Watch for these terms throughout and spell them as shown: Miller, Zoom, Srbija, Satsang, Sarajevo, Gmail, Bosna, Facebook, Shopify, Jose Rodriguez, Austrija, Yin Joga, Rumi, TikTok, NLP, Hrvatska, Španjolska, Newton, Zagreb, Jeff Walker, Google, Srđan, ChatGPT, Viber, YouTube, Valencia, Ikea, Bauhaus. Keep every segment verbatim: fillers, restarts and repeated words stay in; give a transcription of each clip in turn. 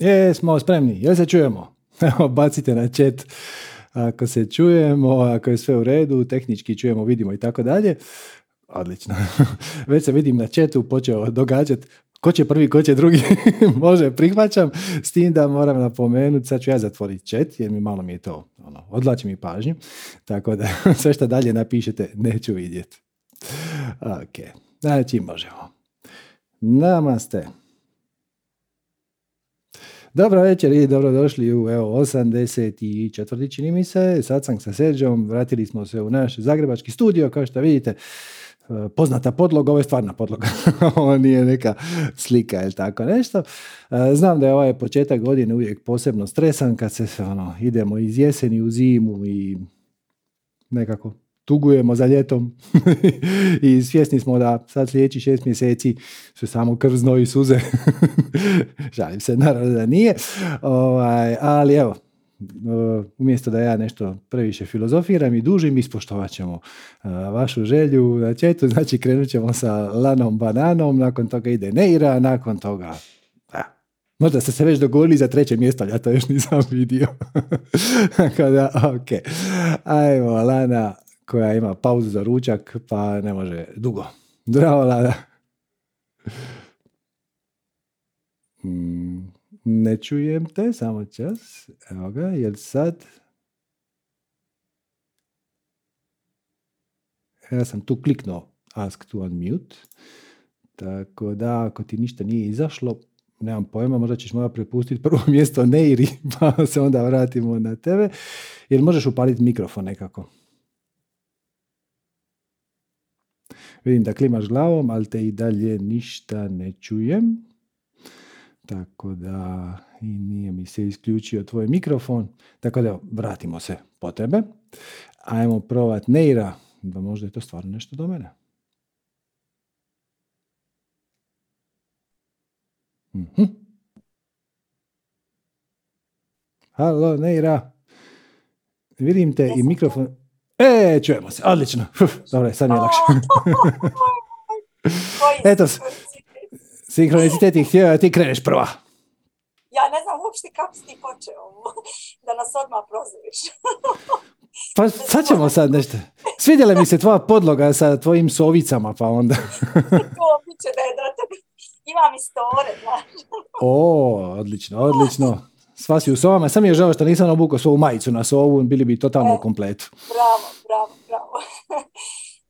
Jesmo spremni, jel se čujemo? Evo, bacite na chat ako se čujemo, ako je sve u redu, tehnički čujemo, vidimo i tako dalje. Odlično. Već se vidim na chatu, počeo događati ko će prvi, ko će drugi. Može, prihvaćam, s tim da moram napomenuti, sad ću ja zatvoriti chat, jer mi malo mi je to, ono, odlači mi pažnju, tako da sve što dalje napišete neću vidjeti. Ok, znači možemo. Namaste. Dobro večer i dobrodošli u evo, osamdeset četvrti čini mi se, Satsang sa Srđom, vratili smo se u naš zagrebački studio, kao što vidite, poznata podloga, ovo je stvarna podloga, ovo nije neka slika ili tako nešto. Znam da je ovaj početak godine uvijek posebno stresan kad se ono, idemo iz jeseni u zimu i nekako tugujemo za ljetom i svjesni smo da sad sljedeći šest mjeseci su samo krv, znoj i suze. Žalim se, naravno da nije. Ovaj, ali evo, umjesto da ja nešto previše filozofiram i dužim, ispoštovat ćemo vašu želju na četu. Znači, krenut ćemo sa lanom bananom, nakon toga ide Neira, nakon toga... Možda ste se već dogovorili za treće mjesto, ali ja to još nisam vidio. Kada, ok. Ajmo, Lana... koja ima pauzu za ručak, pa ne može dugo. Zdravo, Lada. Ne čujem te, samo čas. Evo ga, jel sad? Ja sam tu kliknuo Ask to unmute. Tako da, ako ti ništa nije izašlo, nemam pojma, možda ćeš moja prepustiti prvo mjesto Neiri, pa se onda vratimo na tebe. Jel možeš upaliti mikrofon nekako? Vidim da klimaš glavom, ali te i dalje ništa ne čujem. Tako da i nije mi se isključio tvoj mikrofon. Tako da vratimo se po tebe. Ajmo provat Neira. Da možda je to stvarno nešto do mene. Uh-huh. Halo Neira. Vidim te i mikrofon... E, čujemo se, odlično. Uf, dobro, sad mi je lakše. Eto, sinhronicitet je htio, a ti kreneš prva. Ja ne znam uopšte kako si ti počeo, da nas odmah prozoriš. Pa sad ćemo sad nešto. Svidjela mi se tvoja podloga sa tvojim sovicama, pa onda. To biće da je da tebi. Imam istore, znaš. O, odlično, odlično. Sva si u sovama, sam mi je žao što nisam obukao svoju majicu na sovu, bili bi totalno u kompletu. Bravo, bravo, bravo.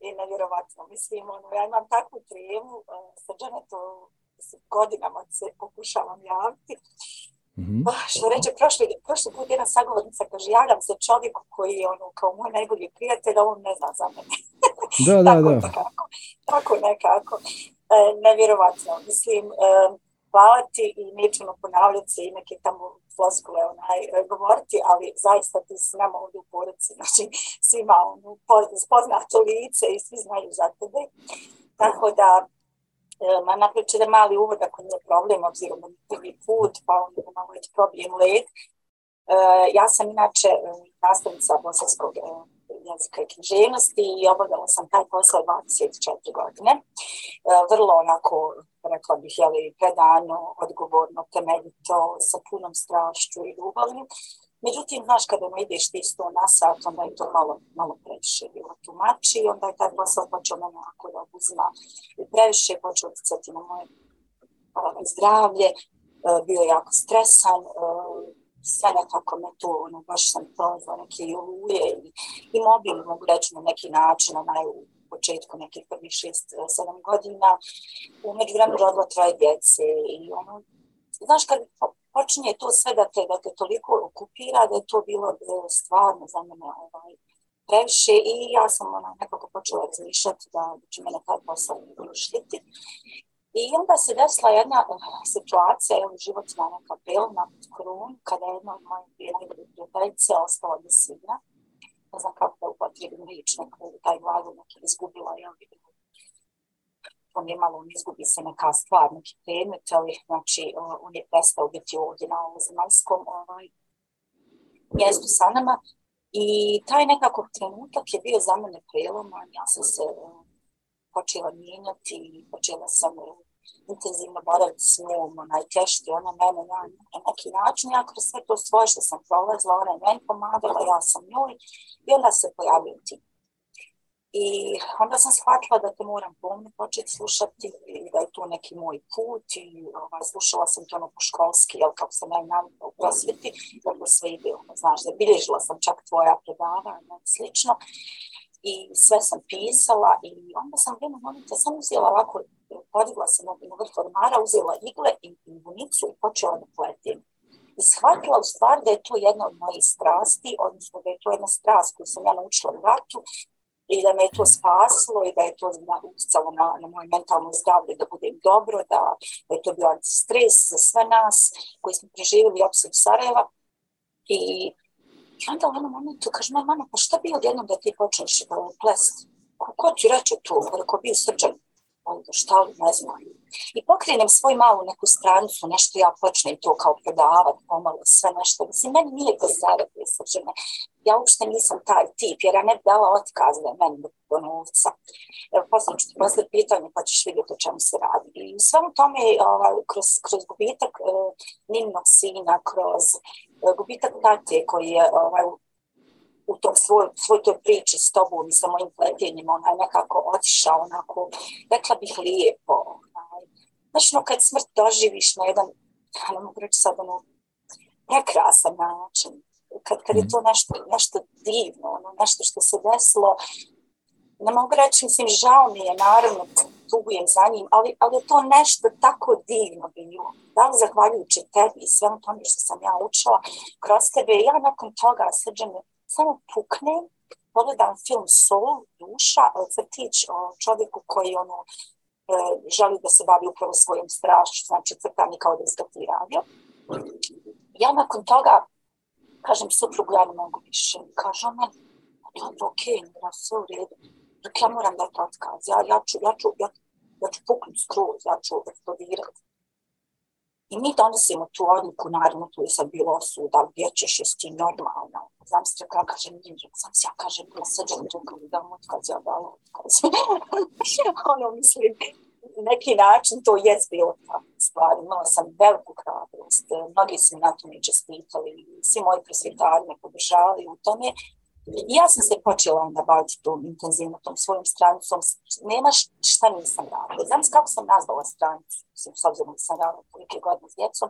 I nevjerovatno, mislim, ono, ja imam takvu tremu, Srđana, to mislim, godinama se pokušavam javiti. Mm-hmm. Oh, što reče, prošli, prošli put jedna sagovornica kaže, javljam se čovjeku koji je ono, kao moj najbolji prijatelj, on ne zna za mene. Da, da, tako, da. Nekako, tako nekako, e, nevjerovatno, mislim... E, hvala ti i nećemo ponavljati se i neke tamo floskule onaj, govoriti, ali zaista ti s nama ovdje u porodici, znači svima ono, poznato lice i svi znaju za tebe. Tako da, ma napriče da mali uvod ako nije problem, obzirom na prvi put, pa onda malo već probijem led. Ja sam inače nastavnica bosanskog jezika i književnosti i obavljala sam taj posao dvadeset četiri godine. Vrlo onako, rekla bih, jeli, predano, odgovorno, temeljito, sa punom strašću i ljubavlju. Međutim, znaš, kada mi ideš ti sto na sat, onda je to malo, malo previše bilo tumači i onda je taj posao počeo me onako da uzma i previše je počeo utjecati na moje zdravlje, bio je jako stresan, sve nekako me tu, ono, baš sam prozla neke oluje i, i mobil, mogu reći na neki način, onaj u početku nekih prvih šest, sedam godina, u međuvremenu rodila troje djece i ono, znaš, kad počinje to sve da te, da te toliko okupira, da je to bilo stvarno za mene ovaj, previše i ja sam ona, nekako počela razmišljati da će mene taj posao uništiti. I onda se desila jedna situacija, evo životna neka belna krun, kada je jedna od mojih prijateljica ostala bez sina. Ne znam kako da upotrebim riječ, neko je taj glagol neki izgubila, jel bi bilo. On je malo, on izgubi se neka stvar, neki predmet, ali znači on je prestao biti ovdje na ovom zemaljskom ovaj, mjestu sa nama. I taj nekako trenutak je bio za mene preloman, ja sam se... počela mijenjati, počela sam intenzivno boraviti s njom, najčešće ona mene na neki način, ja kroz sve to svoje što sam prolazila, ona je meni pomagala, ja sam njoj, i onda se pojavio ti. I onda sam shvatila da te moram pomno početi slušati i da je tu neki moj put, i ovaj, slušala sam to ono po školski, jel, kako sam ja navikla u prosvjeti, dobro sve ide, ono, znaš, zabilježila sam čak tvoja predavanja i slično. I sve sam pisala i onda sam jednog momenta sam uzela ovako, podigla sam na vrh ormara, uzela igle i, i bunicu i počela da pletim. I shvatila u stvari da je to jedna od mojih strasti, odnosno da je to jedna strast koju sam ja naučila u ratu i da me je to spasilo i da je to utjecalo na, na moje mentalno zdravlje, da budem dobro, da, da je to bio stres za sve nas koji smo preživjeli opseg Sarajeva. I I onda u jednom momentu kaže, moj mama, pa šta bi odjednom da ti počneš plesati? Ko ti reče tu? Rako bi Srđan. Onda šta li, ne znam. I pokrenem svoju malu neku stranicu, nešto ja počnem to kao prodavati, pomalo sve nešto. Mislim, meni nije to zaradi, Srđane. Ja uopšte nisam taj tip, jer ja ne bi dala otkaz da je meni do novca. Evo, poslije ću ti poslije pitanje, pa ćeš vidjeti o čemu se radi. I u svemu tome, ovaj, kroz, kroz gubitak eh, Ninog sina, kroz gubitak tate koji je ovaj, u tom svoj, svoj toj priči s tobom i sa mojim pletenjima, ona je nekako otišao, onako, rekla bih lijepo. Onaj. Znači, no, kad smrt doživiš na jedan, ne mogu reći sad, ono, prekrasan način, kad, kad je to nešto, nešto divno, ono, nešto što se desilo, ne mogu reći, mislim, žao mi je, naravno, tugujem za njim, ali, ali je to nešto tako divno bilo. Da li zahvaljujući tebi i svemu tome što sam ja učila kroz tebe, ja nakon toga, Srđane, samo puknem, pogledam film Soul, duša, crtić o čovjeku koji ono, e, želi da se bavi upravo svojom strašću, znači crtam i kao da izdotiraju. Ja nakon toga, kažem, suprugu, ja ne mogu više. Kažem, dobro, ok, ja sve u redu. Dakle, ja moram dati otkaz, ja, ja ću, ja ću, ja, ja ću puknuti skroz, ja ću eksplodirati. I mi donosimo tu odluku, naravno, tu je sad bilo osuda, gdje ćeš je s tim normalno. Znam se kako ja kažem, njim, sam se ja kažem, ja Srđan tu kao da mu otkaz, ja dala otkaz. Ono, mislim, neki način to je bilo ta stvar. Imala sam veliku hrabrost, mnogi su mi na tome čestitali, svi moji prosvjetari me podržavali u tome. I ja sam se počela onda baviti tom intenzivno, tom svojom stranicom. Nemaš šta nisam radila. Znam kako sam nazvala stranicu, mislim, s obzirom da sam radila kolike godine s djecom.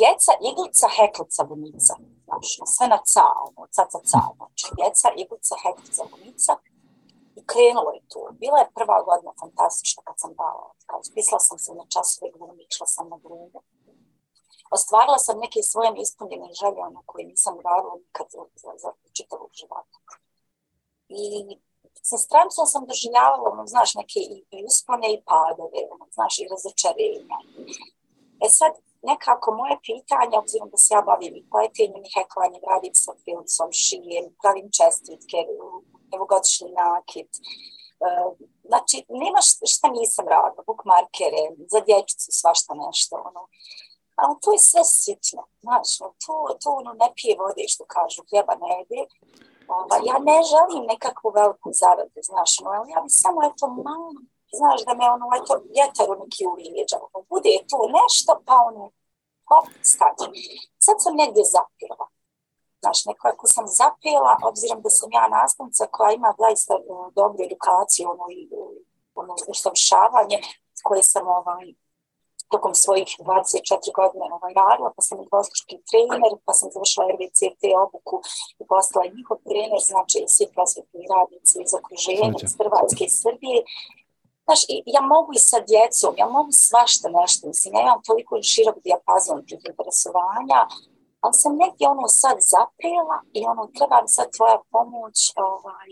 Djeca, iglica, heklica, bunica. Znači, sve na ca, ono, ca, ca, ca. Znači, djeca, iglica, heklica, bunica. I krenulo je to. Bila je prva godina fantastična kad sam dala. Kao, spisala sam se na časove glume, išla sam na glume. Ostvarila sam neke svoje neispunjene želje, ono koje nisam radila nikad za, za, za čitavog života. I sa strancom sam doživljavala, ono, znaš, neke i, i uspone i padove, ono, znaš, i razočarenja. E sad, nekako moje pitanje, obzirom da se ja bavim i poetenjem i heklanjem, radim sa filmom, šijem, pravim čestitke, novogodišnji nakit. Uh, znači, nema šta nisam radila, bookmarkere, za dječicu, svašta nešto, ono. Ali to je sve sitno, znaš, to, to ono ne pije vode, što kažu, hljeba ne jede. Ova, ja ne želim nekakvu veliku zaradu, znaš, no, ja bi samo, eto, malo, znaš, da me, ono, eto, vjetar u neki uvijeđa, ono, bude to nešto, pa ono, hop, stati. Sad sam negdje zapila, znaš, nekako sam zapila, obzirom da sam ja nastavnica koja ima zaista um, dobru edukaciju, ono, i, ono, usavršavanje, koje sam, ovaj, tokom svojih dvadeset četiri godine ovaj, radila, pa sam i dvostruški trener, pa sam završila er ve ce te obuku i postala njihov trener, znači i svi prosvjetni radnici iz okruženja, iz Hrvatske i Srbije. Znaš, i, ja mogu i sa djecom, ja mogu svašta nešto, mislim, ja imam toliko širok dijapazon tih interesovanja, ali sam negdje ono sad zapela i ono, treba mi sad tvoja pomoć, ovaj,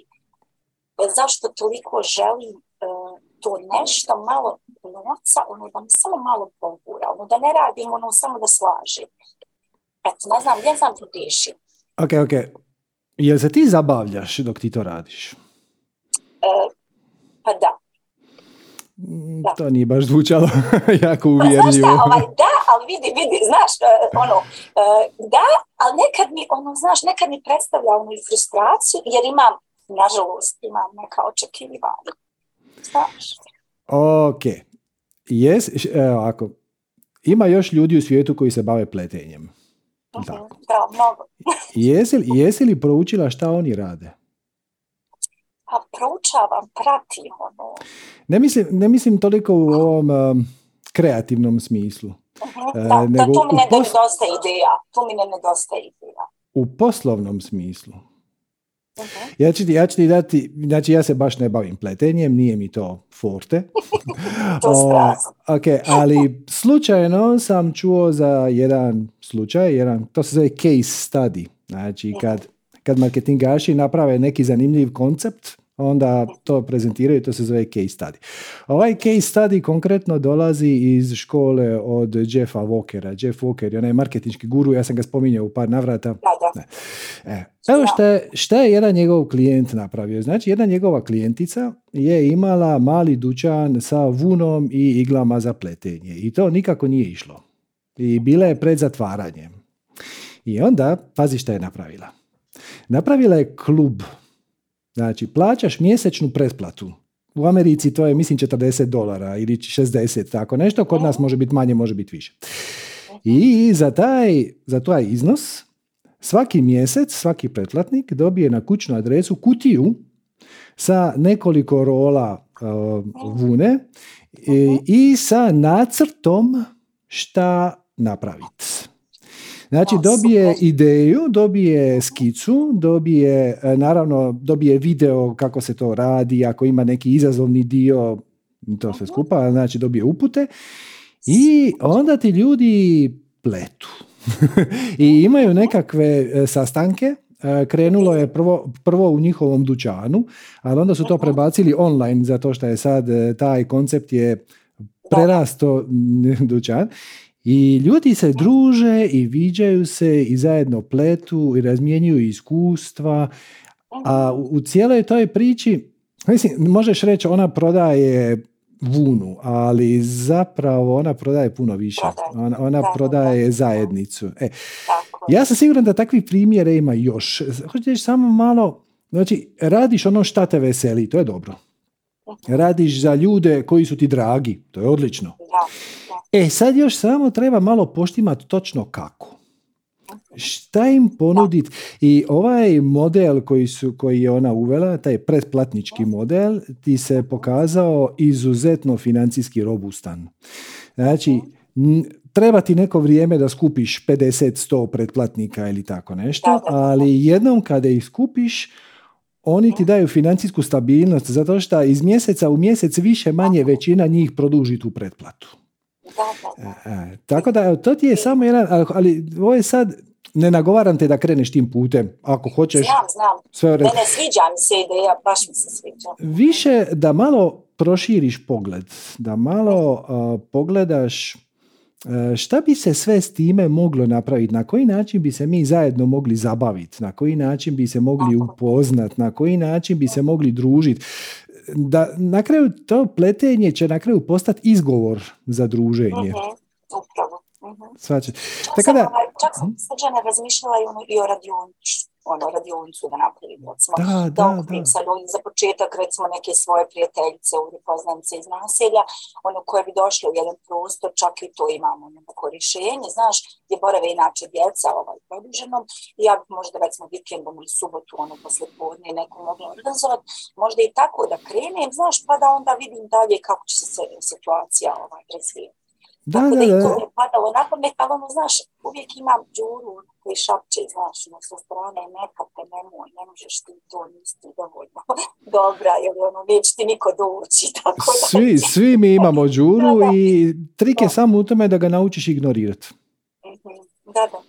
zašto toliko želim uh, to nešto malo novca, ono da mi samo malo pogura, ono da ne radim, ono samo da slažem. Eto, ne znam, ne znam to tešim. Ok, ok. Jel se ti zabavljaš dok ti to radiš? Uh, pa da. Da. To nije baš zvučalo jako uvjerljivo. Pa, znaš šta, ovaj, da, ali vidi, vidi, znaš, ono, da, ali nekad mi, ono, znaš, nekad mi predstavlja onu frustraciju, jer imam, nažalost, imam neka očekivanja. Znaš. Ok, Yes, evo, ako, ima još ljudi u svijetu koji se bave pletenjem. Uh-huh. Tako. Da, mnogo. jesi, jesi li proučila šta oni rade? A proučavam, pratim ono. Ne mislim, ne mislim toliko u ovom um, kreativnom smislu. Uh-huh. Da, e, nego, da, tu mi ne pos... nedostaje ideja. Tu mi ne nedostaje ideja. U poslovnom smislu. Uh-huh. Ja ću ti, ja ću ti dati, znači ja se baš ne bavim pletenjem, nije mi to forte. To strašno. Okay, ali slučajno sam čuo za jedan slučaj, jedan, to se zove case study. Znači kad, kad marketingaši naprave neki zanimljiv koncept, onda to prezentiraju, to se zove case study. Ovaj case study konkretno dolazi iz škole od Jeffa Walkera. Jeff Walker je onaj marketinški guru, ja sam ga spominjao u par navrata. Ne. E, evo šta, šta je jedan njegov klijent napravio. Znači, jedna njegova klijentica je imala mali dućan sa vunom i iglama za pletenje. I to nikako nije išlo. I bila je pred zatvaranjem. I onda, pazi šta je napravila. Napravila je klub. Znači, plaćaš mjesečnu pretplatu. U Americi to je, mislim, četrdeset dolara ili šezdeset, tako nešto. Kod nas može biti manje, može biti više. I za taj, za taj iznos svaki mjesec, svaki pretplatnik dobije na kućnu adresu kutiju sa nekoliko rola uh, vune i, i sa nacrtom šta napraviti. Znači, dobije ideju, dobije skicu, dobije, naravno, dobije video kako se to radi, ako ima neki izazovni dio, to sve skupa, znači dobije upute i onda ti ljudi pletu. I imaju nekakve sastanke, krenulo je prvo, prvo u njihovom dućanu, ali onda su to prebacili online zato što je sad taj koncept je prerasto dućan. I ljudi se druže i viđaju se i zajedno pletu i razmjenjuju iskustva, a u, u cijeloj toj priči, mislim, možeš reći ona prodaje vunu, ali zapravo ona prodaje puno više, ona, ona prodaje zajednicu. E, ja sam siguran da takvi primjere ima još. Hoćeš samo malo, znači radiš ono šta te veseli, to je dobro. Radiš za ljude koji su ti dragi, to je odlično. E, sad još samo treba malo poštimati točno kako. Šta im ponuditi? I ovaj model koji, su, koji je ona uvela, taj pretplatnički model, ti se pokazao izuzetno financijski robustan. Znači, n- treba ti neko vrijeme da skupiš pedeset do sto pretplatnika ili tako nešto, ali jednom kada ih skupiš, oni ti daju financijsku stabilnost zato što iz mjeseca u mjesec više manje većina njih produži tu pretplatu. Da, da, da. E, tako da, to ti je samo jedan, ali ovo je sad, ne nagovaram te da kreneš tim putem, ako hoćeš. Znam, znam, sve ne, ne sviđa mi se ideja, baš mi se sviđa. Više da malo proširiš pogled, da malo uh, pogledaš uh, šta bi se sve s time moglo napraviti, na koji način bi se mi zajedno mogli zabaviti, na koji način bi se mogli upoznati, na koji način bi se mogli družiti. Da na kraju to pletenje će na kraju postati izgovor za druženje. Mm-hmm, upravo. Mm-hmm. Čak sam, da... čak sam Srđana razmišljala i, ono, i o radionicu, ono, radionicu da napravimo. Da, da, da. Sa ljudi za početak, recimo, neke svoje prijateljice ili poznanice iz naselja, ono koje bi došlo u jedan prostor, čak i to imamo neko rješenje, znaš, gdje borave inače djeca ovaj, produženom, i ja bih možda recimo vikendom ili subotu, ono, posle podne neko mogla organizovati, možda i tako da krenem, znaš, pa da onda vidim dalje kako će se situacija ovaj, razvijeti. Da, tako da, da, da. I to mi je padalo na pamet, ali ono, znaš, uvijek imam džuru koji šapče, znaš, na sve strane, neka te nemoj, ne možeš ti to, nisi ti dovoljno dobra, jer ono, neće ti niko doći, tako da. Svi, svi mi imamo džuru da, da. I trik je da. Samo u tome da ga naučiš ignorirati. Da, da.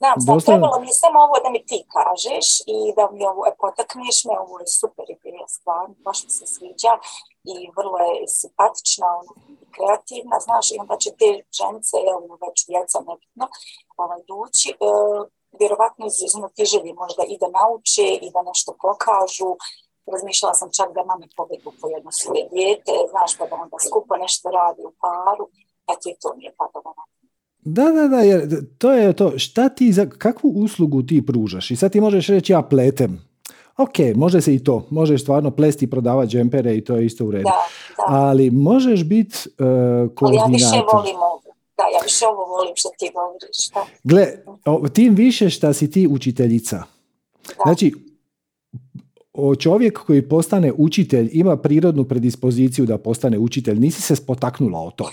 Znam, sam Bosna... trebalo mi samo ovo da mi ti kažeš i da mi ovo potakneš me, ovo je super ideja, stvarno, baš mi se sviđa i vrlo je simpatična ono, i kreativna, znaš, i onda će te ženice, evo već djeca nebitno, ovaj, doći, e, vjerovatno izvizno ti želi možda i da nauče i da nešto pokažu. Razmišljala sam čak da mame pobegu po jedno svoje dijete, znaš, pa da onda skupo nešto radi u paru, eto i to mi je padalo na. Da, da, da, jer to je to. Šta ti, za, kakvu uslugu ti pružaš? I sad ti možeš reći ja pletem, Ok, može se i to. Možeš stvarno plesti i prodavati džempere i to je isto u redu. Da, da. Ali možeš biti uh, koordinator. Ali ja više volim ovo. Da, ja više ovo volim što ti govoriš. Da. Gle, o, tim više što si ti učiteljica. Da. Znači, o, čovjek koji postane učitelj ima prirodnu predispoziciju da postane učitelj. Nisi se spotaknula o to.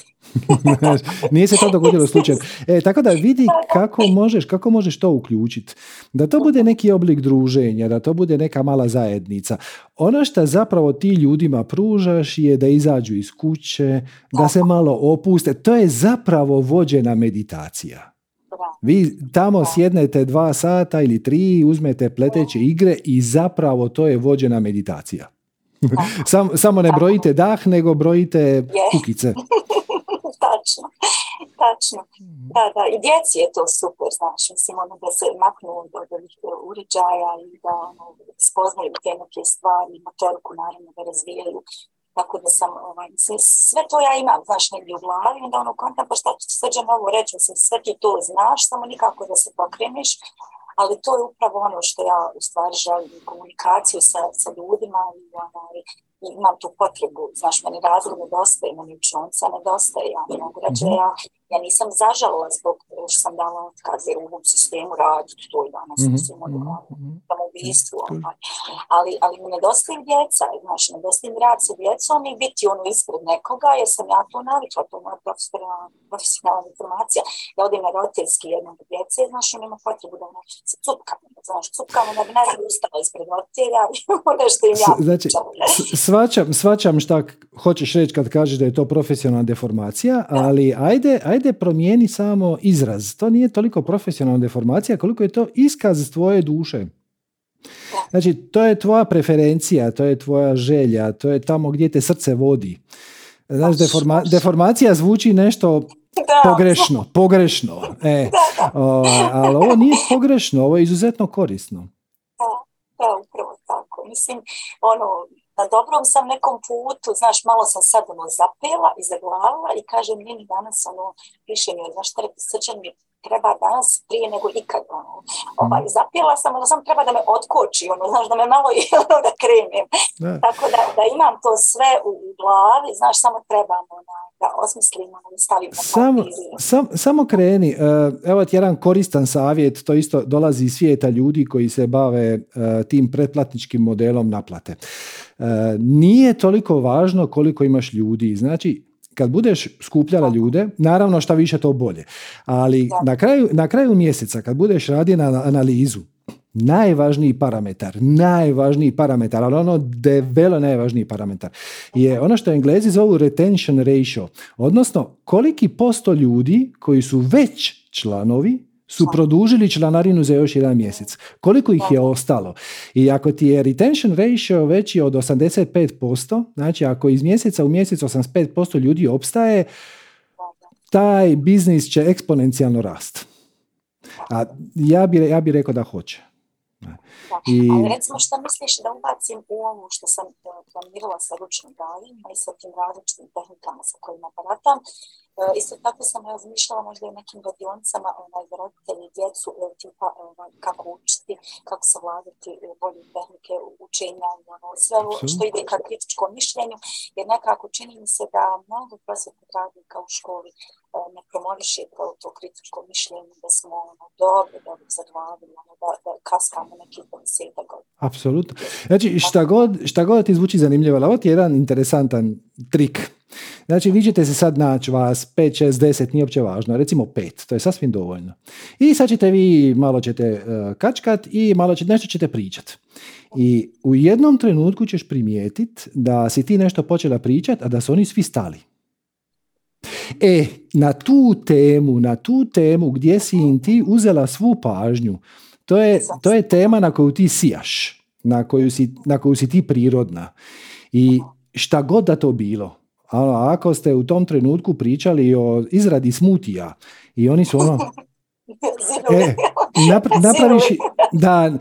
Nije se to dogodilo slučajno. E, tako da vidi kako možeš, kako možeš to uključiti. Da to bude neki oblik druženja, da to bude neka mala zajednica. Ono što zapravo ti ljudima pružaš je da izađu iz kuće, da se malo opuste. To je zapravo vođena meditacija. Vi tamo sjednete dva sata ili tri, uzmete pleteće igre i zapravo to je vođena meditacija. Sam, samo ne brojite dah, nego brojite kukice. Tačno, tačno. Da, da, i djeci je to super, znaš, mislim, ono da se maknu od ovih uređaja i da ono, spoznaju te neke stvari, motoriku naravno da razvijaju. Tako da sam, ovaj, mislim, sve to ja imam, znaš, negdje u glavi, onda ono kontam, pa šta ću Srđan ovo reći, mislim, sve ti to znaš, samo nikako da se pokreneš, ali to je upravo ono što ja u stvari želim, komunikaciju sa, sa ljudima i ono, i imam tu potrebu, znaš, meni razlog nedostaje, meni učenica nedostaje, ja ne mogu reći da ja, ja nisam zažalila zbog što sam dala otkaze u ovom sistemu raditi, to je danas, mislim, mm-hmm. ono, samobijstvu, ono. ali, ali mi nedostaje djeca, znaš, nedostaje rad sa djecom i biti ono ispred nekoga, jer sam ja to navikla, to je moja profesionalna informacija, ja odim na roditeljski jednog djece, znaš, on ima potrebu da ono se cupkamo, znaš, cupkamo da bi nas ustala ispred roditelja, ono što im ja pričam. Svačam, svačam šta hoćeš reći kad kažeš da je to profesionalna deformacija, ali ajde, ajde promijeni samo izraz. To nije toliko profesionalna deformacija koliko je to iskaz tvoje duše. Znači, to je tvoja preferencija, to je tvoja želja, to je tamo gdje te srce vodi. Znači, deforma, deformacija zvuči nešto... Da. Pogrešno, pogrešno. E, o, ali ovo nije pogrešno, ovo je izuzetno korisno. Da, da, upravo tako. Mislim, ono... Na dobrom sam nekom putu, znaš, malo sam sad ono zapela i zaglavila i kažem, meni danas ono, piše mi, znaš, Srđan mi treba danas prije nego ikad, ono, ovaj, zapela sam, ono, sam treba da me otkoči, ono, znaš, da me malo i ono da krenem. Ne. Tako da, da imam to sve u glavi, znaš, samo trebam, ono, da osmislim, ono, stavim na samo, sam, samo kreni. Evo ti jedan koristan savjet, to isto dolazi iz svijeta ljudi koji se bave tim pretplatničkim modelom naplate. Uh, nije toliko važno koliko imaš ljudi. Znači, kad budeš skupljala ljude, naravno šta više to bolje. Ali na kraju, na kraju mjeseca, kad budeš radila analizu, najvažniji parametar, najvažniji parametar, ali ono debelo najvažniji parametar, je ono što Englezi zovu retention ratio. Odnosno, koliki posto ljudi koji su već članovi su produžili članarinu za još jedan mjesec. Koliko ih je ostalo? I ako ti je retention ratio veći od osamdeset pet posto, znači ako iz mjeseca u mjesec osamdeset pet posto ljudi opstaje, taj biznis će eksponencijalno rast. A ja bi, ja bi rekao da hoće. I... Ali recimo što misliš da ubacim u ono što sam planirala sa ručnim davima i sa tim različitim tehnikama sa kojima baratam. E, isto tako sam razmišljala možda i nekim radionicama onaj, roditelji i djecu tipa onaj, kako učiti, kako savladati bolje tehnike učenja, ono, sve ovo što ide ka kritičkom mišljenju, jer nekako čini mi se da mnogo prosvjetnih radnika u školi ne promoviše upravo to kritičko mišljenje, da smo ono, dobro, dobro zadvadili, ono, da, da kaskamo neki deset godina. Apsolutno. Znači, šta god, šta god ti zvuči zanimljivo, ali ovo ti je jedan interesantan trik. Znači, vi ćete se sad naći vas pet, šest, deset, nije uopće važno, recimo pet, to je sasvim dovoljno. I sad ćete vi, malo ćete uh, kačkat i malo ćete, nešto ćete pričat. I u jednom trenutku ćeš primijetiti da si ti nešto počela pričat, a da su oni svi stali. E, na tu temu, na tu temu gdje si im ti uzela svu pažnju, to je, to je tema na koju ti sijaš, na koju si, na koju si ti prirodna. I šta god da to bilo, ano, ako ste u tom trenutku pričali o izradi smutija i oni su ono, E, napra- napraviš, da,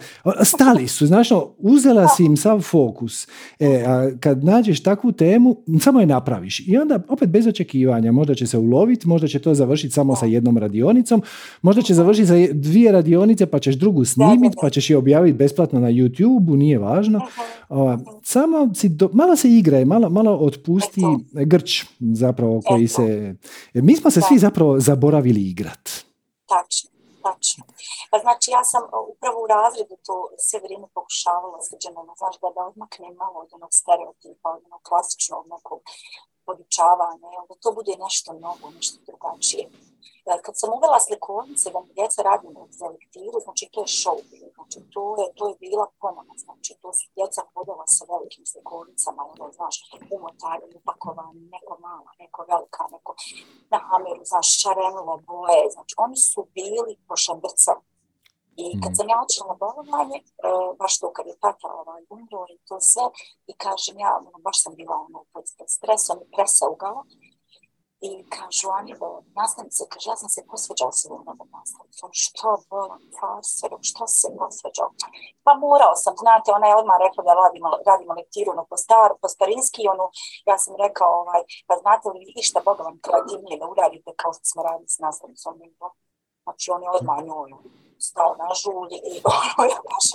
stali su, znaš, no, uzela si im sav fokus. E, a kad nađeš takvu temu, samo je napraviš. I onda, opet bez očekivanja, možda će se uloviti, možda će to završiti samo sa jednom radionicom, možda će završiti sa dvije radionice, pa ćeš drugu snimiti, pa ćeš je objaviti besplatno na YouTube-u, nije važno. A, samo si, do, malo se igraj, malo, malo otpusti grč, zapravo, koji se... Mi smo se svi zapravo zaboravili igrat. Tačno, tačno. Pa znači ja sam upravo u razredu to sve vrijeme pokušavala Srđanova, znaš, da, da odmaknem malo od onog stereotipa, od onog klasičnog nekog podučavanja, da to bude nešto novo, nešto drugačije. Kad sam uvela slikovnice, da mi djeca radimo u selektiru, znači to je show, znači to je, to je bila pomona, znači to su djeca hodala sa velikim slikovnicama, ono, znaš, umotari, upakovani, neko mala, neko velika, neko na hameru, znaš, šarenilo boje, znači oni su bili pošambrcani. I kad sam ja odšla na bolovanje, baš to kad je tata ovaj umro i to sve, i kažem ja, ono, baš sam bila ono, pod stresom i presaugala, i kažu oni da nastavnice, kaže, ja sam se posveđao s ovom novom nastavnicom, što bolam, farseru, što se posveđao? Pa morao sam, znate, ona je odmah rekla da radimo, radimo lektiru no, po, star, po starinski, ono, ja sam rekao, ovaj, pa znate li vi išta Boga vam kreativnije da uradite kao što smo radili s nastavnicom? Znači on je odmah njoj stao na žulji i ono je baš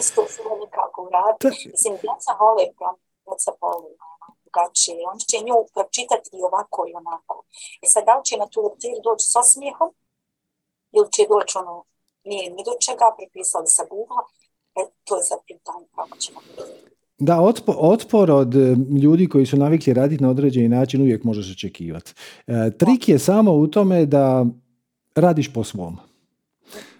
isto sve nikako uraditi. Mislim, djeca vole, djeca vole. Drugačije. On će nju pročitati i ovako i onako. E sad, da li će na tu lektiru doći s osmijehom ili će doći ono, nije ni do čega, prepisali sa Google, e, to je sad pitanje kako ćemo. Da, otpor, otpor od ljudi koji su navikli raditi na određeni način uvijek možeš očekivati. E, trik je samo u tome da radiš po svom.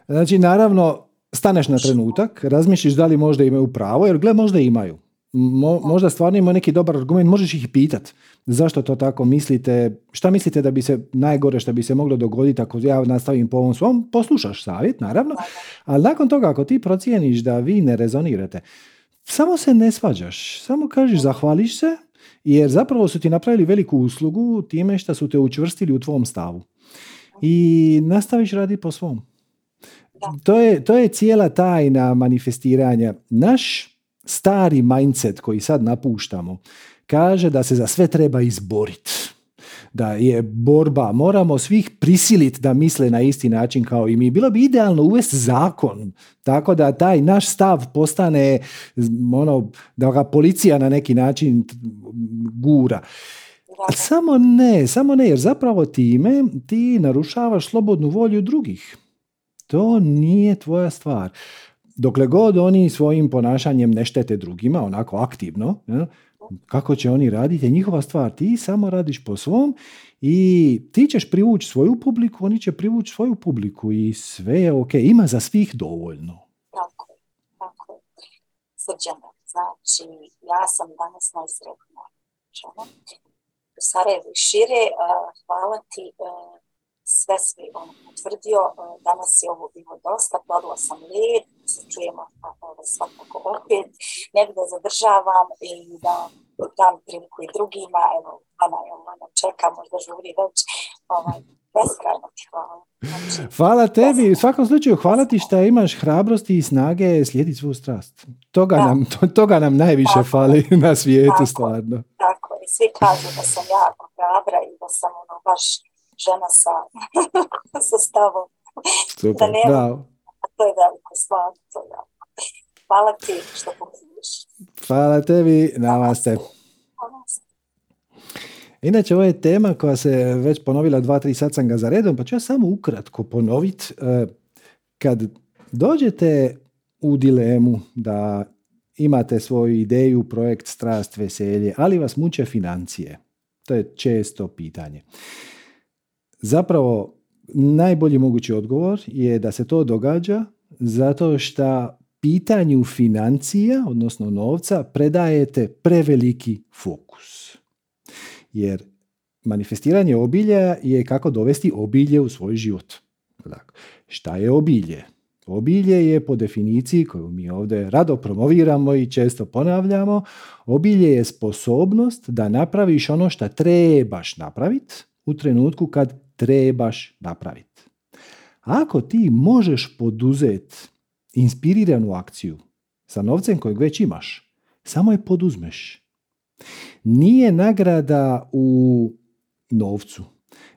Znači, naravno, staneš na trenutak, razmišljiš da li možda imaju pravo, jer gle, možda imaju. Mo, možda stvarno ima neki dobar argument, možeš ih pitati zašto to tako mislite, šta mislite da bi se najgore što bi se moglo dogoditi ako ja nastavim po ovom svom, poslušaš savjet naravno, ali nakon toga ako ti procijeniš da vi ne rezonirate, samo se ne svađaš, samo kažeš zahvališ se, jer zapravo su ti napravili veliku uslugu time što su te učvrstili u tvom stavu i nastaviš raditi po svom. To je, to je cijela tajna manifestiranja. Naš stari mindset koji sad napuštamo kaže da se za sve treba izboriti. Da je borba, moramo svih prisiliti da misle na isti način kao i mi. Bilo bi idealno uvesti zakon, tako da taj naš stav postane ono, da ga policija na neki način gura. Samo ne, samo ne, jer zapravo time ti narušavaš slobodnu volju drugih. To nije tvoja stvar. Dokle god oni svojim ponašanjem ne štete drugima, onako aktivno, kako će oni raditi, je njihova stvar. Ti samo radiš po svom i ti ćeš privući svoju publiku, oni će privući svoju publiku i sve je ok. Ima za svih dovoljno. Tako je, tako je. Srđana, znači, ja sam danas najsretnija. U Sarajevu i šire, hvala ti... Sve svi on potvrdio, danas je ovo bilo dosta, plavila sam led, se čujemo svakako opet, ne bi da zadržavam i da dam priliku i drugima, evo, Ana, evo, Ana čeka, možda žuri već, ovaj, beskrajno ti hvala. Znači, hvala tebi, u svakom slučaju hvala ti što imaš hrabrosti i snage slijediti svu strast. Toga, nam, to, toga nam najviše tako, fali na svijetu, tako, stvarno. Tako, i svi kažu da sam jako hrabra i da sam ono baš žena sa, sa stavom. Super, da nema, bravo. A to je veliko stvar. To je veliko. Hvala ti što pomoziš. Hvala tebi, namaste. Namaste. Inače, ovo je tema koja se već ponovila dva tri satsanga za redom, pa ću ja samo ukratko ponoviti. Kad dođete u dilemu da imate svoju ideju, projekt, strast, veselje, ali vas muče financije. To je često pitanje. Zapravo, najbolji mogući odgovor je da se to događa zato što pitanju financija, odnosno novca, predajete preveliki fokus. Jer manifestiranje obilja je kako dovesti obilje u svoj život. Dakle, šta je obilje? Obilje je po definiciji koju mi ovdje rado promoviramo i često ponavljamo. Obilje je sposobnost da napraviš ono što trebaš napraviti u trenutku kad trebaš napraviti. Ako ti možeš poduzeti inspiriranu akciju sa novcem kojeg već imaš, samo je poduzmeš. Nije nagrada u novcu.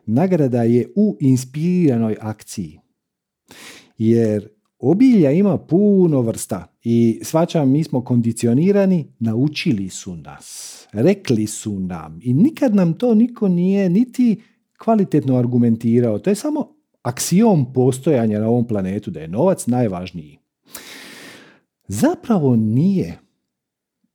Nagrada je u inspiriranoj akciji. Jer obilja ima puno vrsta i svačam mi smo kondicionirani, naučili su nas, rekli su nam i nikad nam to niko nije niti kvalitetno argumentirao. To je samo aksiom postojanja na ovom planetu da je novac najvažniji. Zapravo nije.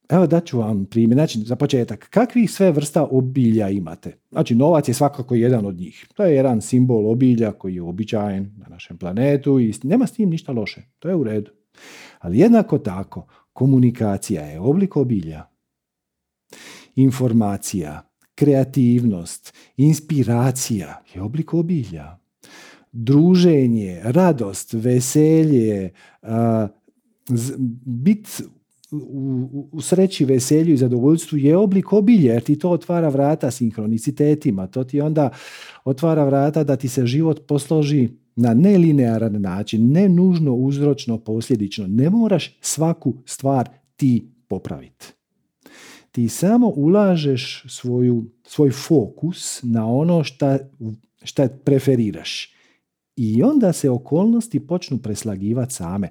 Evo da ću vam primjer. Znači, za početak, kakvih sve vrsta obilja imate? Znači, novac je svakako jedan od njih. To je jedan simbol obilja koji je uobičajen na našem planetu i nema s tim ništa loše. To je u redu. Ali jednako tako, komunikacija je oblik obilja. Informacija, kreativnost, inspiracija je oblik obilja. Druženje, radost, veselje, a, z, bit u, u sreći, veselju i zadovoljstvu je oblik obilja, jer ti to otvara vrata sinhronicitetima, to ti onda otvara vrata da ti se život posloži na nelinearan način, ne nužno uzročno posljedično. Ne moraš svaku stvar ti popraviti. Ti samo ulažeš svoju, svoj fokus na ono šta, šta preferiraš. I onda se okolnosti počnu preslagivati same.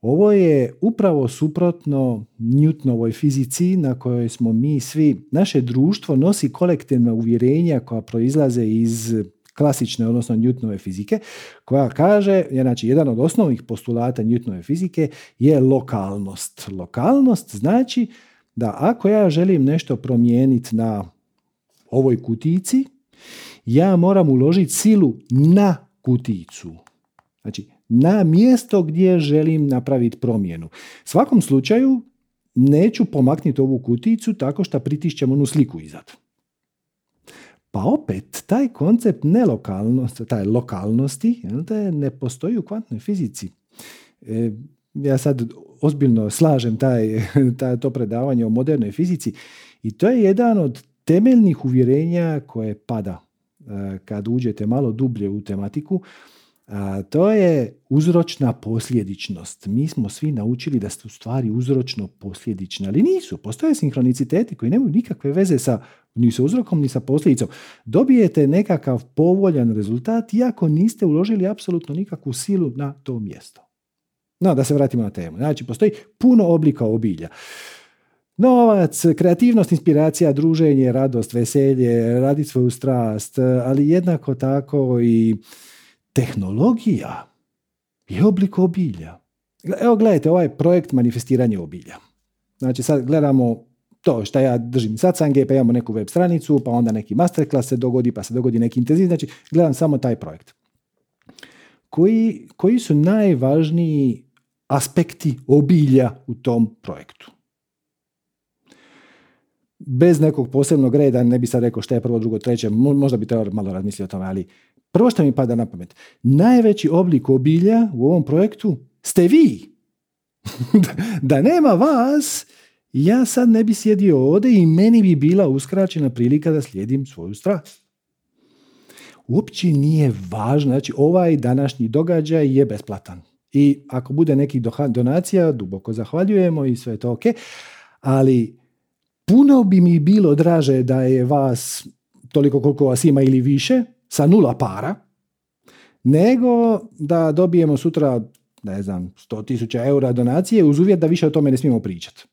Ovo je upravo suprotno Newtonovoj fizici na kojoj smo mi svi. Naše društvo nosi kolektivna uvjerenja koja proizlaze iz klasične, odnosno Newtonove fizike, koja kaže, znači jedan od osnovnih postulata Newtonove fizike je lokalnost. Lokalnost znači da ako ja želim nešto promijeniti na ovoj kutici, ja moram uložiti silu na kuticu. Znači, na mjesto gdje želim napraviti promjenu. Svakom slučaju neću pomaknuti ovu kuticu tako što pritišćem onu sliku izad. Pa opet, taj koncept nelokalnosti, taj lokalnosti, ne postoji u kvantnoj fizici. E, ja sad ozbiljno slažem taj, taj, to predavanje o modernoj fizici i to je jedan od temeljnih uvjerenja koje pada kad uđete malo dublje u tematiku. A to je uzročna posljedičnost. Mi smo svi naučili da su stvari uzročno posljedične, ali nisu. Postoje sinhroniciteti koji nemaju nikakve veze sa, ni sa uzrokom, ni sa posljedicom. Dobijete nekakav povoljan rezultat iako niste uložili apsolutno nikakvu silu na to mjesto. No, da se vratimo na temu. Znači, postoji puno oblika obilja. Novac, kreativnost, inspiracija, druženje, radost, veselje, raditi svoju strast, ali jednako tako i tehnologija je oblik obilja. Evo gledajte ovaj projekt manifestiranje obilja. Znači sad gledamo to što ja držim satsange, pa imamo neku web stranicu, pa onda neki masterclass se dogodi, pa se dogodi neki intenziv. Znači gledam samo taj projekt. Koji, koji su najvažniji aspekti obilja u tom projektu? Bez nekog posebnog reda, ne bi sad rekao šta je prvo, drugo, treće, možda bi trebalo malo razmisliti o tome, ali prvo što mi pada na pamet, najveći oblik obilja u ovom projektu ste vi. Da nema vas, ja sad ne bi sjedio ovdje i meni bi bila uskraćena prilika da slijedim svoju strast. Uopće nije važno, znači ovaj današnji događaj je besplatan. I ako bude nekih donacija, duboko zahvaljujemo i sve je to ok, ali puno bi mi bilo draže da je vas toliko koliko vas ima ili više, sa nula para, nego da dobijemo sutra, ne znam, sto tisuća eura donacije uz uvjet da više o tome ne smijemo pričati.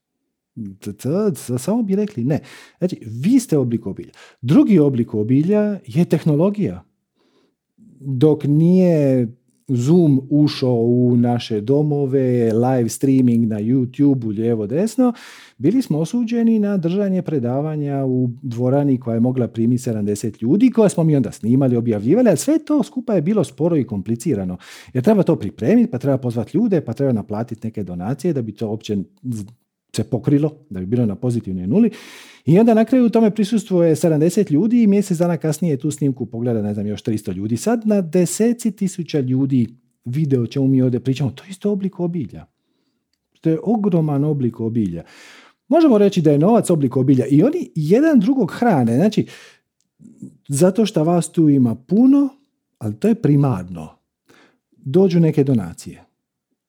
Samo bi rekli ne. Znači, vi ste oblik obilja. Drugi oblik obilja je tehnologija. Dok nije Zoom ušao u naše domove, live streaming na YouTube-u, lijevo desno, bili smo osuđeni na držanje predavanja u dvorani koja je mogla primiti sedamdeset ljudi, koja smo mi onda snimali, objavljivali, a sve to skupa je bilo sporo i komplicirano. Jer treba to pripremiti, pa treba pozvati ljude, pa treba naplatiti neke donacije da bi to uopće se pokrilo, da bi bilo na pozitivnoj nuli. I onda na kraju u tome prisustvuje sedamdeset ljudi i mjesec dana kasnije tu snimku pogleda, ne znam, još tristo ljudi. Sad na deseci tisuća ljudi vide o čemu mi ovdje pričamo. To je isto oblik obilja. To je ogroman oblik obilja. Možemo reći da je novac oblik obilja i oni jedan drugog hrane. Znači, zato što vas tu ima puno, ali to je primarno. dođu neke donacije.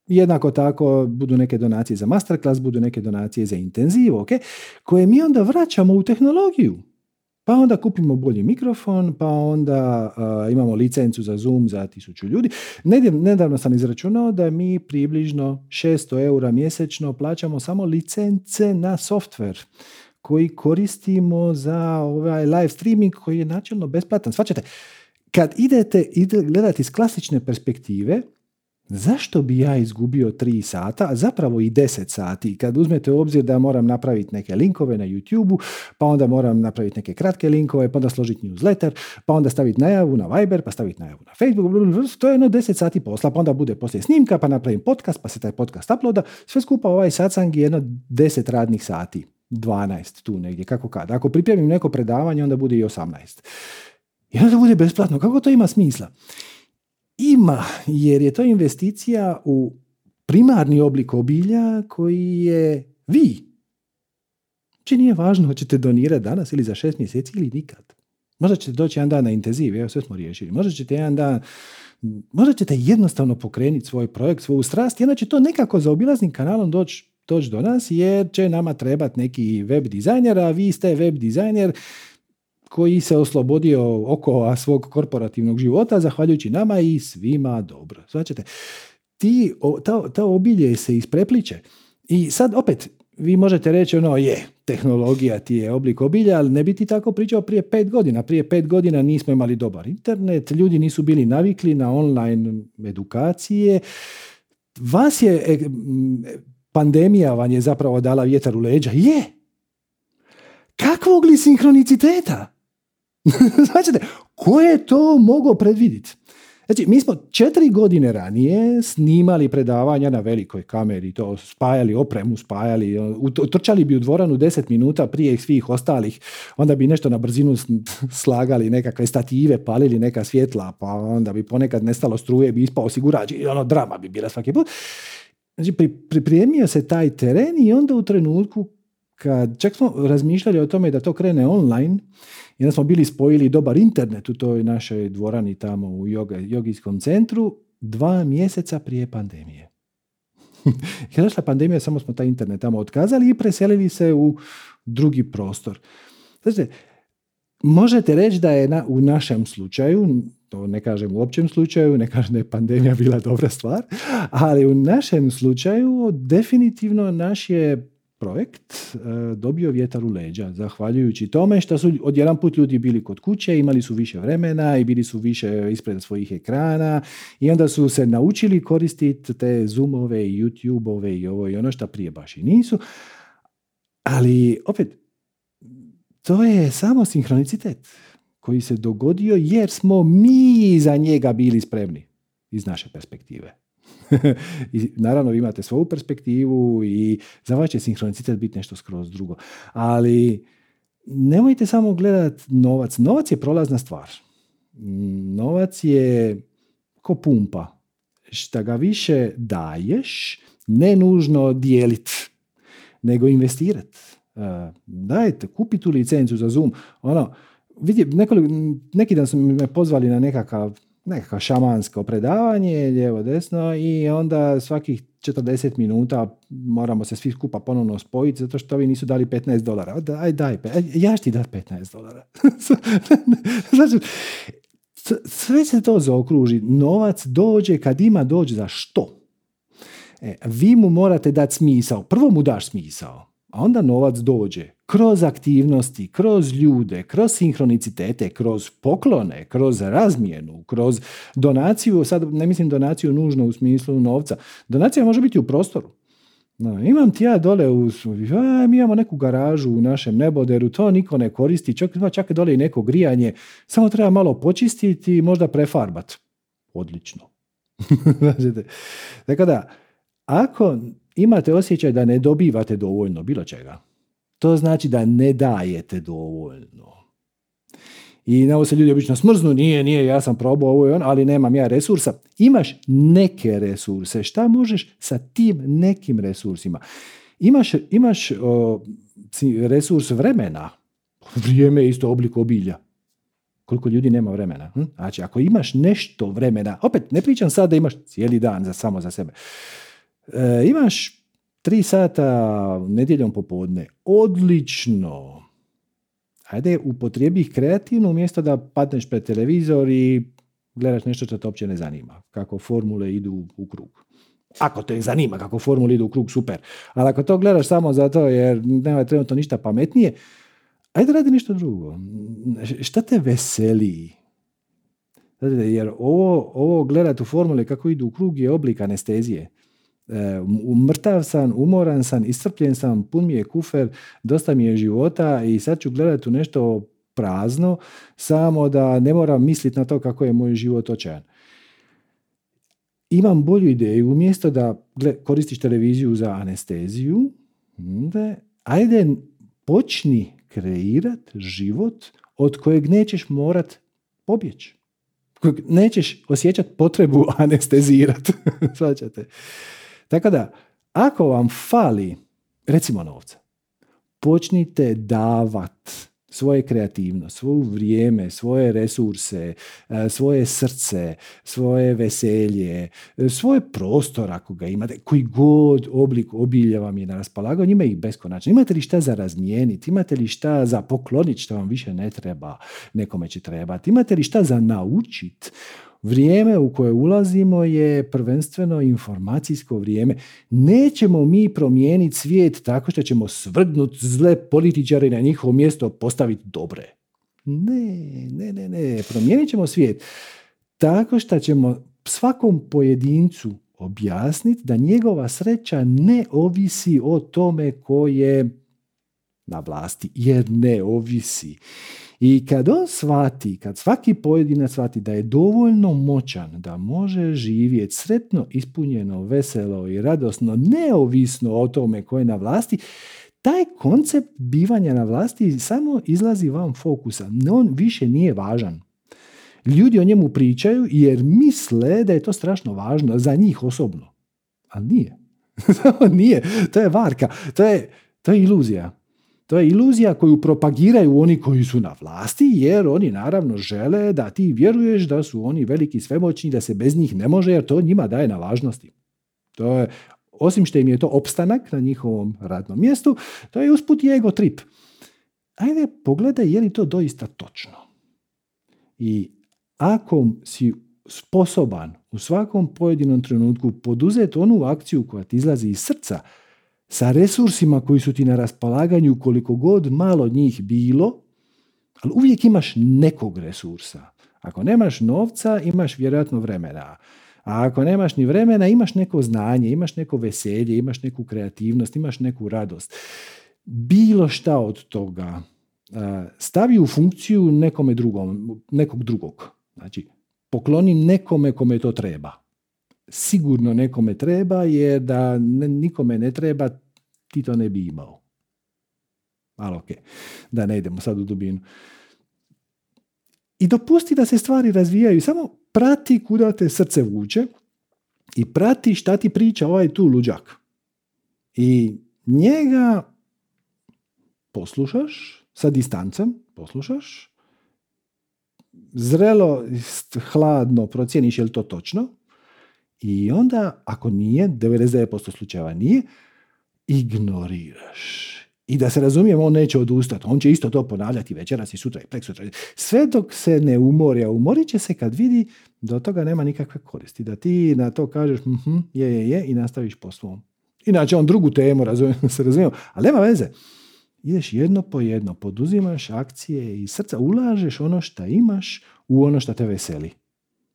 Jednako tako budu neke donacije za masterclass, budu neke donacije za intenzivu, okay? Koje mi onda vraćamo u tehnologiju. Pa onda kupimo bolji mikrofon, pa onda uh, imamo licencu za Zoom za tisuću ljudi. Nedavno sam izračunao da mi približno šesto eura mjesečno plaćamo samo licence na software koji koristimo za ovaj live streaming koji je načelno besplatan. Svačate, kad idete, idete gledati iz klasične perspektive, zašto bi ja izgubio tri sata, a zapravo i deset sati, kad uzmete u obzir da moram napraviti neke linkove na YouTubeu, pa onda moram napraviti neke kratke linkove, pa onda složiti newsletter, pa onda staviti najavu na Viber, pa staviti najavu na Facebook, to je jedno deset sati posla, pa onda bude poslije snimka, pa napravim podcast, pa se taj podcast uploada, sve skupa ovaj satsang je jedno deset radnih sati, dvanaest tu negdje, kako kada. Ako pripremim neko predavanje, onda bude i osamnaest. I onda bude besplatno, kako to ima smisla? Ima, jer je to investicija u primarni oblik obilja koji je vi. Znači nije važno hoćete donirati danas ili za šest mjeseci ili nikad. Možda ćete doći jedan dan na intenziv, evo sve smo riješili. Možda ćete jedan dan, možda ćete jednostavno pokrenuti svoj projekt, svoju strast, jedna će to nekako zaobilaznim kanalom doći doć do nas, jer će nama trebati neki web dizajner, a vi ste web dizajner koji se oslobodio okova svog korporativnog života, zahvaljujući nama i svima dobro. Znači, ti, o, ta, ta obilje se isprepliče. I sad opet, vi možete reći, ono, je, tehnologija ti je oblik obilja, ali ne bi ti tako pričao prije pet godina. Prije pet godina nismo imali dobar internet, ljudi nisu bili navikli na online edukacije. Vas je, pandemija vam je zapravo dala vjetar u leđa. Je! Kakvog li sinhroniciteta? Znači, ko je to mogao predvidjeti? Znači, mi smo četiri godine ranije snimali predavanja na velikoj kameri, to spajali opremu, spajali, utrčali bi u dvoranu deset minuta prije svih ostalih, onda bi nešto na brzinu slagali, nekakve stative, palili neka svjetla, pa onda bi ponekad nestalo struje, bi ispao osigurač i ono, drama bi bila svaki put. Znači, pripremio se taj teren i onda u trenutku kad čak smo razmišljali o tome da to krene online, jer smo bili spojili dobar internet u toj našoj dvorani tamo u yoga, jogijskom centru, dva mjeseca prije pandemije. Kada je došla pandemija, samo smo taj internet tamo otkazali i preselili se u drugi prostor. Znači, možete reći da je na, u našem slučaju, to ne kažem u općem slučaju, ne kažem da je pandemija bila dobra stvar, ali u našem slučaju definitivno naš je projekt dobio vjetar u leđa zahvaljujući tome što su odjedanput ljudi bili kod kuće, imali su više vremena i bili su više ispred svojih ekrana i onda su se naučili koristiti te Zoomove i YouTubeove i ovo i ono što prije baš i nisu. Ali opet, to je samo sinhronicitet koji se dogodio jer smo mi za njega bili spremni iz naše perspektive. I naravno vi imate svoju perspektivu i za vas će sinhronicitet biti nešto skroz drugo, ali nemojte samo gledati novac. Novac je prolazna stvar. Novac je ko pumpa. Šta ga više daješ, ne nužno dijeliti, nego investirati. Dajte, kupi tu licencu za Zoom. Ono, vidi, nekoliko, neki dan su me pozvali na nekakav nekako šamansko predavanje, lijevo, desno, i onda svakih četrdeset minuta moramo se svi skupa ponovno spojiti zato što ovi nisu dali petnaest dolara. Aj, daj, ja ću ti dati petnaest dolara. Znači, sve se to zaokruži. Novac dođe kad ima dođe za što? E, vi mu morate dati smisao. Prvo mu daš smisao, a onda novac dođe. Kroz aktivnosti, kroz ljude, kroz sinhronicitete, kroz poklone, kroz razmjenu, kroz donaciju, sad ne mislim donaciju nužno u smislu novca, donacija može biti u prostoru. No, imam ti ja dole, u, a, mi imamo neku garažu u našem neboderu, to niko ne koristi, čak, čak je dole i neko grijanje, samo treba malo počistiti i možda prefarbat. Odlično. Dakle, da, ako imate osjećaj da ne dobivate dovoljno bilo čega, to znači da ne dajete dovoljno. I na ovo se ljudi obično smrznu, nije, nije, ja sam probao ovo i ono, ali nemam ja resursa. Imaš neke resurse. Šta možeš sa tim nekim resursima? Imaš, imaš o, resurs vremena. Vrijeme je isto oblik obilja. Koliko ljudi nema vremena? Hm? Znači, ako imaš nešto vremena, opet ne pričam sad da imaš cijeli dan za, samo za sebe. E, imaš tri sata nedjeljom popodne. Odlično. Ajde, upotrijebi ih kreativno umjesto da padneš pred televizor i gledaš nešto što te uopće ne zanima. Kako formule idu u krug. Ako te zanima kako formule idu u krug, super. Ali ako to gledaš samo zato jer nema trenutno ništa pametnije, ajde radi nešto drugo. Šta te veseli? Jer ovo, ovo gledati u formule kako idu u krug je oblik anestezije. E, mrtav sam, umoran sam, iscrpljen sam, pun mi je kufer, dosta mi je života i sad ću gledati u nešto prazno, samo da ne moram misliti na to kako je moj život očajan. Imam bolju ideju, umjesto da koristiš televiziju za anesteziju, da, ajde počni kreirati život od kojeg nećeš morat pobjeći. Kojeg nećeš osjećati potrebu anestezirati. Svaćate. Tako da, ako vam fali, recimo novca, počnite davat svoje kreativnost, svoje vrijeme, svoje resurse, svoje srce, svoje veselje, svoje prostor ako ga imate, koji god oblik obilja vam je na raspolaganju, ima ih beskonačno. Imate li šta za razmijeniti, imate li šta za pokloniti što vam više ne treba, nekome će trebati, imate li šta za naučiti. Vrijeme u koje ulazimo je prvenstveno informacijsko vrijeme. Nećemo mi promijeniti svijet tako što ćemo svrgnuti zle političare i na njihovo mjesto postaviti dobre. Ne, ne, ne, ne. Promijenit ćemo svijet tako što ćemo svakom pojedincu objasniti da njegova sreća ne ovisi o tome ko je na vlasti, jer ne ovisi. I kad on shvati, kad svaki pojedinac shvati da je dovoljno moćan, da može živjeti sretno, ispunjeno, veselo i radosno, neovisno o tome ko je na vlasti, taj koncept bivanja na vlasti samo izlazi van fokusa. On više nije važan. Ljudi o njemu pričaju jer misle da je to strašno važno za njih osobno. Ali nije. Nije. To je varka. To je, to je iluzija. To je iluzija koju propagiraju oni koji su na vlasti, jer oni naravno žele da ti vjeruješ da su oni veliki svemoćni, da se bez njih ne može, jer to njima daje na važnosti. To je, osim što im je to opstanak na njihovom radnom mjestu, to je usput i ego trip. Ajde, pogledaj je li to doista točno. I ako si sposoban u svakom pojedinom trenutku poduzeti onu akciju koja ti izlazi iz srca, sa resursima koji su ti na raspolaganju, koliko god malo njih bilo, ali uvijek imaš nekog resursa. Ako nemaš novca, imaš vjerojatno vremena. A ako nemaš ni vremena, imaš neko znanje, imaš neko veselje, imaš neku kreativnost, imaš neku radost. Bilo šta od toga stavi u funkciju nekome drugom, nekog drugog. Znači, pokloni nekome kome to treba. Sigurno nekome treba, jer da nikome ne treba, ti to ne bi imao. Ali ok, da ne idemo sad u dubinu. I dopusti da se stvari razvijaju. Samo prati kuda te srce vuče i prati šta ti priča ovaj tu luđak. I njega poslušaš, sa distancem poslušaš, zrelo, hladno procijeniš je li to točno, i onda, ako nije, devedeset devet posto slučajeva nije, ignoriraš. I da se razumijemo, on neće odustati. On će isto to ponavljati večeras i sutra i preksutra. Sve dok se ne umori, a umorit će se kad vidi da od toga nema nikakve koristi. Da ti na to kažeš mm-hmm, je, je, je i nastaviš po svom. Inače, on drugu temu, razumijemo, se razumijemo. Ali nema veze. Ideš jedno po jedno, poduzimaš akcije i srca, ulažeš ono što imaš u ono što te veseli.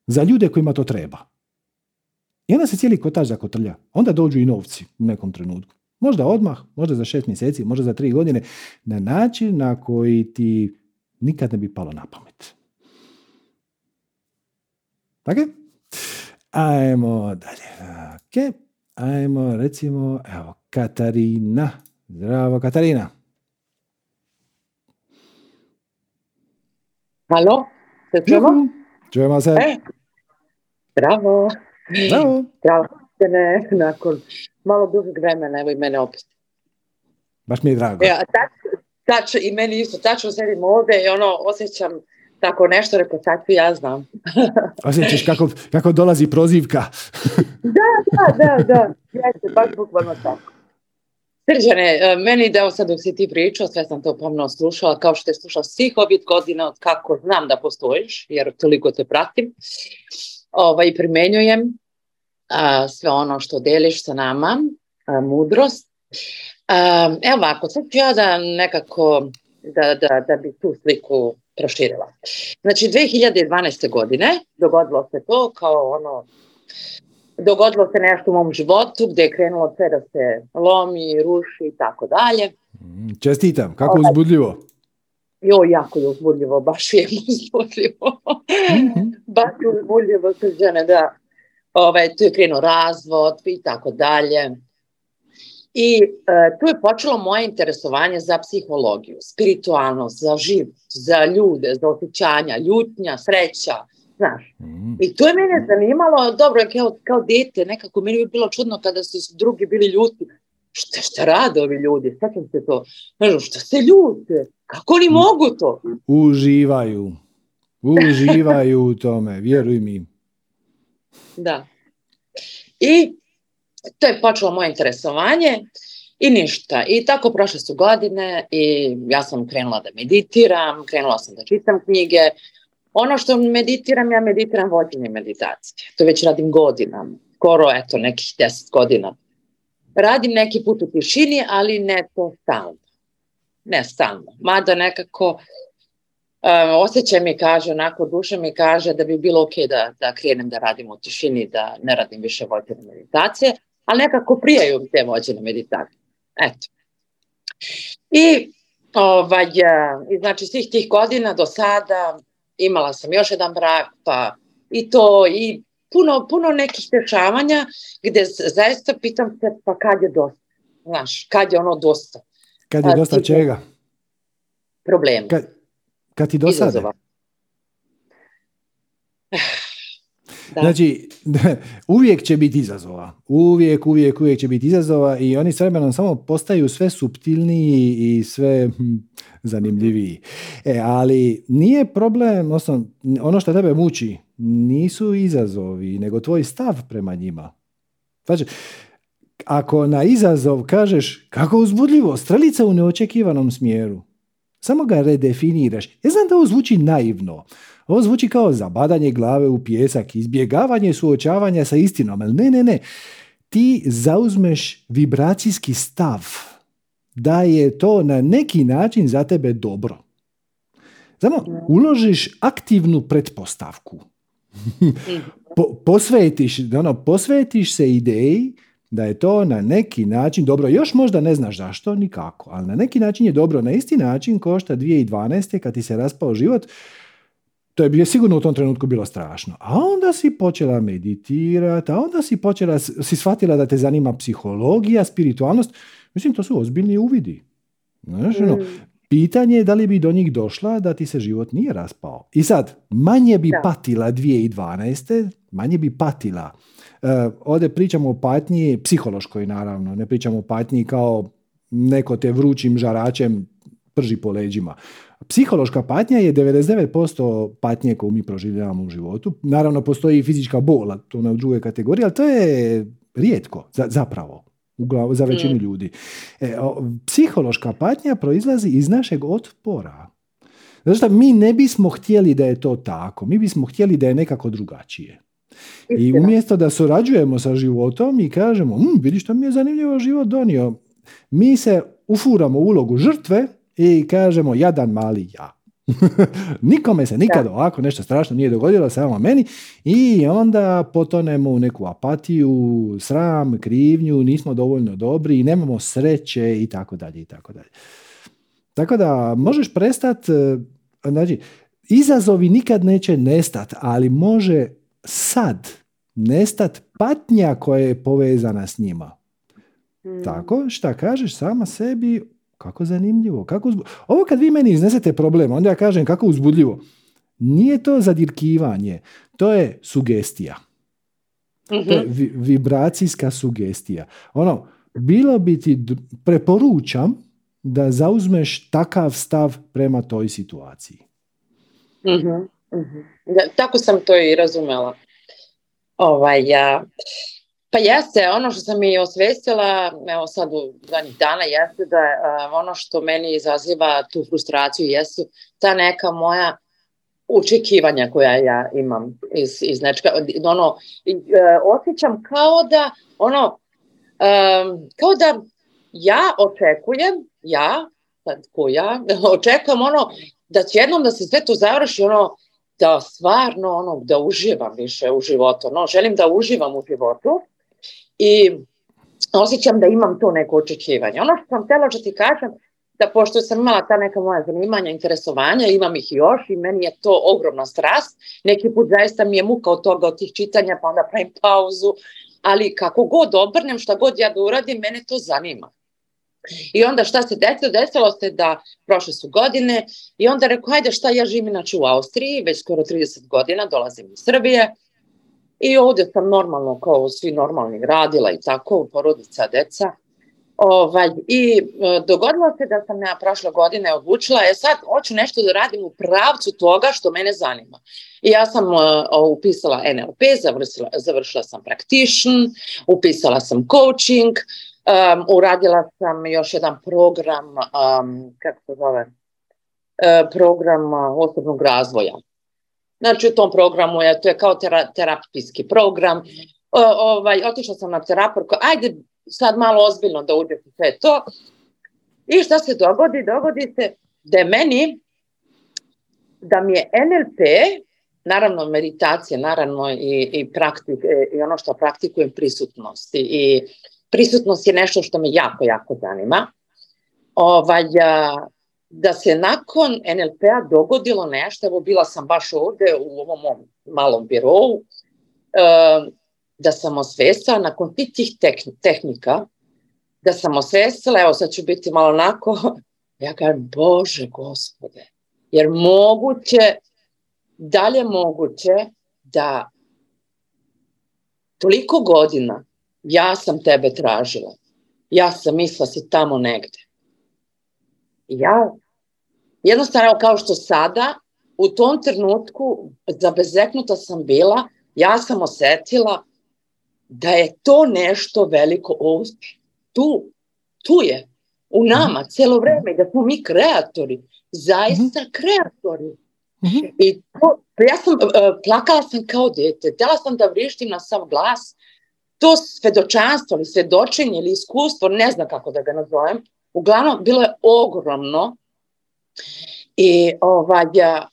Za ljude kojima to treba. I onda se cijeli kotač zakotrlja. Onda dođu i novci u nekom trenutku. Možda odmah, možda za šest mjeseci, možda za tri godine. Na način na koji ti nikad ne bi palo na pamet. Tako? Okay. Ajmo dalje. Okay. Ajmo recimo, evo, Katarina. Zdravo, Katarina. Halo, se čujemo? Čujemo se. E, bravo. Zdravo. Zdravo, ne, nakon malo dužeg vremena, evo i mene opet. Baš mi je drago. Ja, tač, tač, i meni isto, tačno sedim ovdje i ono, osjećam tako nešto, rekao, kakvi ja znam. Osjećaš kako, kako dolazi prozivka. da, da, da, da. Ja se baš bukvalno tako. Srđane, meni da sad dok si ti pričao, sve sam to pomno slušala, kao što je slušala svih ovih godina od kako znam da postojiš, jer toliko te pratim, ovaj, primenjujem a, sve ono što deliš sa nama, a, mudrost. A, evo ovako, sad ću ja da nekako, da, da, da bi tu sliku proširila. Znači, dvije hiljade dvanaeste. godine dogodilo se to kao ono... Dogodilo se nešto u mom životu gdje je krenulo sve da se lomi, ruši i tako dalje. Čestitam, kako Ove, uzbudljivo. Jo, jako je uzbudljivo, baš je uzbudljivo. Mm-hmm. Baš je uzbudljivo, Srđane, da. Ove, tu je krenuo razvod i tako dalje. I e, tu je počelo moje interesovanje za psihologiju, spiritualnost, za život, za ljude, za osjećanja, ljutnja, sreća. Znaš. I to je mene zanimalo, dobro, kao, kao dete, nekako meni bi bilo čudno kada su drugi bili ljuti. Šta, šta rade ovi ljudi? Sjećam se to. Znaš, šta se ljute? Kako oni mogu to? Uživaju. Uživaju u tome, vjeruj mi. Da. I to je počelo moje interesovanje i ništa. I tako prošle su godine i ja sam krenula da meditiram, krenula sam da čitam knjige. Ono što meditiram, ja meditiram vođenje meditacije. To već radim godinama, skoro eto nekih deset godina. Radim neki put u tišini, ali ne to stalno. Ne stalno. Mada nekako um, osjećaj mi kaže, onako duša mi kaže da bi bilo ok da, da krenem da radim u tišini, da ne radim više vođene meditacije, ali nekako prijaju te vođene meditacije. Eto. I, ovaj, i znači svih tih godina do sada... Imala sam još jedan brak, pa i to, i puno, puno nekih dešavanja gdje zaista pitam se pa kad je dosta, znaš, kad je ono dosta. Kad je dosta čega? Problema. Kad, kad ti dosade? Da. Znači, uvijek će biti izazova. Uvijek, uvijek, uvijek će biti izazova i oni s vremenom samo postaju sve suptilniji i sve zanimljiviji. E, ali nije problem, osnovno, ono što tebe muči, nisu izazovi, nego tvoj stav prema njima. Znači, ako na izazov kažeš kako uzbudljivo, strelica u neočekivanom smjeru, samo ga redefiniraš. Ja znam da ovo zvuči naivno. Ovo zvuči kao zabadanje glave u pijesak, izbjegavanje suočavanja sa istinom, ali ne, ne, ne. Ti zauzmeš vibracijski stav da je to na neki način za tebe dobro. Samo uložiš aktivnu pretpostavku. Po, posvetiš, ono, posvetiš se ideji da je to na neki način dobro. Još možda ne znaš zašto, nikako, ali na neki način je dobro. Na isti način košta dvije hiljade dvanaeste. kad ti se raspao život, to je sigurno u tom trenutku bilo strašno. A onda si počela meditirati, a onda si počela, si shvatila da te zanima psihologija, spiritualnost. Mislim, to su ozbiljni uvidi. Znaš, mm. no, pitanje je da li bi do njih došla da ti se život nije raspao. I sad, manje bi da. patila dvije hiljade dvanaeste. Manje bi patila. Uh, ovdje pričamo o patnji, psihološkoj naravno, ne pričamo o patnji kao neko te vrućim žaračem prži po leđima. Psihološka patnja je devedeset devet posto patnje koju mi proživljavamo u životu. Naravno, postoji i fizička bol, to je u drugoj kategoriji, ali to je rijetko, za, zapravo, uglavu, za većinu ljudi. E, o, psihološka patnja proizlazi iz našeg otpora. Zašto mi ne bismo htjeli da je to tako, mi bismo htjeli da je nekako drugačije. I umjesto da surađujemo sa životom i kažemo, hm, vidi što mi je zanimljivo život donio, mi se ufuramo u ulogu žrtve i kažemo, jadan mali ja. Nikome se nikad da. ovako nešto strašno nije dogodilo, samo meni. I onda potonemo u neku apatiju, sram, krivnju, nismo dovoljno dobri, nemamo sreće i tako dalje i tako dalje. Tako da možeš prestati, znači, izazovi nikad neće nestati, ali može sad nestat patnja koja je povezana s njima. Mm. Tako, šta kažeš sama sebi, kako zanimljivo, kako uzbud... Ovo kad vi meni iznesete problem, onda ja kažem kako uzbudljivo. Nije to zadirkivanje, to je sugestija. Mm-hmm. To je vi- vibracijska sugestija. Ono, bilo bi ti, d- preporučam da zauzmeš takav stav prema toj situaciji. Uh-huh, uh-huh. Da, tako sam to i razumjela. Ovaj, ja... Pa jeste, ono što sam i osvijestila, evo sad u zadnjih dana, jeste da uh, ono što meni izaziva tu frustraciju jesu ta neka moja očekivanja koja ja imam iz, iz nečega. Ono, uh, osjećam kao da, ono, um, kao da ja očekujem, ja, sad ko ja, očekujem ono da će jednom da se sve to završi, ono, da stvarno, ono, da uživam više u životu, ono, želim da uživam u životu. I osjećam da imam to neko očekivanje. Ono što sam htjela da ti kažem, da pošto sam imala ta neka moja zanimanja, interesovanja, imam ih još i meni je to ogromna strast. Neki put zaista mi je muka od toga, od tih čitanja, pa onda pravim pauzu. Ali kako god obrnem, šta god ja da uradim, mene to zanima. I onda šta se desilo? Desilo se da prošle su godine i onda rekao, ajde šta, ja živim inače u Austriji, već skoro trideset godina, dolazim iz Srbije. I ovdje sam normalno, kao svi normalni, radila i tako, porodica, deca. Ovaj, I e, dogodilo se da sam ja prošle godine odlučila, je sad hoću nešto da radim u pravcu toga što mene zanima. I ja sam e, upisala N L P, završila, završila sam practitioner, upisala sam coaching, um, uradila sam još jedan program, um, kako se zove, e, program osobnog razvoja. Znači u tom programu je, to je kao tera, terapijski program, o, ovaj, otišla sam na terapijsku, ajde sad malo ozbiljno da uđe u sve to. I šta se dogodi? Dogodi se da je meni, da mi je N L P, naravno meditacije, naravno i, i, praktik, i ono što praktikujem prisutnost. I prisutnost je nešto što me jako, jako zanima. Ovaj... A, da se nakon N L P-a dogodilo nešto, evo bila sam baš ovdje u ovom mom malom birovu, da sam osvijestila nakon tih tehnika, da sam osvijestila, evo sad ću biti malo onako, ja kažem, Bože Gospode, jer moguće, dalje moguće da toliko godina ja sam tebe tražila, ja sam mislila si tamo negdje. Ja, jednostavno kao što sada, u tom trenutku zabezeknuta sam bila, ja sam osjetila da je to nešto veliko ovdje. Tu, tu je, u nama, cijelo vrijeme, da smo mi kreatori, zaista kreatori. Mm-hmm. I to, ja sam, plakala sam kao dijete, htjela sam da vrištim na sav glas, to svedočanstvo ili svedočenje ili iskustvo, ne znam kako da ga nazovem, uglavnom, bilo je ogromno i ovaj, ja,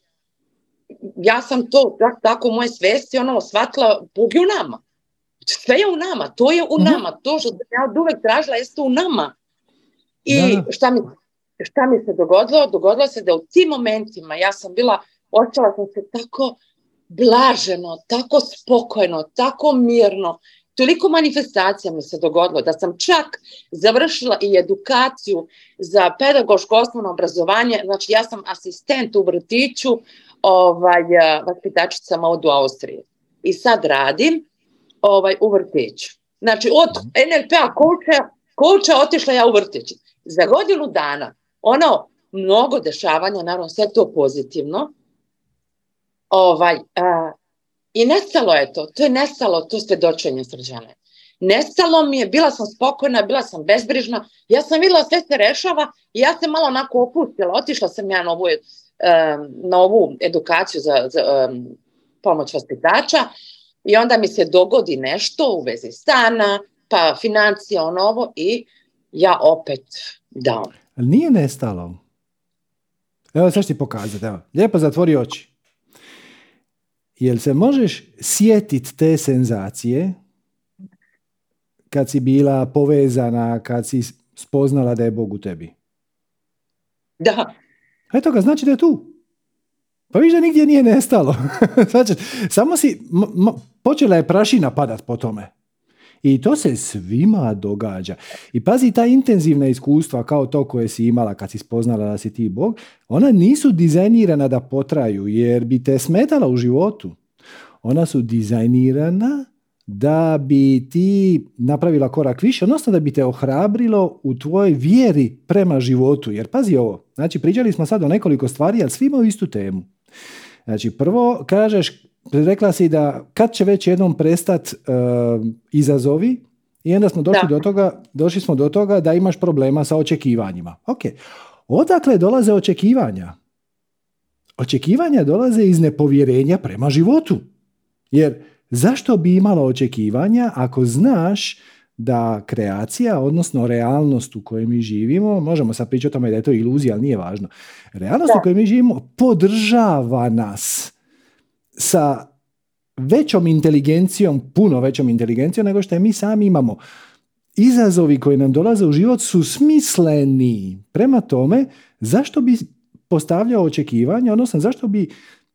ja sam to tak, tako moje svesti ono, shvatila, Bog je u nama. Sve je u nama, to je u nama. Mm-hmm. To što sam ja od uvek tražila jeste u nama. I šta mi, šta mi se dogodilo? Dogodilo se da u tim momentima ja sam bila, osjećala sam se tako blaženo, tako spokojno, tako mirno. Toliko manifestacija mi se dogodilo da sam čak završila i edukaciju za pedagoško osnovno obrazovanje. Znači ja sam asistent u vrtiću ovaj, vaspitačicama od u Austriji. I sad radim ovaj, u vrtiću. Znači od N L P-a coacha, coacha otišla ja u vrtić. Za godinu dana ono mnogo dešavanja, naravno sve to pozitivno. Ovaj... A, I nestalo je to, to je nestalo, to svedočenje Srđane. Nestalo mi je, bila sam spokojna, bila sam bezbrižna, ja sam vidjela sve se rešava i ja se malo onako opustila, otišla sam ja na ovu, na ovu edukaciju za, za um, pomoć vaspitača i onda mi se dogodi nešto u vezi stana, pa financija, ono ovo i ja opet down. Ali nije nestalo. Evo sad ću ti pokazati, evo, lijepo zatvori oči. Jel se možeš sjetiti te senzacije kad si bila povezana, kad si spoznala da je Bog u tebi? Da. Eto ga, znači da je tu. Pa viš da nigdje nije nestalo. Znači, samo si, m- m- počela je prašina padat po tome. I to se svima događa. I pazi, ta intenzivna iskustva kao to koje si imala kad si spoznala da si ti Bog, ona nisu dizajnirana da potraju jer bi te smetala u životu. Ona su dizajnirana da bi ti napravila korak više, odnosno da bi te ohrabrilo u tvojoj vjeri prema životu. Jer pazi ovo, znači pričali smo sad o nekoliko stvari, ali svi imaju istu temu. Znači, prvo kažeš, rekla si da kad će već jednom prestat uh, izazovi, i onda smo došli do toga, došli smo do toga da imaš problema sa očekivanjima. Ok, odakle dolaze očekivanja? Očekivanja dolaze iz nepovjerenja prema životu. Jer zašto bi imalo očekivanja ako znaš da kreacija, odnosno realnost u kojoj mi živimo, možemo sad pričati o tome da je to iluzija, ali nije važno. Realnost da. u kojoj mi živimo podržava nas sa većom inteligencijom, puno većom inteligencijom nego što je mi sami imamo. Izazovi koji nam dolaze u život su smisleni. Prema tome, zašto bi postavljao očekivanja, odnosno zašto bi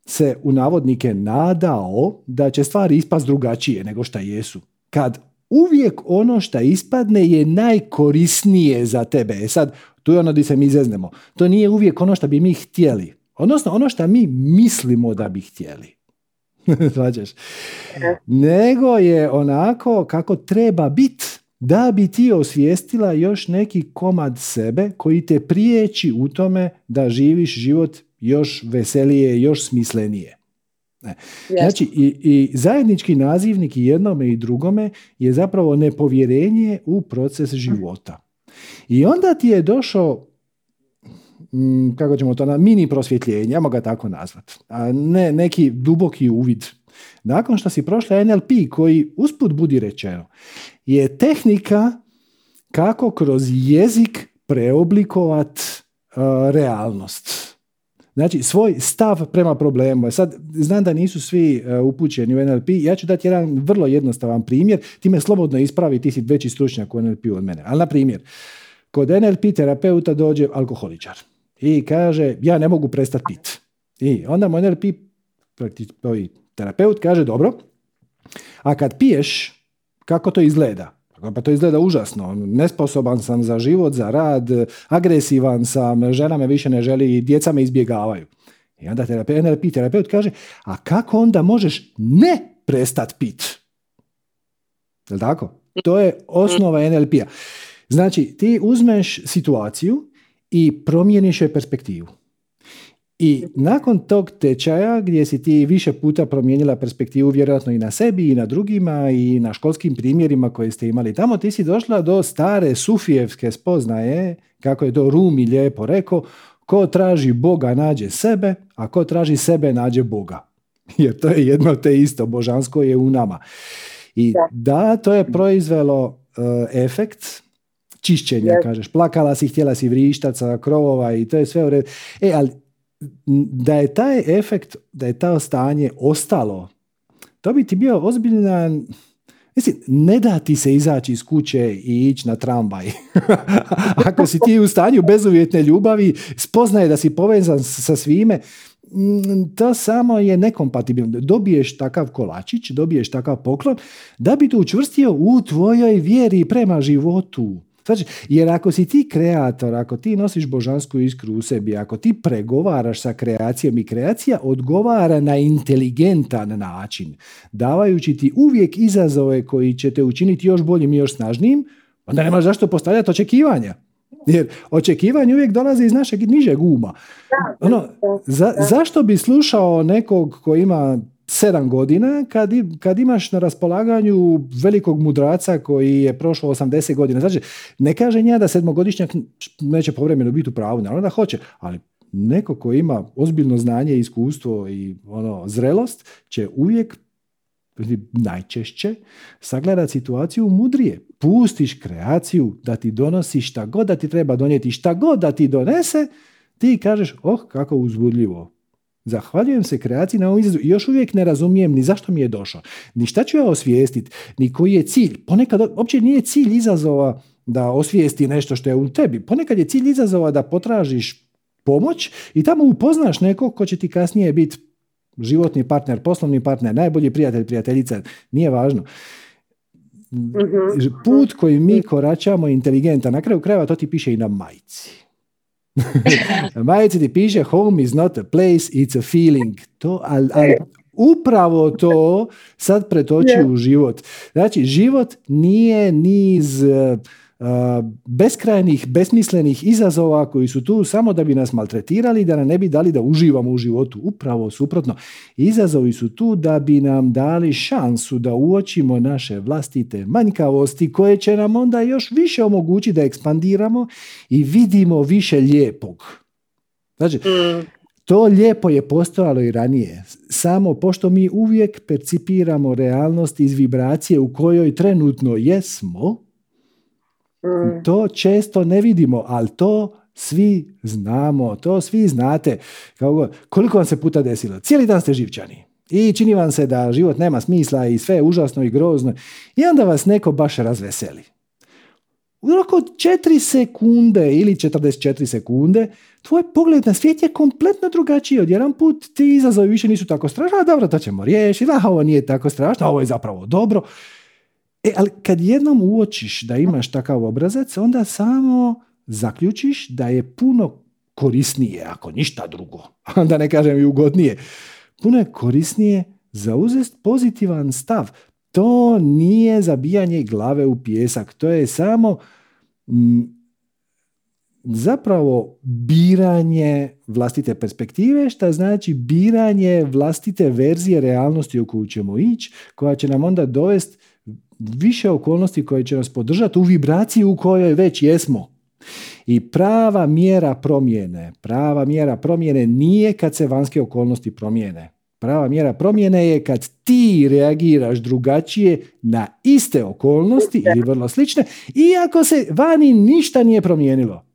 se u navodnike nadao da će stvari ispast drugačije nego što jesu, kad uvijek ono što ispadne je najkorisnije za tebe. E sad, tu je ono gdje se mi zeznemo. To nije uvijek ono što bi mi htjeli. Odnosno, ono što mi mislimo da bi htjeli. Svađaš. Nego je onako kako treba biti da bi ti osvijestila još neki komad sebe koji te priječi u tome da živiš život još veselije, još smislenije. Ne. Znači, i, i zajednički nazivnik i jednome i drugome je zapravo nepovjerenje u proces života. I onda ti je došao, m, kako ćemo to, na mini prosvjetljenje, ajmo ga tako nazvati, a ne neki duboki uvid. Nakon što si prošla N L P, koji, usput budi rečeno, je tehnika kako kroz jezik preoblikovat uh, realnost. Znači, svoj stav prema problemu. Sad, znam da nisu svi uh, upućeni u N L P. Ja ću dati jedan vrlo jednostavan primjer. Ti me slobodno ispravi, ti si veći stručnjak u N L P od mene. Ali, na primjer, kod N L P terapeuta dođe alkoholičar i kaže, ja ne mogu prestati piti. I onda mu N L P terapeut kaže, dobro, a kad piješ, kako to izgleda? Pa to izgleda užasno. Nesposoban sam za život, za rad, agresivan sam, žena me više ne želi, djeca me izbjegavaju. I onda terapeut, N L P terapeut kaže, a kako onda možeš ne prestat pit? Je li tako? To je osnova N L P-a. Znači, ti uzmeš situaciju i promijeniš joj perspektivu. I nakon tog tečaja gdje si ti više puta promijenila perspektivu vjerojatno i na sebi i na drugima i na školskim primjerima koje ste imali tamo, ti si došla do stare sufijevske spoznaje, kako je to Rumi lijepo rekao, ko traži Boga nađe sebe, a ko traži sebe nađe Boga. Jer to je jedno te isto, božansko je u nama. I da, to je proizvelo uh, efekt čišćenja, kažeš, plakala si, htjela si vrištaca, krovova i to je sve u redu. E, ali da je taj efekt, da je to stanje ostalo, to bi ti bio ozbiljan, mislim, ne da ti se izaći iz kuće i ići na tramvaj. Ako si ti u stanju bezuvjetne ljubavi, spoznaje da si povezan sa svime, to samo je nekompatibilno. Dobiješ takav kolačić, dobiješ takav poklon, da bi to učvrstio u tvojoj vjeri prema životu. Znači, jer ako si ti kreator, ako ti nosiš božansku iskru u sebi, ako ti pregovaraš sa kreacijom i kreacija odgovara na inteligentan način, davajući ti uvijek izazove koji će te učiniti još boljim i još snažnijim, onda nemaš zašto postavljati očekivanja. Jer očekivanje uvijek dolaze iz našeg nižeg uma. Ono, za, zašto bi slušao nekog koji ima sedam godina, kad, kad imaš na raspolaganju velikog mudraca koji je prošlo osamdeset godina. Znači, ne kaže nja da sedmogodišnjak neće povremeno biti u pravu, naravno da hoće, ali neko koji ima ozbiljno znanje, iskustvo i ono, zrelost, će uvijek najčešće sagledati situaciju mudrije. Pustiš kreaciju da ti donosi šta god da ti treba donijeti, šta god da ti donese, ti kažeš, oh, kako uzbudljivo. Zahvaljujem se kreaciji na ovom izazovu i još uvijek ne razumijem ni zašto mi je došao, ni šta ću ja osvijestiti, ni koji je cilj. Ponekad uopće nije cilj izazova da osvijesti nešto što je u tebi. Ponekad je cilj izazova da potražiš pomoć i tamo upoznaš nekog ko će ti kasnije biti životni partner, poslovni partner, najbolji prijatelj, prijateljica, nije važno. Put koji mi koračamo je inteligentan. Na kraju krajeva to ti piše i na majici. Majice ti piše home is not a place, it's a feeling. To, ali, ali upravo to sad pretoči yeah. u život. Znači, život nije niz uh, beskrajnih, besmislenih izazova koji su tu samo da bi nas maltretirali, da nam ne bi dali da uživamo u životu. Upravo suprotno. Izazovi su tu da bi nam dali šansu da uočimo naše vlastite manjkavosti koje će nam onda još više omogućiti da ekspandiramo i vidimo više lijepog. Znači, to lijepo je postojalo i ranije, samo pošto mi uvijek percipiramo realnost iz vibracije u kojoj trenutno jesmo, to često ne vidimo, ali to svi znamo, to svi znate. Kao god, koliko vam se puta desilo? Cijeli dan ste živčani i čini vam se da život nema smisla i sve je užasno i grozno i onda vas neko baš razveseli. U roku od četiri sekunde ili četrdeset četiri sekunde tvoj pogled na svijet je kompletno drugačiji. Odjedan put ti izazovi više nisu tako strašni, a dobro, to ćemo riješiti, a ovo nije tako strašno, ovo je zapravo dobro. E, ali kad jednom uočiš da imaš takav obrazac, onda samo zaključiš da je puno korisnije, ako ništa drugo, onda ne kažem i ugodnije, puno je korisnije zauzeti pozitivan stav. To nije zabijanje glave u pijesak, to je samo m, zapravo biranje vlastite perspektive, što znači biranje vlastite verzije realnosti u koju ćemo ići, koja će nam onda dovesti više okolnosti koje će nas podržati u vibraciji u kojoj već jesmo. I prava mjera promjene, prava mjera promjene nije kad se vanjske okolnosti promijene. Prava mjera promjene je kad ti reagiraš drugačije na iste okolnosti ili vrlo slične, iako se vani ništa nije promijenilo.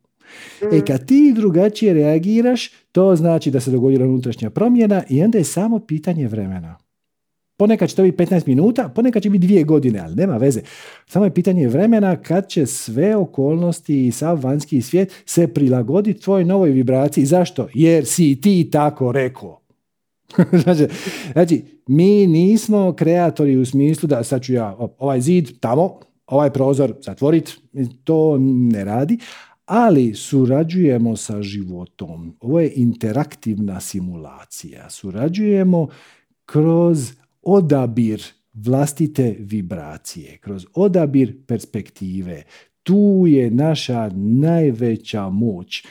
E kad ti drugačije reagiraš, to znači da se dogodila unutrašnja promjena i onda je samo pitanje vremena. Ponekad će to biti petnaest minuta, ponekad će biti dvije godine, ali nema veze. Samo je pitanje vremena kad će sve okolnosti i sav vanjski svijet se prilagoditi tvojoj novoj vibraciji. Zašto? Jer si ti tako rekao. Znači, znači, mi nismo kreatori u smislu da sad ću ja ovaj zid tamo, ovaj prozor zatvoriti, to ne radi, ali surađujemo sa životom. Ovo je interaktivna simulacija. Surađujemo kroz odabir vlastite vibracije, kroz odabir perspektive. Tu je naša najveća moć.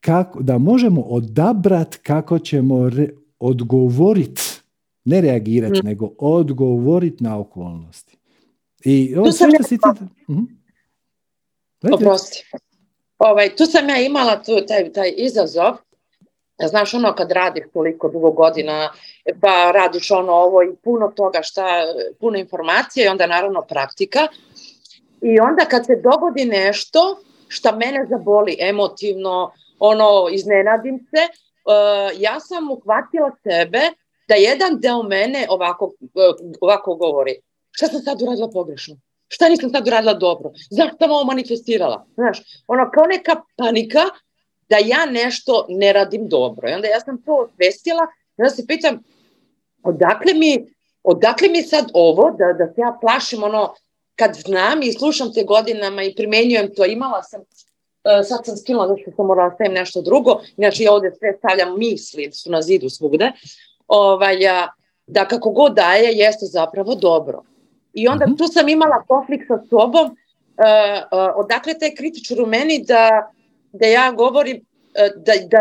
Kako, da možemo odabrati kako ćemo re- odgovoriti, ne reagirati, mm. nego odgovoriti na okolnosti. I ovo sve što ja... si ti... Mm-hmm. Oprosti. Ovaj, tu sam ja imala tu, taj, taj izazov. Znaš, ono kad radiš toliko dugo godina, pa radiš ono ovo i puno toga šta, puno informacije i onda naravno praktika. I onda kad se dogodi nešto šta mene zaboli emotivno, ono iznenadim se, uh, ja sam uhvatila sebe da jedan deo mene ovako, uh, ovako govori. Šta sam sad uradila pogrešno? Šta nisam sad uradila dobro? Zašto sam ovo manifestirala? Znaš, ono kao neka panika da ja nešto ne radim dobro. I onda ja sam to osvestila, onda se pitam, odakle mi, odakle mi sad ovo, da, da se ja plašim, ono, kad znam i slušam te godinama i primjenjujem to, imala sam, sad sam skinula, zato što sam morala stavim nešto drugo, znači ja ovdje sve stavljam misli, su na zidu svugde, ovaj, da kako god daje, jeste zapravo dobro. I onda tu sam imala konflikt sa sobom, uh, uh, odakle taj kritičar u meni da da ja govorim da, da,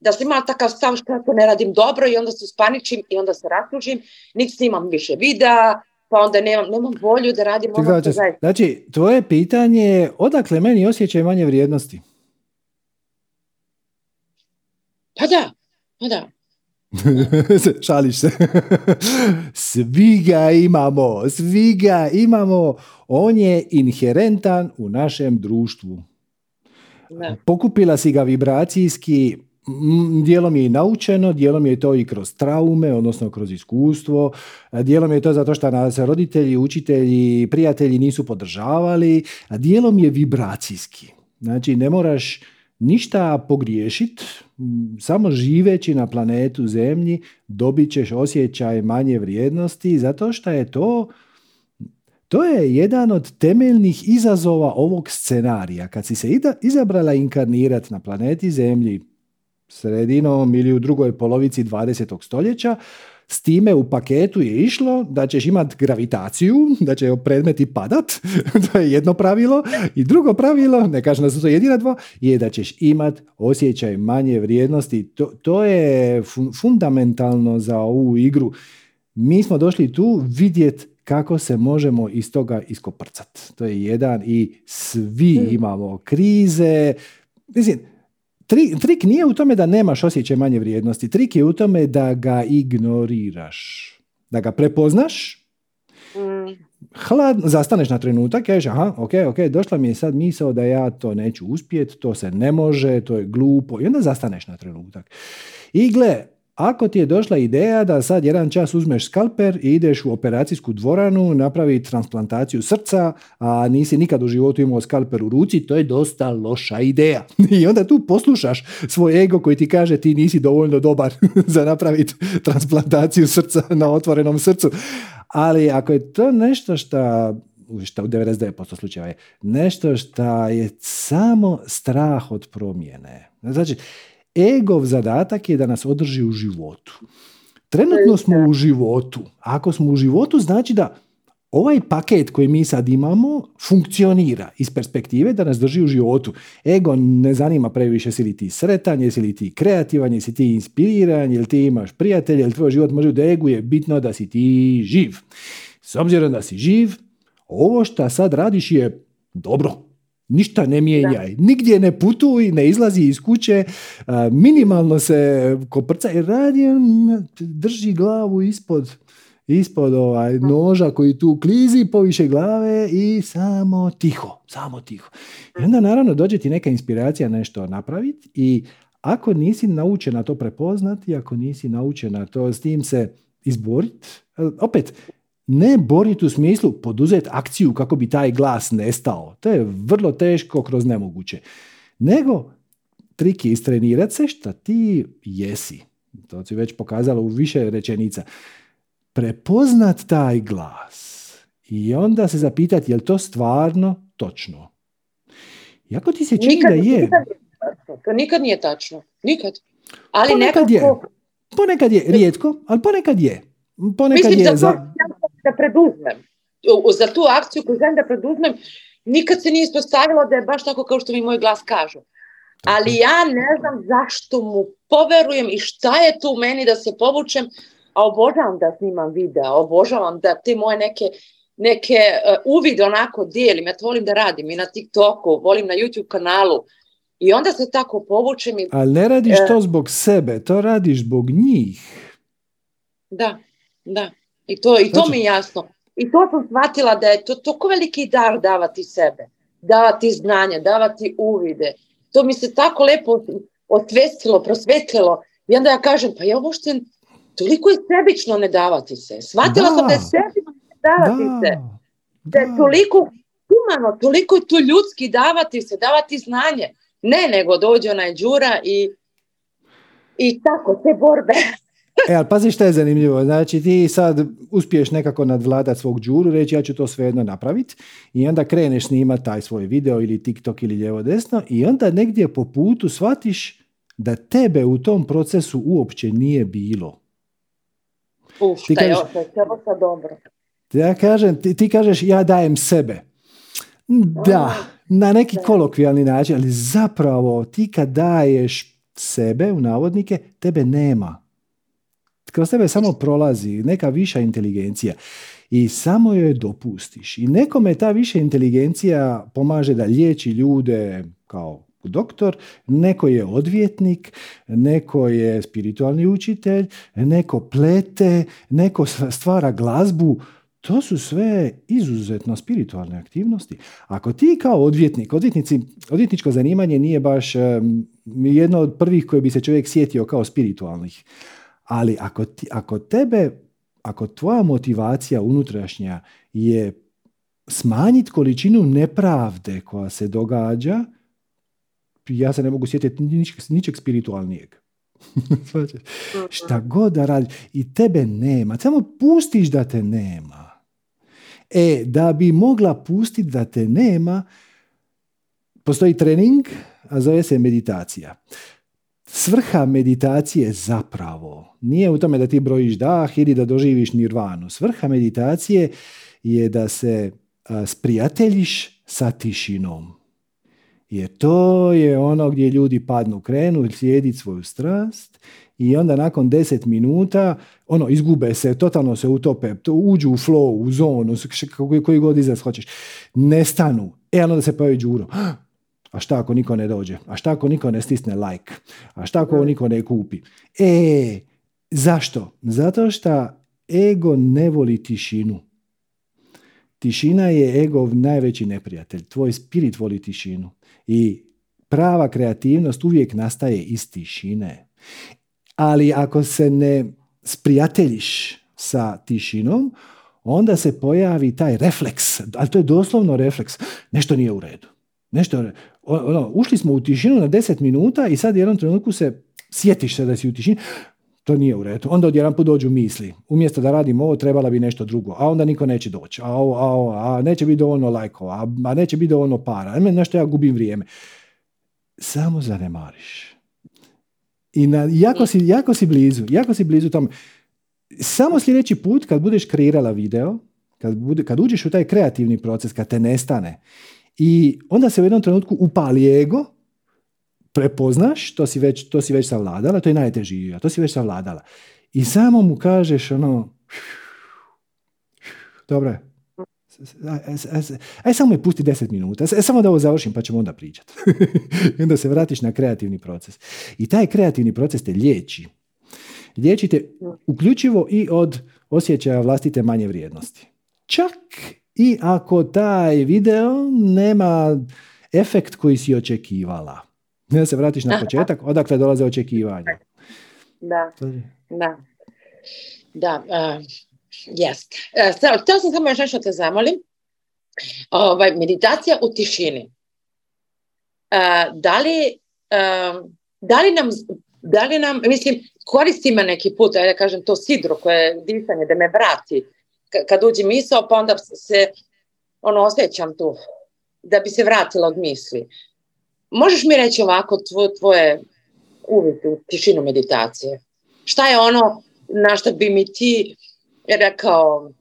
da sam imala takav stav što ne radim dobro i onda se uspaničim i onda se rastužim, niti snimam više videa, pa onda nemam, nemam volju da radim ono što zaista. Znači, tvoje pitanje je odakle meni osjećaj manje vrijednosti? Pa da, pa da. Šališ se. Svi ga imamo, svi ga imamo. On je inherentan u našem društvu. Ne. Pokupila si ga vibracijski, m, dijelom je i naučeno, dijelom je to i kroz traume, odnosno kroz iskustvo, dijelom je to zato što nas roditelji, učitelji, prijatelji nisu podržavali, a dijelom je vibracijski. Znači, ne moraš ništa pogriješiti, samo živeći na planetu Zemlji dobit ćeš osjećaj manje vrijednosti, zato što je to... To je jedan od temeljnih izazova ovog scenarija. Kad si se izabrala inkarnirati na planeti Zemlji sredinom ili u drugoj polovici dvadesetog stoljeća, S time u paketu je išlo da ćeš imati gravitaciju, da će predmeti padat, to je jedno pravilo. I drugo pravilo, ne kažem da su to jedina dva, je da ćeš imati osjećaj manje vrijednosti. To, to je fun- fundamentalno za ovu igru. Mi smo došli tu vidjeti kako se možemo iz toga iskoprcati. To je jedan i svi imamo krize. Mislim, Tri, trik nije u tome da nemaš osjećaj manje vrijednosti. Trik je u tome da ga ignoriraš. Da ga prepoznaš, hladno, zastaneš na trenutak, kažeš, aha, ok, ok, došla mi je sad misao da ja to neću uspjeti, to se ne može, to je glupo. I onda zastaneš na trenutak. I gle, ako ti je došla ideja da sad jedan čas uzmeš skalper i ideš u operacijsku dvoranu, napravi transplantaciju srca, a nisi nikad u životu imao skalper u ruci, to je dosta loša ideja. I onda tu poslušaš svoj ego koji ti kaže ti nisi dovoljno dobar za napraviti transplantaciju srca na otvorenom srcu. Ali ako je to nešto što... što u devedeset devet posto slučajeva je nešto što je samo strah od promjene. Znači, egov zadatak je da nas održi u životu. Trenutno smo u životu. Ako smo u životu, znači da ovaj paket koji mi sad imamo funkcionira iz perspektive da nas drži u životu. Ego ne zanima previše jesi li ti sretan, jesi li ti kreativan, jesi ti inspiriran, jel ti imaš prijatelje, jel tvoj život može da egu je bitno da si ti živ. S obzirom da si živ, ovo što sad radiš je dobro. Ništa ne mijenjaj, nigdje ne putuj, ne izlazi iz kuće, minimalno se koprca i radi, drži glavu ispod, ispod ovaj noža koji tu klizi, poviše glave i samo tiho, samo tiho. I onda naravno dođe ti neka inspiracija nešto napraviti i ako nisi naučena to prepoznati, ako nisi naučena to s tim se izboriti, opet, ne boriti u smislu poduzeti akciju kako bi taj glas nestao. To je vrlo teško kroz nemoguće. Nego trik je istrenirati se šta ti jesi. To si već pokazalo u više rečenica. Prepoznat taj glas i onda se zapitati je li to stvarno točno. Iako ti se čini nikad, da je... Nikad nije to nikad nije tačno. Nikad. Ali ponekad nekako... je. Ponekad je. Rijetko, ali ponekad je. Ponekad mislim je za... To... da preduzmem, za tu akciju koju znam da preduzmem, nikad se nije ispostavilo da je baš tako kao što mi moj glas kažu. Ali ja ne znam zašto mu poverujem i šta je tu u meni da se povučem, a obožavam da snimam video, obožavam da te moje neke, neke uvide onako dijelim, ja to volim da radim i na TikToku, volim na YouTube kanalu i onda se tako povučem. I... Ali ne radiš to zbog sebe, to radiš zbog njih. Da, da. I to, i to znači, mi je jasno. I to sam shvatila da je to toliko veliki dar davati sebe, davati znanje, davati uvide. To mi se tako lepo osvestilo, prosvetlilo. I onda ja kažem, pa ja uopšte toliko je sebično ne davati se. Shvatila da, sam da je sebično ne davati da, se. Da je da. Toliko humano, toliko je to ljudski davati se, davati znanje. Ne, nego dođe onaj đura i, i tako, te borbe... E, ali pazi što je zanimljivo, znači ti sad uspiješ nekako nadvladati svog džuru, reći ja ću to svejedno napraviti i onda kreneš snimati taj svoj video ili TikTok ili lijevo desno i onda negdje po putu shvatiš da tebe u tom procesu uopće nije bilo. Uf, šta je ovo, šta je dobro. Ja kažem, ti, ti kažeš ja dajem sebe. Da, na neki kolokvijalni način, ali zapravo ti kad daješ sebe u navodnike, tebe nema. Kroz tebe samo prolazi neka viša inteligencija i samo joj dopustiš. I nekome ta viša inteligencija pomaže da liječi ljude kao doktor, neko je odvjetnik, neko je spiritualni učitelj, neko plete, neko stvara glazbu. To su sve izuzetno spiritualne aktivnosti. Ako ti kao odvjetnik, odvjetnici, odvjetničko zanimanje nije baš um, jedno od prvih koje bi se čovjek sjetio kao spiritualnih. Ali ako, ti, ako tebe, ako tvoja motivacija unutrašnja je smanjiti količinu nepravde koja se događa, ja se ne mogu sjetiti ničeg, ničeg spiritualnijeg. Šta god da radiš. I tebe nema. Samo pustiš da te nema. E, da bi mogla pustiti da te nema, postoji trening, a zove se meditacija. Svrha meditacije zapravo nije u tome da ti brojiš dah ili da doživiš nirvanu. Svrha meditacije je da se sprijateljiš sa tišinom. Jer to je ono gdje ljudi padnu, krenu, slijediti svoju strast i onda nakon deset minuta ono, izgube se, totalno se utope, uđu u flow, u zonu, koji god izraz hoćeš. Nestanu. E, onda da se pojavi đuro. A šta ako niko ne dođe? A šta ako niko ne stisne like? A šta ako niko ne kupi? E, zašto? Zato što ego ne voli tišinu. Tišina je egov najveći neprijatelj. Tvoj spirit voli tišinu. I prava kreativnost uvijek nastaje iz tišine. Ali ako se ne sprijateljiš sa tišinom, onda se pojavi taj refleks. Ali to je doslovno refleks. Nešto nije u redu. Nešto, ono, ušli smo u tišinu na deset minuta i sad u jednom trenutku se sjetiš se da si u tišini. To nije u redu. Onda odjedanput dođu misli. Umjesto da radim ovo, trebala bi nešto drugo. A onda niko neće doći. A ovo, a ovo, a neće biti dovoljno lajkova. A neće biti dovoljno para. A nešto ja gubim vrijeme. Samo zanemariš. I na, jako, si, jako si blizu. Jako si blizu tome. Samo sljedeći put kad budeš kreirala video, kad, bude, kad uđeš u taj kreativni proces, kad te nestane, i onda se u jednom trenutku upali ego, prepoznaš, to si već, to si već savladala, to je najtežija, to si već savladala. I samo mu kažeš ono, dobro je, aj samo me pusti deset minuta, aj samo da ovo završim pa ćemo onda pričati. I onda se vratiš na kreativni proces. I taj kreativni proces te liječi. Liječi te uključivo i od osjećaja vlastite manje vrijednosti. Čak i ako taj video nema efekt koji si očekivala. Ne, se vratiš na početak, odakle dolaze očekivanja. Da, da. Da, uh, jest. Uh, htio sam samo još nešto te zamolim. Ovaj, meditacija u tišini. Uh, da li, uh, da li nam, da li nam, mislim, koristima neki put, ja kažem to sidro koje disanje, da me vrati. Kad uđe misao, pa onda se ono, osjećam tu, da bi se vratila od misli. Možeš mi reći ovako tvoje, tvoje uvide u tišinu meditacije? Šta je ono na što bi mi ti rekao,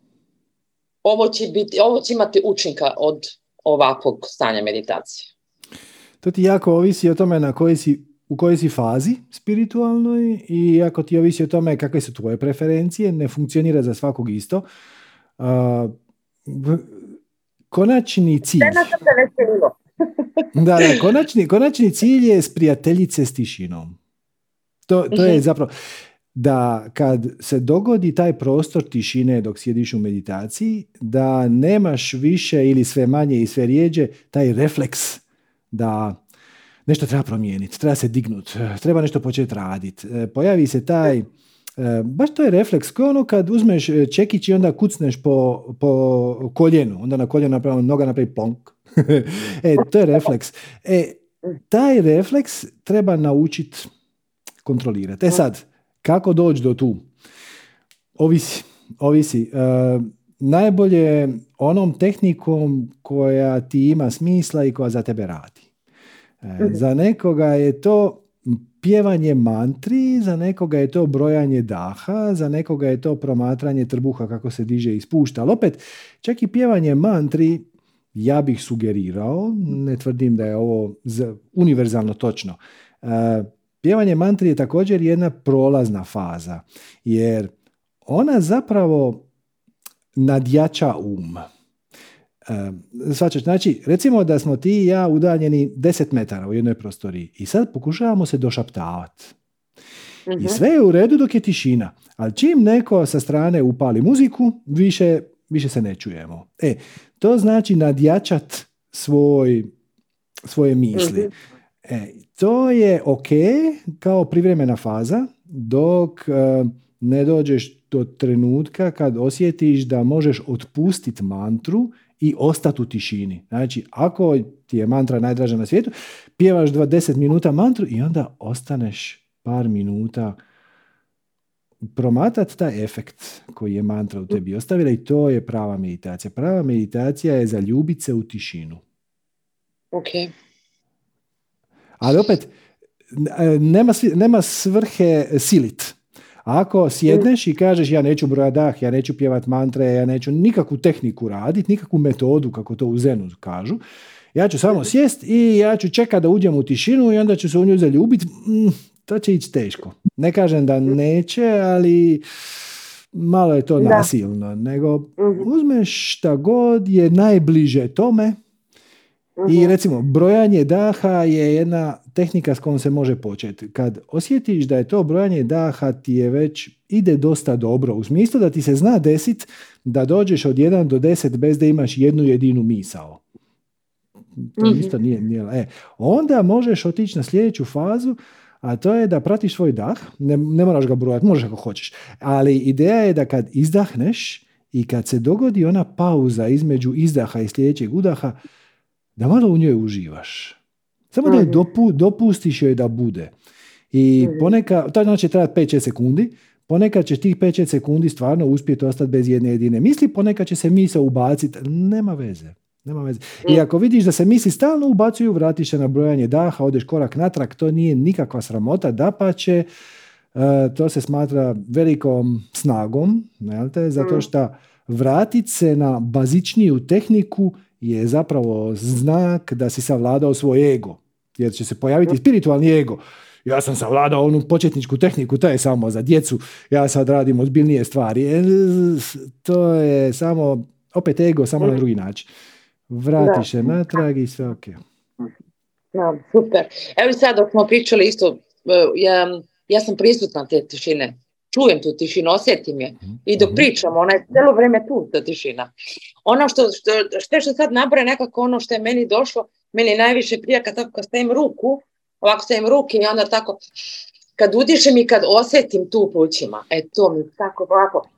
ovo će, biti, ovo će imati učinka od ovakvog stanja meditacije? To ti jako ovisi o tome na koji si, u kojoj si fazi spiritualnoj i ako ti ovisi o tome kakve su tvoje preferencije, ne funkcionira za svakog isto. Uh, konačni cilj... Da, da, konačni, konačni cilj je sprijateljit se s tišinom. To, to je zapravo da kad se dogodi taj prostor tišine dok sjediš u meditaciji, da nemaš više ili sve manje i sve rijeđe taj refleks da nešto treba promijeniti, treba se dignuti, treba nešto početi raditi. Pojavi se taj, baš to je refleks, kao ono kad uzmeš čekić i onda kucneš po, po koljenu, onda na koljenu napravi, noga napravi plonk. E, to je refleks. E, taj refleks treba naučiti kontrolirati. E sad, kako doći do tu? Ovisi. Ovisi. E, najbolje onom tehnikom koja ti ima smisla i koja za tebe radi. E, za nekoga je to pjevanje mantri, za nekoga je to brojanje daha, za nekoga je to promatranje trbuha kako se diže i spušta. Ali opet, čak i pjevanje mantri ja bih sugerirao, ne tvrdim da je ovo univerzalno točno. E, pjevanje mantri je također jedna prolazna faza, jer ona zapravo nadjača um. E, svačeš, znači, recimo da smo ti i ja udaljeni deset metara u jednoj prostoriji i sad pokušavamo se došaptavati. Uh-huh. I sve je u redu dok je tišina, ali čim neko sa strane upali muziku, više... više se ne čujemo. E, to znači nadjačat svoj, svoje misli. E, to je ok kao privremena faza dok e, ne dođeš do trenutka kad osjetiš da možeš otpustiti mantru i ostati u tišini. Znači, ako ti je mantra najdraža na svijetu, pjevaš dvadeset minuta mantru i onda ostaneš par minuta promatati taj efekt koji je mantra u tebi ostavila i to je prava meditacija. Prava meditacija je zaljubit se u tišinu. Ok. Ali opet, nema, nema svrhe silit. Ako sjedneš i kažeš ja neću brojati dah, ja neću pjevat mantre, ja neću nikakvu tehniku raditi, nikakvu metodu, kako to u Zenu kažu, ja ću samo sjest i ja ću čekati da uđem u tišinu i onda ću se u nju zaljubiti, mm, to će ići teško. Ne kažem da neće, ali malo je to da. nasilno. Nego uzmeš šta god je najbliže tome. I recimo, brojanje daha je jedna tehnika s kojom se može početi. Kad osjetiš da je to brojanje daha ti je već ide dosta dobro, u smislu da ti se zna desit da dođeš od jedan do deset bez da imaš jednu jedinu misao. To isto nije, nije. E, onda možeš otići na sljedeću fazu, a to je da pratiš svoj dah, ne, ne moraš ga brojati, možeš ako hoćeš, ali ideja je da kad izdahneš i kad se dogodi ona pauza između izdaha i sljedećeg udaha, da malo u njoj uživaš. Samo da je dopu, dopustiš joj da bude. I ponekad, to znači trajati pet šest sekundi, ponekad ćeš tih pet šest sekundi stvarno uspjeti ostati bez jedne jedine misli, ponekad će se misao ubaciti, nema veze. Nema veze. I ako vidiš da se misli stalno ubacuju, vratiš se na brojanje daha, odeš korak natrag, to nije nikakva sramota, dapače, uh, to se smatra velikom snagom, jel te? Zato što vratit se na bazičniju tehniku je zapravo znak da si savladao svoj ego, jer će se pojaviti spiritualni ego. Ja sam savladao onu početničku tehniku, to je samo za djecu, ja sad radim ozbiljnije stvari. To je samo, opet ego, samo na drugi način. Vratiš se natrag i sve ok. Da, super. Evo sad dok smo pričali isto, ja, ja sam prisutna te tišine. Čujem tu tišinu, osjetim je. I dok pričam, ona je cijelo vrijeme tu, ta tišina. Ono što, što, što, što sad nabra nekako ono što je meni došlo, meni najviše prija kad tako stavim ruku, ovako stavim ruke i onda tako, kad udišem i kad osjetim tu plućima, e to mi tako ovako,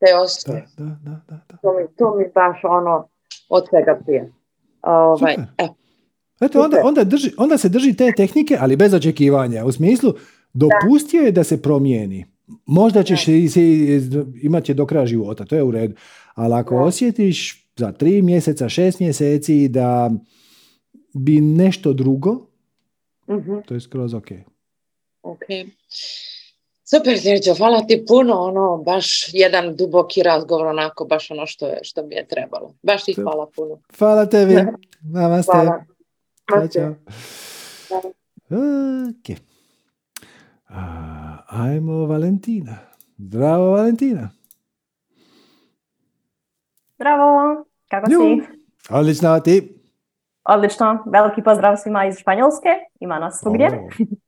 te osjetim. Da, da, da, da, da. To, mi, to mi baš ono, od svega prije. Ovaj, e. Znate, onda, onda, drži, onda se drži te tehnike, ali bez očekivanja, u smislu, dopustio je da se promijeni. Možda ćeš imati do kraja života, to je u redu. Ali ako osjetiš za tri mjeseca, šest mjeseci da bi nešto drugo, uh-huh. to je skroz ok. Ok. Super, Srđo, hvala ti puno. Ono, baš jedan duboki razgovor, onako, baš ono što, je, što bi je trebalo. Baš ti hvala puno. Hvala tebi. Namaste. Hvala. Hvala. Ćao, čao. Ok. A, ajmo Valentina. Zdravo Valentina. Zdravo, kako Ljubi. Si? Odlično, ti? Odlično, veliki pozdrav svima iz Španjolske, ima nas svugdje.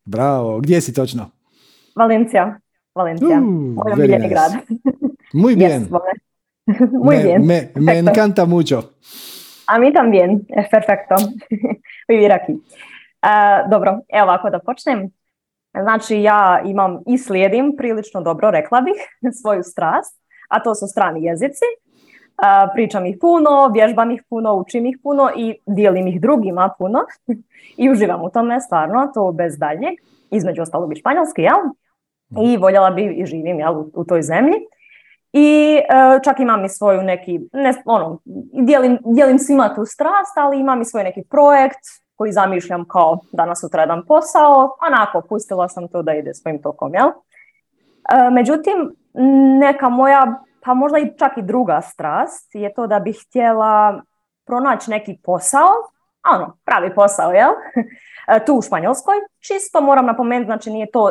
Bravo, gdje si točno? Valencia, Valencia, moj omiljeni grad. Muy bien. Yes, vale. Muy me, bien. Me, me encanta mucho. A mi también, es perfecto vivir aquí. Uh, dobro, evo ovako da počnem. Znači, ja imam i slijedim prilično dobro, rekla bih, svoju strast, a to su strani jezici. Pričam ih puno, vježbam ih puno, učim ih puno i dijelim ih drugima puno. I uživam u tome, stvarno, to bez daljnjeg. Između ostalog i španjolski, jel? I voljela bi i živim, jel, u, u toj zemlji. I čak imam i svoju neki, ne, ono, dijelim, dijelim svima tu strast, ali imam i svoj neki projekt koji zamišljam kao danas sutra jedan posao, onako, pustila sam to da ide svojim tokom, jel? E, međutim, neka moja, pa možda i čak i druga strast je to da bih htjela pronaći neki posao, ono, pravi posao, jel? E, tu u Španjolskoj, čisto moram napomenuti, znači nije to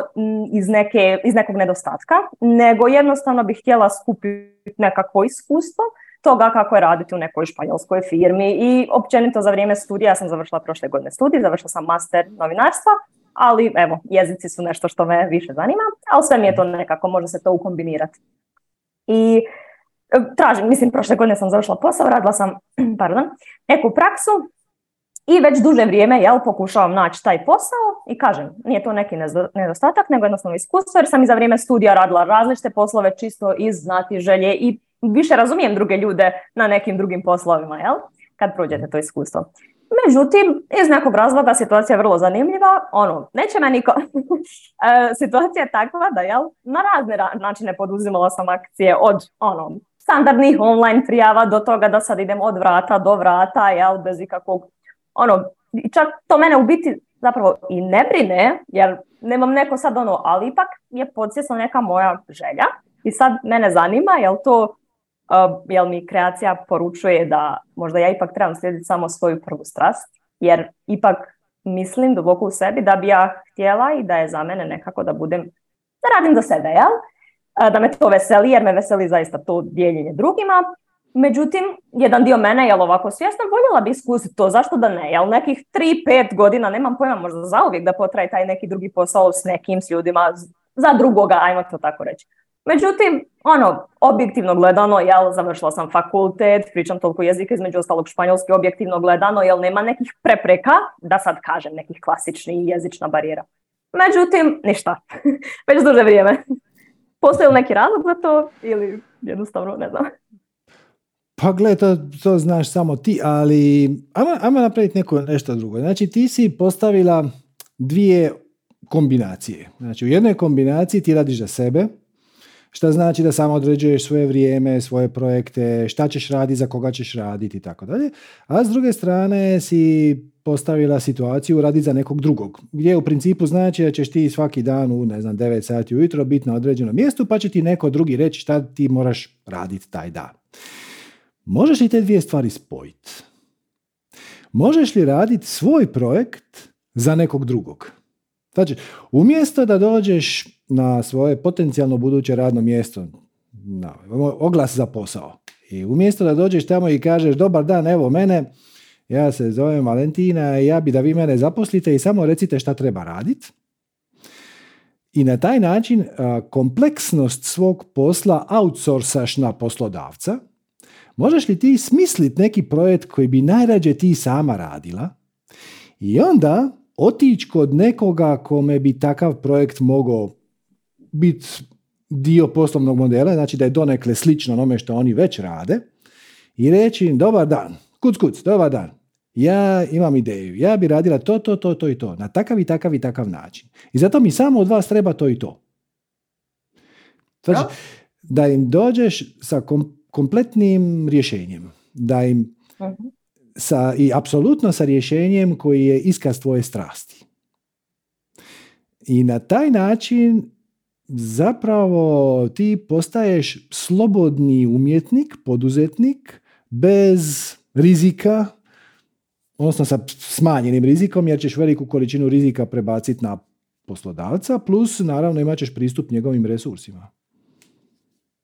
iz, neke, iz nekog nedostatka, nego jednostavno bih htjela skupiti nekako iskustvo toga kako je raditi u nekoj španjolskoj firmi i općenito za vrijeme studija, ja sam završila prošle godine studij, završila sam master novinarstva, ali evo, jezici su nešto što me više zanima, ali sve mi je to nekako, može se to ukombinirati. I tražim, mislim, prošle godine sam završila posao, radila sam, pardon, neku praksu i već duže vrijeme, jel, pokušavam naći taj posao i kažem, nije to neki nedostatak, nego jednostavno iskustvo, jer sam i za vrijeme studija radila različite poslove čisto iz znatiželje i više razumijem druge ljude na nekim drugim poslovima, jel? Kad prođete to iskustvo. Međutim, iz nekog razloga situacija je vrlo zanimljiva, ono, neće me niko. Situacija je takva da, jel, na razne ra- načine poduzimala sam akcije od, ono, standardnih online prijava do toga da sad idem od vrata do vrata, jel, bez ikakvog, ono, čak to mene u biti zapravo i ne brine, jer nemam neko sad ono, ali ipak je podsvjesno neka moja želja. I sad mene zanima, jel to, uh, jel mi kreacija poručuje da možda ja ipak trebam slijediti samo svoju prvu strast, jer ipak mislim duboko u sebi da bi ja htjela i da je za mene nekako da budem, da radim za sebe, jel? Uh, da me to veseli, jer me veseli zaista to dijeljenje drugima. Međutim, jedan dio mene, jel ovako svjesno, voljela bi iskusiti to, zašto da ne, jel nekih tri do pet godina, nemam pojma, možda zauvijek da potraje taj neki drugi posao s nekim, s ljudima, za drugoga, ajmo to tako reći. Međutim, ono, objektivno gledano, jel, završila sam fakultet, pričam toliko jezika, između ostalog španjolski, objektivno gledano, jel nema nekih prepreka, da sad kažem, nekih klasičnih jezična barijera. Međutim, ništa, već duže vrijeme. Postoji li neki razlog za to ili jednostavno ne znam. Pa gledaj, to, to znaš samo ti, ali ajmo, ajmo napraviti neko nešto drugo. Znači, ti si postavila dvije kombinacije. Znači, u jednoj kombinaciji ti radiš za sebe, što znači da samo određuješ svoje vrijeme, svoje projekte, šta ćeš raditi, za koga ćeš raditi i tako dalje. A s druge strane si postavila situaciju raditi za nekog drugog, gdje u principu znači da ćeš ti svaki dan u, ne znam, devet sati ujutro biti na određenom mjestu, pa će ti neko drugi reći šta ti moraš raditi taj dan. Možeš li te dvije stvari spojiti? Možeš li raditi svoj projekt za nekog drugog? Znači, umjesto da dođeš na svoje potencijalno buduće radno mjesto, na oglas za posao, i umjesto da dođeš tamo i kažeš dobar dan, evo mene, ja se zovem Valentina i ja bi da vi mene zaposlite i samo recite šta treba raditi. I na taj način kompleksnost svog posla outsourcaš na poslodavca. Možeš li ti smisliti neki projekt koji bi najrađe ti sama radila i onda otići kod nekoga kome bi takav projekt mogao biti dio poslovnog modela, znači da je donekle slično onome što oni već rade, i reći dobar dan, kuc kuc, dobar dan, ja imam ideju, ja bi radila to, to, to, to i to, na takav i takav i takav način. I zato mi samo od vas treba to i to. Znači, ja? Da im dođeš sa komp- kompletnim rješenjem, da im sa, i apsolutno sa rješenjem koji je iskaz tvoje strasti. I na taj način zapravo ti postaješ slobodni umjetnik, poduzetnik, bez rizika, odnosno sa smanjenim rizikom, jer ćeš veliku količinu rizika prebaciti na poslodavca, plus naravno imat ćeš pristup njegovim resursima.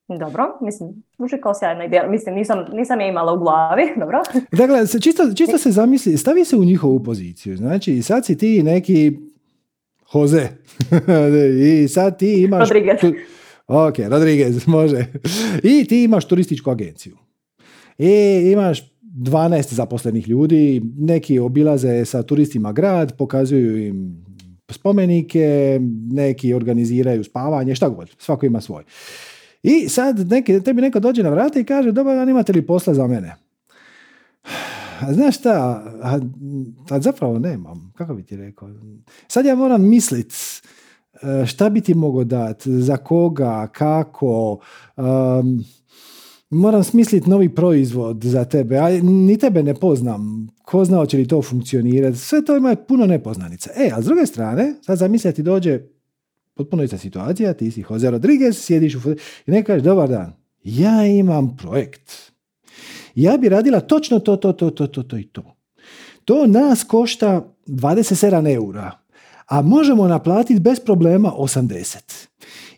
Dobro, mislim, zvuči kao sjajna ideja, mislim, nisam, nisam je imala u glavi, dobro. Dakle, čisto, čisto se zamisli, stavi se u njihovu poziciju, znači sad si ti neki Jose i sad ti imaš... Rodriguez. Tu... Ok, Rodriguez, može. I ti imaš turističku agenciju. I imaš dvanaest zaposlenih ljudi, neki obilaze sa turistima grad, pokazuju im spomenike, neki organiziraju spavanje, šta god, svako ima svoj. I sad neki, tebi neko dođe na vrata i kaže, dobar dan, imate li posla za mene? A znaš šta, a, a zapravo nemam, kako bi ti rekao? Sad ja moram misliti šta bi ti mogao dati, za koga, kako, um, moram smisliti novi proizvod za tebe, a ni tebe ne poznam, ko zna hoće li to funkcionirati, sve to ima puno nepoznanica. E, a s druge strane, sad zamisli da ti dođe potpuno ista situacija, ti si Jose Rodriguez, sjediš u fotelji i neko kaže, dobar dan, ja imam projekt. Ja bi radila točno to, to, to, to, to, to i to. To nas košta dvadeset sedam eura, a možemo naplatiti bez problema osamdeset.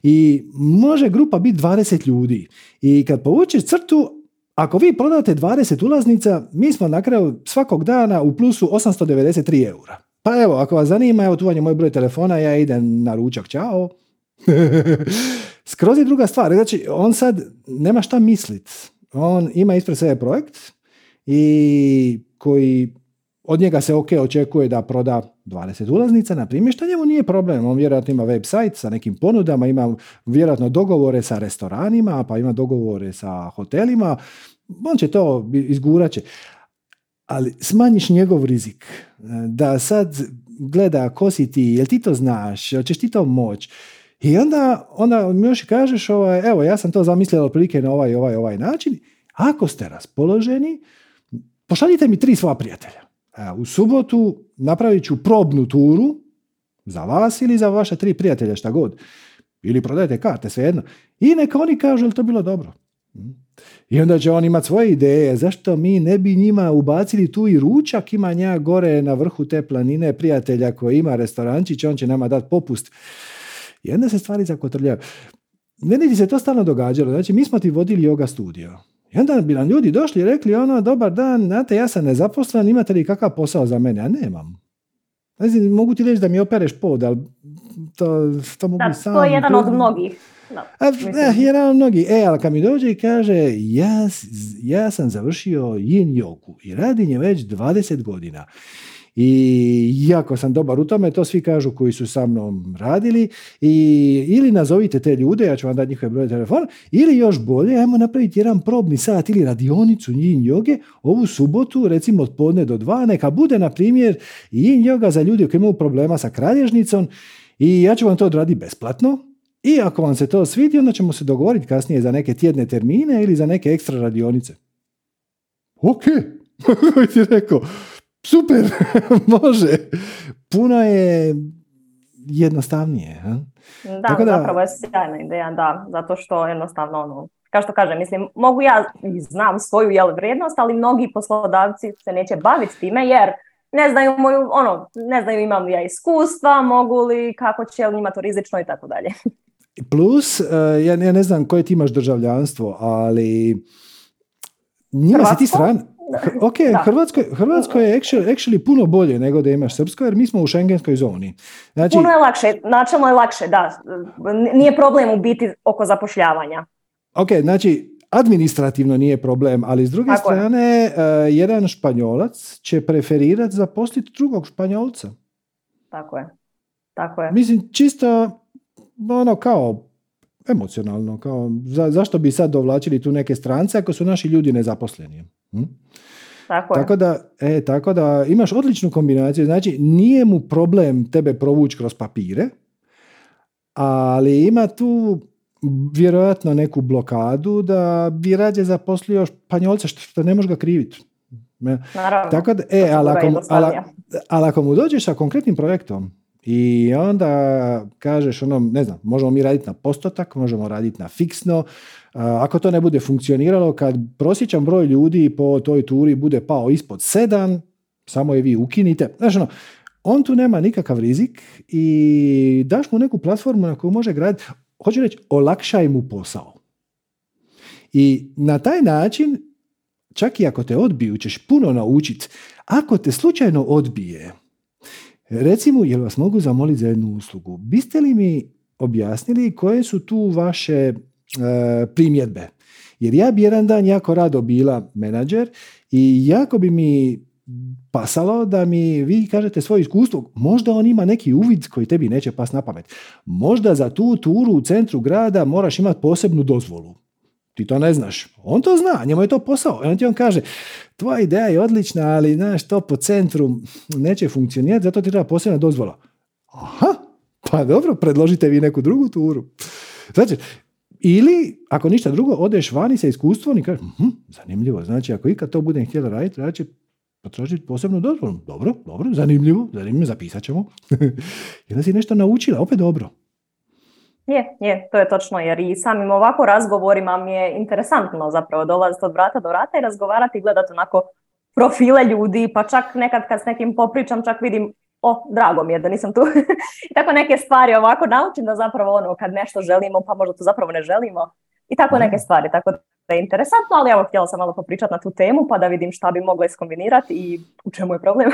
I može grupa biti dvadeset ljudi. I kad povučeš crtu, ako vi prodate dvadeset ulaznica, mi smo na kraju svakog dana u plusu osamsto devedeset tri eura. Pa evo, ako vas zanima, evo tu vam je moj broj telefona, ja idem na ručak, čao. Skroz je druga stvar. Znači, on sad nema šta misliti. On ima ispred sebe projekt i koji od njega se ok, očekuje da proda dvadeset ulaznica, na primjer, što njemu nije problem. On vjerojatno ima website sa nekim ponudama, ima vjerojatno dogovore sa restoranima, pa ima dogovore sa hotelima. On će to izgurat će. Ali smanjiš njegov rizik. Da sad gleda ko si ti, jel ti to znaš, jel ćeš ti to moći. I onda, onda mi još kažeš, ovaj, evo ja sam to zamislila otprilike na ovaj, ovaj, ovaj način. Ako ste raspoloženi, pošaljite mi tri svoja prijatelja. U subotu napravit ću probnu turu za vas ili za vaše tri prijatelja, šta god. Ili prodajte karte, svejedno. I neka oni kažu, jel to bilo dobro? I onda će on imati svoje ideje, zašto mi ne bi njima ubacili tu i ručak, ima nja gore na vrhu te planine prijatelja koji ima restorančić, on će nama dati popust. I onda se stvari zakotrljaju. Meni ti se to stalno događalo, znači mi smo ti vodili yoga studio. I onda bi nam ljudi došli i rekli, ono, dobar dan, znate, ja sam nezaposlen, imate li kakav posao za mene? A nemam. Znači, mogu ti reći da mi opereš pod, ali to, to mogu da, sam... Da, to je jedan od mnogih. No, A, eh, jedan od mnogih. E, ali kad mi dođe i kaže, ja, ja sam završio Yin Jogu i radim je već dvadeset godina. I jako sam dobar u tome, to svi kažu koji su sa mnom radili. I, ili nazovite te ljude, ja ću vam dati njihove broje telefona, ili još bolje, ajmo napraviti jedan probni sat ili radionicu Yin Joge ovu subotu, recimo od podne do dva, neka bude, na primjer, Yin Joga za ljudi koji imaju problema sa kralježnicom i ja ću vam to odraditi besplatno. I ako vam se to svidi, onda ćemo se dogovoriti kasnije za neke tjedne termine ili za neke ekstra radionice. Ok, ti rekao, super, može. Puno je jednostavnije. Ha? Da, tako da, zapravo je sjajna ideja, da, zato što jednostavno, ono, kao što kažem, mislim, mogu ja i znam svoju jel vrijednost, ali mnogi poslodavci se neće baviti time, jer ne znaju moju, ono, ne znaju imam li ja iskustva, mogu li, kako će li njima to rizično i tako dalje. Plus, ja, ja ne znam koje ti imaš državljanstvo, ali njima Hrvatsko? Si ti strana. Ok, Hrvatskoj, Hrvatskoj je actually, actually puno bolje nego da imaš srpsko, jer mi smo u šengenskoj zoni. Znači, puno je lakše, načelno je lakše, da. Nije problem u biti oko zapošljavanja. Ok, znači administrativno nije problem, ali s druge Tako strane, je. Uh, jedan Španjolac će preferirati zaposliti drugog Španjolca. Tako je. Tako je. Mislim, čisto ono kao emocionalno, kao za, zašto bi sad dovlačili tu neke strance ako su naši ljudi nezaposleni? Hm? Tako, tako, da, e, tako da imaš odličnu kombinaciju, znači nije mu problem tebe provući kroz papire, ali ima tu vjerojatno neku blokadu da bi rađe zaposlio Španjolca, što ne možeš ga kriviti. Naravno. Tako da, e, ali ako, ali, ali ako mu dođeš sa konkretnim projektom i onda kažeš, ono, ne znam, možemo mi raditi na postotak, možemo raditi na fiksno. Ako to ne bude funkcioniralo, kad prosječan broj ljudi po toj turi bude pao ispod sedam, samo je vi ukinite. Znači, ono, on tu nema nikakav rizik i daš mu neku platformu na koju može graditi. Hoću reći, olakšaj mu posao. I na taj način, čak i ako te odbiju, ćeš puno naučiti. Ako te slučajno odbije, recimo, jel vas mogu zamoliti za jednu uslugu? Biste li mi objasnili koje su tu vaše e, primjedbe? Jer ja bi jedan dan jako rado bila menadžer i jako bi mi pasalo da mi vi kažete svoje iskustvo. Možda on ima neki uvid koji tebi neće pas na pamet. Možda za tu turu u centru grada moraš imati posebnu dozvolu. Ti to ne znaš. On to zna, njemu je to posao. I on ti on kaže, tvoja ideja je odlična, ali znaš, to po centru neće funkcionirati, zato ti treba posebna dozvola. Aha, pa dobro, predložite vi neku drugu turu. Znači, ili, ako ništa drugo, odeš vani sa iskustvom i kažeš, hm, zanimljivo, znači, ako ikad to budem htjela raditi, treba će potražiti posebnu dozvolu. Dobro, dobro, zanimljivo, zanimljivo, zapisat ćemo. I onda si nešto naučila, opet dobro. Je, je, to je točno, jer i samim ovako razgovorima mi je interesantno zapravo dolaziti od vrata do vrata i razgovarati i gledati onako profile ljudi, pa čak nekad kad s nekim popričam čak vidim, o, drago mi je da nisam tu. I tako neke stvari ovako naučim da zapravo ono, kad nešto želimo, pa možda to zapravo ne želimo i tako neke stvari, tako da je interesantno, ali evo, htjela sam malo popričati na tu temu, pa da vidim šta bi mogla iskombinirati i u čemu je problem.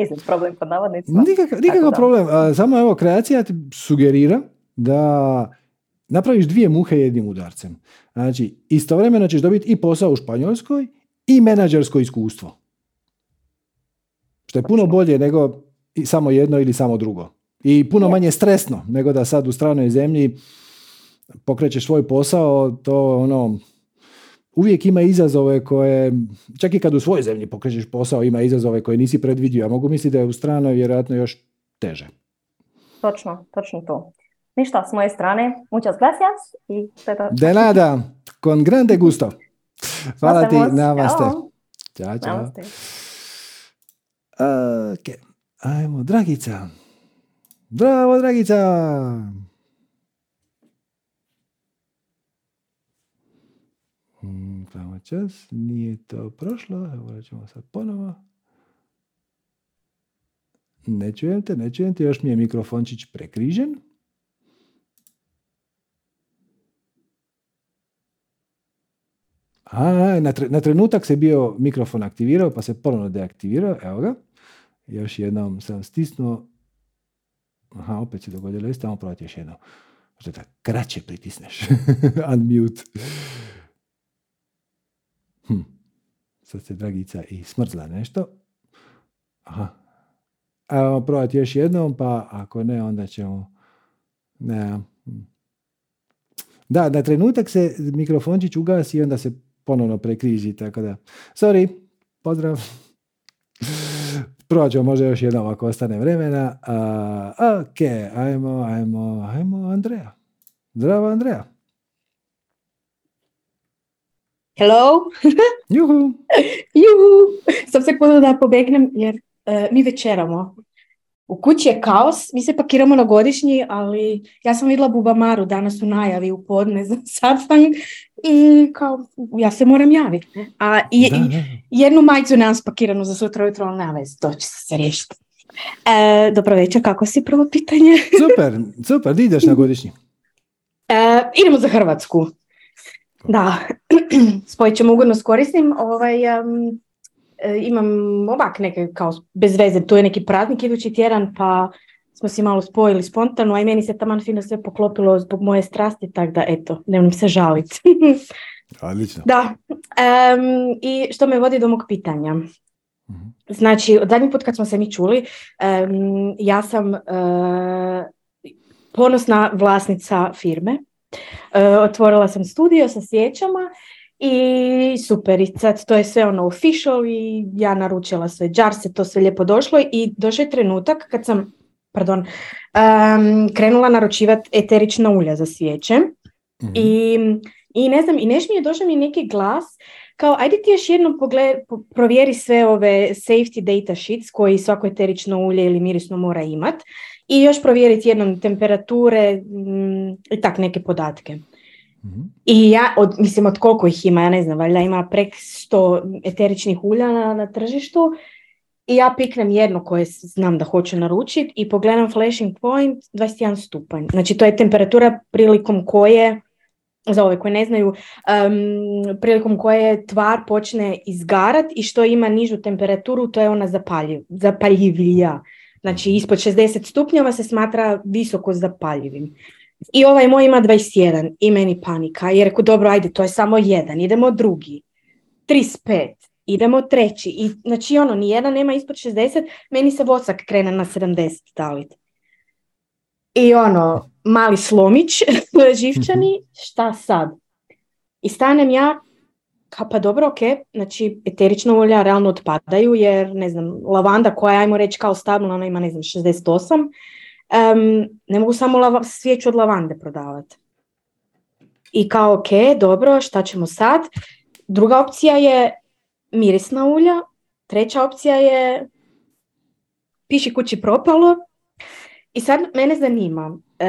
Mislim, problem pod navodnicima. Nikakav, nikakav problem, A, samo evo, kreacija ti sugerira da napraviš dvije muhe jednim udarcem. Znači, istovremeno ćeš dobiti i posao u Španjolskoj i menadžersko iskustvo. Što je puno bolje nego samo jedno ili samo drugo. I puno manje stresno nego da sad u stranoj zemlji pokrećeš svoj posao, to ono, uvijek ima izazove koje, čak i kad u svojoj zemlji pokrećeš posao, ima izazove koje nisi predvidio. Ja mogu misliti da je u stranoj vjerojatno još teže. Točno, točno to. Ništa, s moje strane, muchas gracias i to je to. De nada, con grande gusto. Hvala ti, namaste. Ćao, ćao. Ok, ajmo, Dragica. Bravo, Dragica! Samo čas, nije to prošlo, evo rećemo sad ponovo. Ne čujem te, ne čujem te, još mi je mikrofončić prekrižen. A, na, tre, na trenutak se bio mikrofon aktivirao, pa se ponovno deaktivirao, evo ga. Još jednom sam stisnuo. Aha, opet se dogodilo isto, samo probati još jednom. Možda da kraće pritisneš. Unmute. Hm. Sad se Dragica i smrzla nešto. Aha. Ajmo probati još jednom, pa ako ne, onda ćemo... Ne. Da, na trenutak se mikrofončić ugasi i onda se ponovno prekriži, tako da... Sorry, pozdrav. Probat ćemo možda još jednom ako ostane vremena. Uh, ok, ajmo, ajmo, ajmo Andreja. Zdravo, Andreja. Hello. Juhu. Juhu. Sam se kudila da pobegnem jer uh, mi večeramo. U kući je kaos, mi se pakiramo na godišnji, ali ja sam vidjela Bubamaru danas u najavi u podne za Satsang i kao, ja se moram javiti. A i, da, da. I jednu majicu nemam spakiranu za sutra ujutro, ali nema veze, to će se riješiti. E, dobro večer, kako si, prvo pitanje? Super, super, di ideš na godišnji? E, idemo za Hrvatsku. Da, spojit ćemo ugodno s korisnim, ovaj... Um, imam ovak neke kao bez veze, tu je neki praznik idući tjedan pa smo si malo spojili spontano, a i meni se taman fino sve poklopilo zbog moje strasti, tako da eto, ne moram se žaliti. Odlično. Da, um, i što me vodi do mog pitanja. Mm-hmm. Znači, od zadnji put kad smo se mi čuli, um, ja sam uh, ponosna vlasnica firme, uh, otvorila sam studio sa sjećama. I super, i sad to je sve ono official i ja naručila sve džarse, to sve lijepo došlo i došao je trenutak kad sam, pardon, um, krenula naručivati eterična ulja za svijeće. Mm-hmm. I, i ne znam, i neš mi je došao mi neki glas kao ajde ti još jednom pogled, po, provjeri sve ove safety data sheets koji svako eterično ulje ili mirisno mora imat i još provjeriti jednom temperature m, i tak neke podatke. Mm-hmm. I ja, od, mislim, od koliko ih ima, ja ne znam, valjda ima prek sto eteričnih ulja na, na tržištu i ja piknem jedno koje znam da hoću naručiti i pogledam flashing point dvadeset jedan stupanj. Znači to je temperatura prilikom koje, za ove koje ne znaju, um, prilikom koje tvar počne izgarati i što ima nižu temperaturu, to je ona zapaljiv, zapaljivija. Znači ispod šezdeset stupnjeva se smatra visoko zapaljivim. I ovaj moj ima dvadeset jedan i meni panika. I reku, dobro, ajde, to je samo jedan, idemo drugi, trideset pet, idemo treći. I, znači, ono, nijedan nema ispod šezdeset, meni se vosak krene na sedamdeset taliti. I ono, mali slomić, živčani, šta sad? I stanem ja, ka, pa dobro, ok, znači, eterična ulja realno otpadaju, jer, ne znam, lavanda koja, ajmo reći, kao stabilna, ona ima, ne znam, šezdeset osam, Um, ne mogu samo lava, svijeću od lavande prodavati. I kao, ok, dobro, šta ćemo sad? Druga opcija je mirisna ulja, treća opcija je piši kući propalo. I sad mene zanima, e,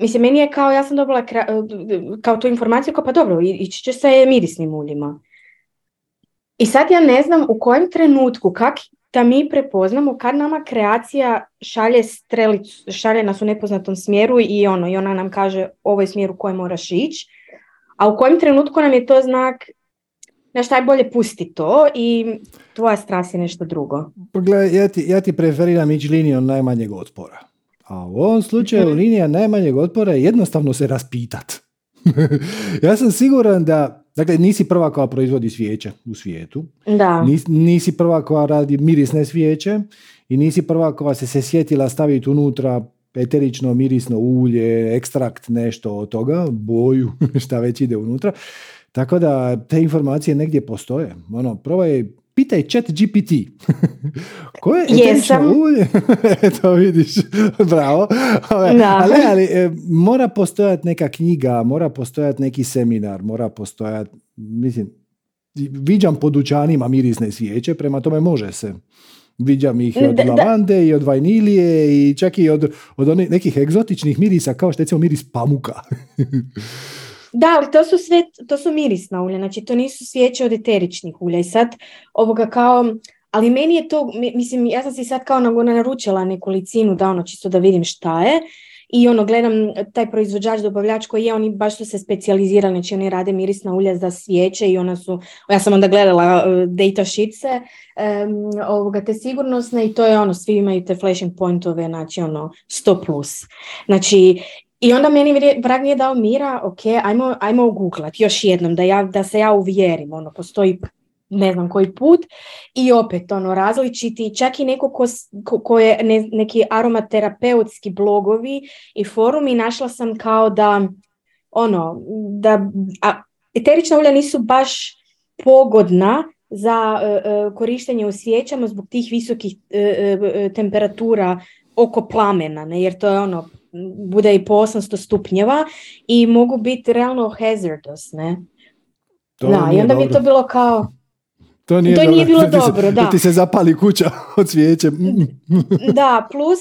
mislim, meni je kao, ja sam dobila kra, kao tu informaciju, kao pa dobro, ići će se mirisnim uljima. I sad ja ne znam u kojem trenutku, kak da mi prepoznamo kad nama kreacija šalje strelicu, šalje nas u nepoznatom smjeru i ono, i ona nam kaže ovo je smjer u kojem moraš ići, a u kojem trenutku nam je to znak, znaš, najbolje pusti to i tvoja strast je nešto drugo. Pogledaj, ja ti, ja ti preferiram ići linijom najmanjeg otpora, a u ovom slučaju linija najmanjeg otpora je jednostavno se raspitat. Ja sam siguran da, dakle, nisi prva koja proizvodi svijeće u svijetu, da. Nis, nisi prva koja radi mirisne svijeće i nisi prva koja se, se sjetila staviti unutra eterično mirisno ulje, ekstrakt, nešto od toga, boju, šta već ide unutra. Tako da te informacije negdje postoje. Ono, probaj, pitaj ChatGPT. Ko je eterično ulje? Eto, vidiš, bravo. Ali, ali e, mora postojati neka knjiga, mora postojati neki seminar, mora postojati, mislim, viđam po dućanima mirisne svijeće, prema tome može se Viđam ih od da, lavande da. I od vanilije i čak i od, od one, nekih egzotičnih mirisa, kao što recimo miris pamuka. Da, ali to su, sve, to su mirisna ulja, znači to nisu svijeće od eteričnih ulja. I sad ovoga kao, ali meni je to, mislim, ja sam si sad kao naručila nekolicinu da ono čisto da vidim šta je. I ono, gledam taj proizvođač, dobavljač koji je, oni baš su se specijalizirali, znači oni rade mirisna ulja za svijeće i ona su, ja sam onda gledala uh, data sheetse, um, ovoga te sigurnosne i to je ono, svi imaju te flashing pointove, znači ono, sto plus. Znači, i onda meni vrag nije dao mira, ok, ajmo, ajmo googlat još jednom, da, ja, da se ja uvjerim, ono, postoji ne znam koji put i opet ono različiti, čak i neko ko, ko je ne, neki aromaterapeutski blogovi i forumi, našla sam kao da ono, da a, eterična ulja nisu baš pogodna za uh, korištenje u svijećama zbog tih visokih uh, temperatura oko plamena, ne, jer to je ono bude i po osamsto stupnjeva i mogu biti realno hazardous, ne. To da, i onda bi to bilo kao To nije, to nije bilo da dobro, se, da. Da ti se zapali kuća od svijeće. Da, plus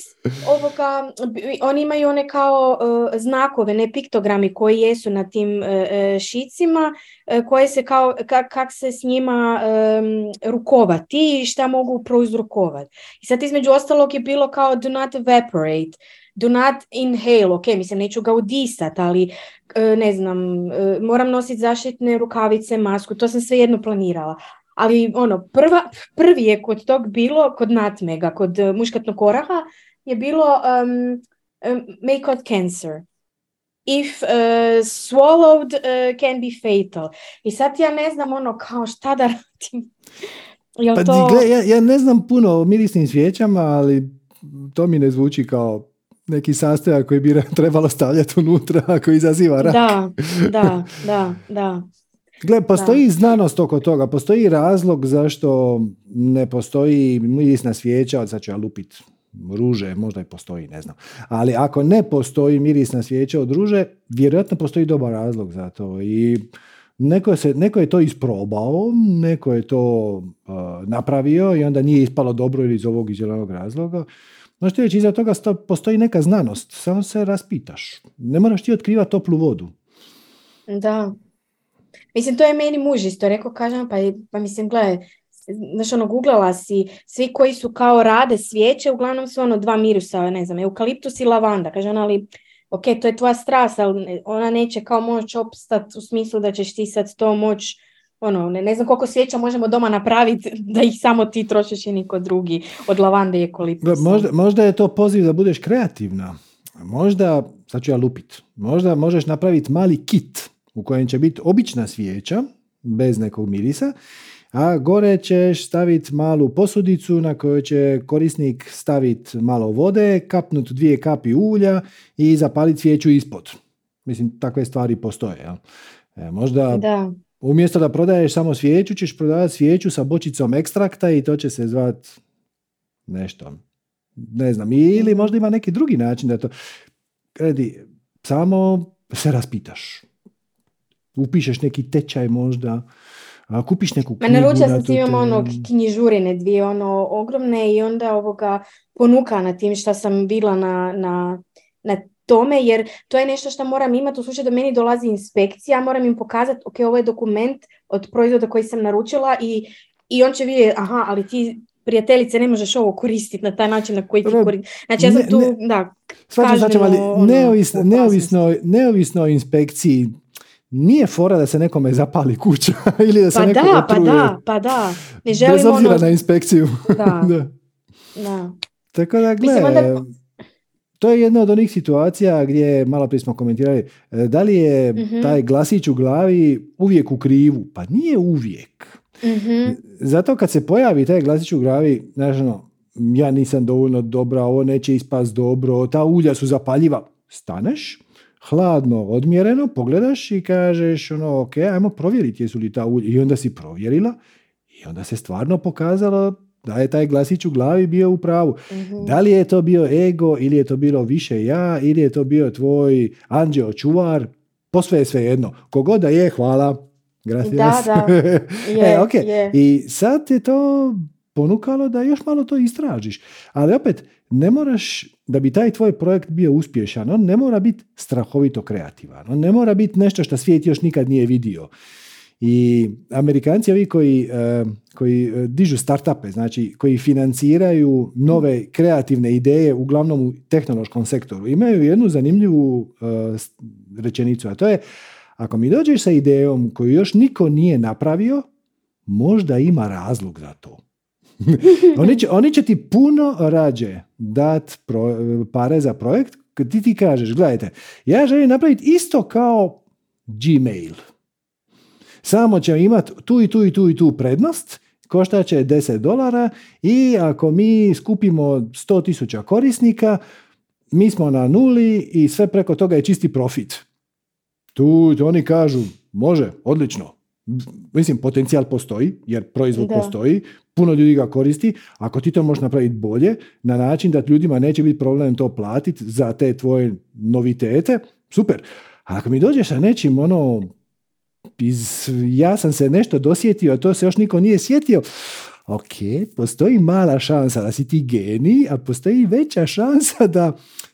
ovoga, oni imaju one kao uh, znakove, ne piktogrami koji jesu na tim uh, šicima, uh, koje se kao, ka, kak se s njima um, rukovati i šta mogu prouzrukovati. I sad između ostalog je bilo kao do not evaporate, do not inhale, ok, mislim neću ga udisat, ali uh, ne znam, uh, moram nositi zaštitne rukavice, masku, to sam svejedno planirala. Ali ono, prva, prvi je kod tog bilo, kod natmega, kod muškatnog koraha, je bilo um, um, may cause cancer. If uh, swallowed uh, can be fatal. I sad ja ne znam ono kao šta da radim. Jel pa to... gle, ja, ja ne znam puno o mirisnim svijećama, ali to mi ne zvuči kao neki sastojak koji bi trebalo stavljati unutra, koji izaziva rak. Da, da, da, da. Gle, postoji da. Znanost oko toga, postoji razlog zašto ne postoji mirisna svijeća, sad ću ja lupit ruže, možda i postoji, ne znam. Ali ako ne postoji mirisna svijeća od ruže, vjerojatno postoji dobar razlog za to. I neko, se, neko je to isprobao, neko je to uh, napravio i onda nije ispalo dobro ili iz ovog iz jelenog razloga. No što reći, iza toga sto, postoji neka znanost, samo se raspitaš. Ne moraš ti otkrivati toplu vodu. Da. Mislim, to je meni muž isto rekao, kažem, pa, pa mislim, gledaj, znaš, ono, googlala si, svi koji su kao rade svijeće, uglavnom su ono dva mirisa, ne znam, eukaliptus i lavanda, kažem, ali, ok, to je tvoja strast, ali ona neće kao moći opstati u smislu da ćeš ti sad to moći, ono, ne, ne znam koliko svijeća možemo doma napraviti da ih samo ti trošiš i niko drugi od lavande i eukaliptusa. Možda, možda je to poziv da budeš kreativna, možda, sad ću ja lupit, možda možeš napraviti mali kit, u kojem će biti obična svijeća, bez nekog mirisa, a gore ćeš staviti malu posudicu na kojoj će korisnik staviti malo vode, kapnuti dvije kapi ulja i zapaliti svijeću ispod. Mislim, takve stvari postoje. Jel? E, možda da. Umjesto da prodaješ samo svijeću, ćeš prodavati svijeću sa bočicom ekstrakta i to će se zvati nešto. Ne znam, ili možda ima neki drugi način da to... Redi, samo se raspitaš. Upišeš neki tečaj možda, a kupiš neku knjigu. Ma naručila sam ti imam te... ono knjižurine dvije, ono ogromne i onda ovoga ponuka na tim šta sam bila na, na, na tome, jer to je nešto što moram imati u slučaju da meni dolazi inspekcija, moram im pokazati, ok, ovo je dokument od proizvoda koji sam naručila i, i on će vidjeti, aha, ali ti prijateljice ne možeš ovo koristiti na taj način na koji ti koristiš. Znači ja sam ne, tu, ne, da, kažnemo. Ono, neovisno, neovisno, neovisno inspekciji, nije fora da se nekome zapali kuća ili da se pa neko da, otruje. Pa da, pa da. Ne želimo bez obzira ono... na inspekciju. Da. Da. Da. Tako da, gle, onda... to je jedna od onih situacija gdje, malo prije smo komentirali, da li je mm-hmm. taj glasić u glavi uvijek u krivu? Pa nije uvijek. Mm-hmm. Zato kad se pojavi taj glasić u glavi, znači, no, ja nisam dovoljno dobra, ovo neće ispast dobro, ta ulja su zapaljiva. Staneš? Hladno, odmjereno, pogledaš i kažeš ono, ok, ajmo provjeriti jesu li ta ulja. I onda si provjerila i onda se stvarno pokazalo da je taj glasić u glavi bio u pravu. Mm-hmm. Da li je to bio ego ili je to bilo više ja ili je to bio tvoj anđeo čuvar, posve je svejedno. Kogod da je, hvala. Gracias. Da, da. Je, e, okay. Je. I sad je to ponukalo da još malo to istražiš. Ali opet, ne moraš, da bi taj tvoj projekt bio uspješan, on ne mora biti strahovito kreativan, on ne mora biti nešto što svijet još nikad nije vidio. I Amerikanci, ovi koji, koji dižu startupe, znači koji financiraju nove kreativne ideje, uglavnom u tehnološkom sektoru, imaju jednu zanimljivu rečenicu, a to je: ako mi dođeš sa idejom koju još niko nije napravio, možda ima razlog za to. oni, će, oni će ti puno rađe dat pro, pare za projekt kad ti ti kažeš: gledajte, ja želim napraviti isto kao Gmail. Samo će imati tu i tu i tu i tu prednost, koštat će deset dolara i ako mi skupimo sto tisuća korisnika, mi smo na nuli i sve preko toga je čisti profit. Tu oni kažu: može, odlično. Mislim, potencijal postoji, jer proizvod da. postoji, puno ljudi ga koristi. Ako ti to možeš napraviti bolje, na način da ljudima neće biti problem to platiti za te tvoje novitete, super. A ako mi dođeš sa nečim, ono, iz, ja sam se nešto dosjetio, a to se još niko nije sjetio, ok, postoji mala šansa da si ti genij, a postoji veća šansa da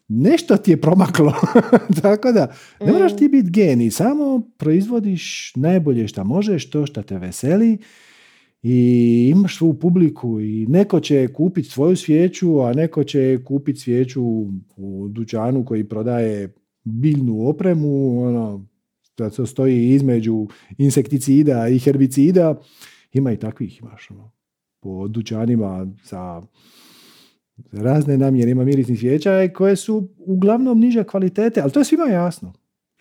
nešto ti je promaklo. Tako da, ne moraš ti biti genij, samo proizvodiš najbolje što možeš, to što te veseli, i imaš svoju publiku i neko će kupiti svoju svijeću, a neko će kupiti svijeću u dućanu koji prodaje biljnu opremu, ono, što stoji između insekticida i herbicida. Ima i takvih, imaš, ono, po dućanima za razne namjere, ima mirisnih svijeća koje su uglavnom niže kvalitete, ali to je svima jasno.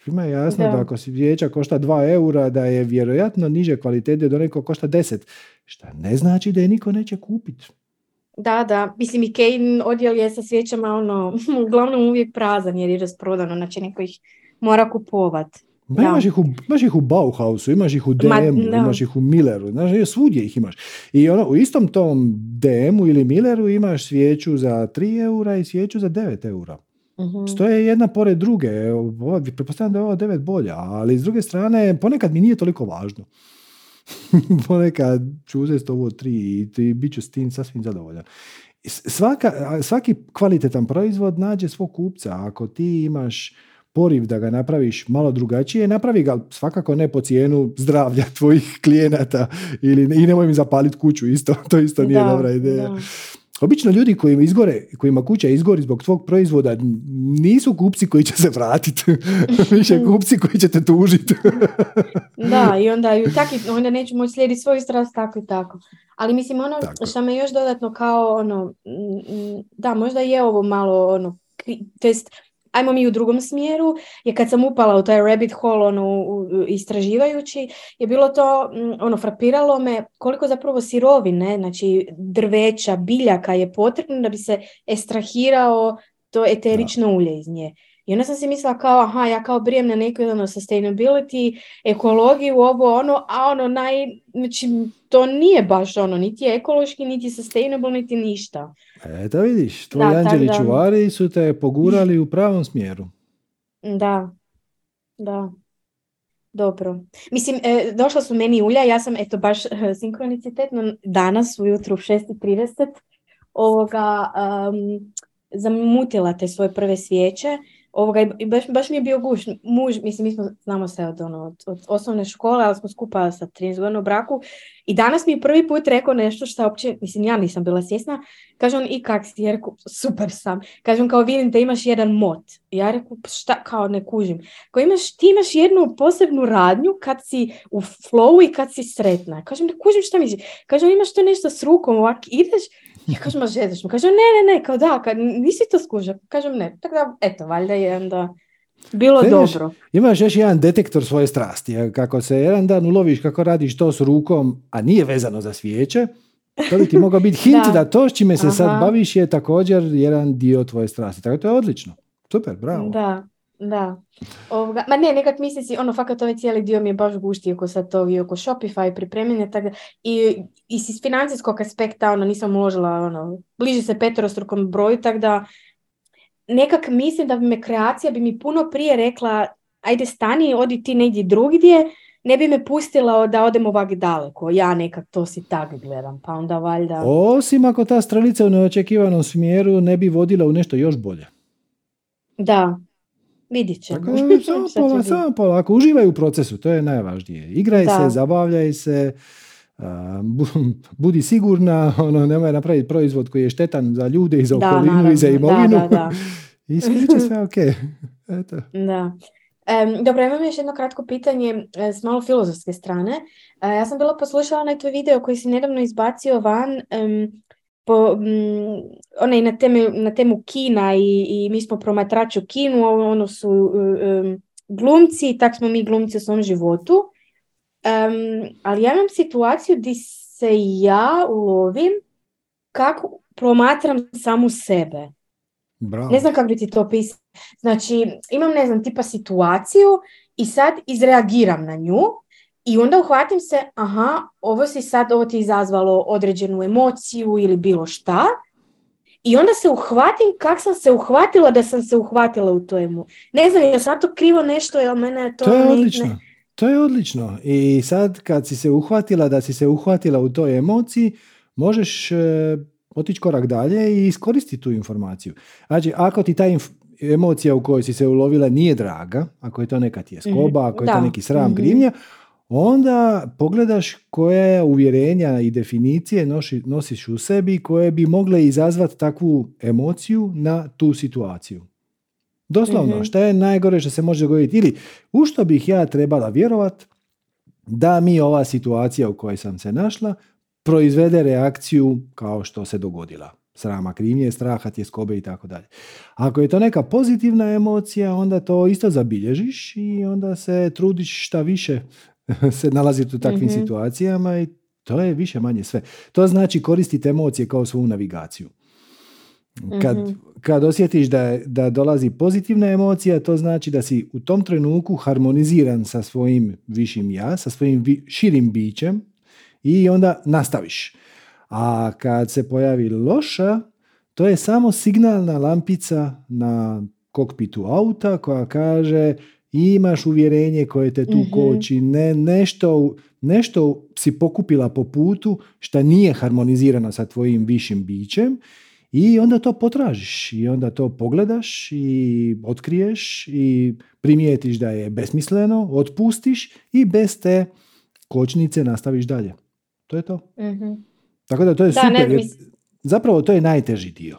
Svima je jasno da, da ako svijeća košta dva eura, da je vjerojatno niže kvalitete do nekog košta deset. Šta ne znači da je niko neće kupiti. Da, da. Mislim, Ikein odjel je sa svijećama, ono, uglavnom uvijek prazan jer je rasprodano, znači neko ih mora kupovati. Ba, imaš, ih u, imaš ih u Bauhausu, imaš ih u D M-u, imaš ih u Milleru, znaš, svudje ih imaš. I ono, u istom tom D M-u ili Milleru imaš svijeću za tri eura i svijeću za devet eura. Uh-huh. Stoje jedna pored druge, pretpostavljam da je ovo devet bolja, ali s druge strane ponekad mi nije toliko važno. Ponekad ću uzeti ovo tri i bit ću s tim sasvim zadovoljan. Svaka, svaki kvalitetan proizvod nađe svog kupca. Ako ti imaš poriv da ga napraviš malo drugačije, napravi ga, svakako ne po cijenu zdravlja tvojih klijenata, ili, i nemoj mi zapaliti kuću isto, to isto nije da, dobra ideja. Da. Obično ljudi kojima, izgore, kojima kuća izgori zbog tvog proizvoda nisu kupci koji će se vratiti, više kupci koji će te tužiti. Da, i onda, i tako, onda neću moći slijediti svoju strast tako i tako. Ali mislim, ono tako. Što me još dodatno kao, ono, da, možda je ovo malo, ono, to jest, ajmo mi u drugom smjeru, je kad sam upala u taj rabbit hole, ono, u, u, istraživajući, je bilo to, ono, frapiralo me koliko zapravo sirovine, znači drveća, biljaka je potrebno da bi se estrahirao to eterično ulje iz nje. I onda sam si mislila kao, aha, ja kao brijem na neko, ono, sustainability, ekologiju, ovo, ono, a ono, naj, znači, to nije baš ono, niti je ekološki, niti sustainable, niti ništa. E, da vidiš, tvoji da, anđeli da. čuvari su te pogurali u pravom smjeru. Da, da. Dobro. Mislim, e, došla su meni ulja, ja sam, eto, baš sinkronicitetno danas ujutro u šest i trideset ovoga, um, zamutila te svoje prve svijeće. Ovoga, baš, baš mi je bio guš, muž, mislim, mi smo, znamo se od, ono, od, od osnovne škole, ali smo skupa sa trinaest godina u braku, i danas mi je prvi put rekao nešto što uopće, mislim, ja nisam bila svjesna. Kaže on: i kak si? Ja reku: super sam. Kaže on kao: vidim da imaš jedan mot. Ja reku: šta? Kao, ne kužim. Kao, imaš, ti imaš jednu posebnu radnju kad si u flowu i kad si sretna. Kažem: ne kužim šta misliš. Kaže on: imaš to nešto s rukom, ovak ideš. Ja kažem: ma želiš mu? Kažem: ne, ne, ne, kao da, ka, nisi to skuža. Kažem: ne. Tako da, eto, valjda je onda bilo Središ, dobro. Imaš još jedan detektor svoje strasti. Kako se jedan dan uloviš kako radiš to s rukom, a nije vezano za svijeće, to bi ti mogao biti hint da. da to s čime se Aha. sad baviš je također jedan dio tvoje strasti. Tako to je odlično. Super, bravo. Da. Da. Ovoga, ma ne, nekak mislim si, ono, fakat ovaj cijeli dio mi je baš gušti oko sad to i oko Shopify pripremljenja, tako da, i, i s financijskog aspekta, ono, nisam uložila, ono, bliži se petorostrukom broju, tako da nekak mislim da bi me kreacija bi mi puno prije rekla: ajde stani, odi ti negdje drugdje, ne bi me pustila da odem ovak daleko. Ja nekak to si tak gledam, pa onda valjda... Osim ako ta strelica u neočekivanom smjeru ne bi vodila u nešto još bolje. Da, vidit ćemo. Dakle, samo pola, samo pola. Ako uživaj u procesu, to je najvažnije. Igraj da. se, zabavljaj se, uh, budi sigurna, ono, nemoj napraviti proizvod koji je štetan za ljude i za da, okolinu naravno. I za imovinu. Da, da, da. I sviđa sve, ok. Eto. Da. Um, dobro, imam još jedno kratko pitanje s malo filozofske strane. Uh, ja sam bila poslušala na tvoj video koji si nedavno izbacio van um, po, um, onaj na, teme, na temu kina i, i mi smo promatrači u kinu, ono su um, glumci i tak smo mi glumci u svom životu. Um, ali ja imam situaciju gdje se ja ulovim kako promatram samu sebe. Bravo. Ne znam kako bi ti to pisao. Znači, imam, ne znam, tipa situaciju i sad izreagiram na nju i onda uhvatim se, aha, ovo si sad, ovo ti izazvalo određenu emociju ili bilo šta i onda se uhvatim kak sam se uhvatila da sam se uhvatila u tomu. Ne znam, jel sam to krivo nešto, jel mene to... To je ne... odlično, to je odlično. I sad kad si se uhvatila da si se uhvatila u toj emociji, možeš... E... otići korak dalje i iskoristiti tu informaciju. Znači, ako ti ta inf- emocija u kojoj si se ulovila nije draga, ako je to neka tjeskoba, mm-hmm. ako je da. to neki sram, mm-hmm. krivnja, onda pogledaš koje uvjerenja i definicije noši, nosiš u sebi koje bi mogle izazvati takvu emociju na tu situaciju. Doslovno, mm-hmm. šta je najgore što se može dogoditi? Ili, u što bih ja trebala vjerovat da mi ova situacija u kojoj sam se našla proizvede reakciju kao što se dogodila. Srama, krivnje, straha, tjeskobe i tako dalje. Ako je to neka pozitivna emocija, onda to isto zabilježiš i onda se trudiš šta više se nalaziti u takvim mm-hmm. situacijama i to je više manje sve. To znači koristiti emocije kao svoju navigaciju. Kad, mm-hmm. kad osjetiš da, da dolazi pozitivna emocija, to znači da si u tom trenutku harmoniziran sa svojim višim ja, sa svojim vi, širim bićem, i onda nastaviš. A kad se pojavi loša, to je samo signalna lampica na kokpitu auta koja kaže imaš uvjerenje koje te tu mm-hmm. koči, ne, nešto, nešto si pokupila po putu što nije harmonizirano sa tvojim višim bićem i onda to potražiš i onda to pogledaš i otkriješ i primijetiš da je besmisleno, otpustiš i bez te kočnice nastaviš dalje. To je to. Mm-hmm. Tako da to je da, super. Ne, zapravo to je najteži dio.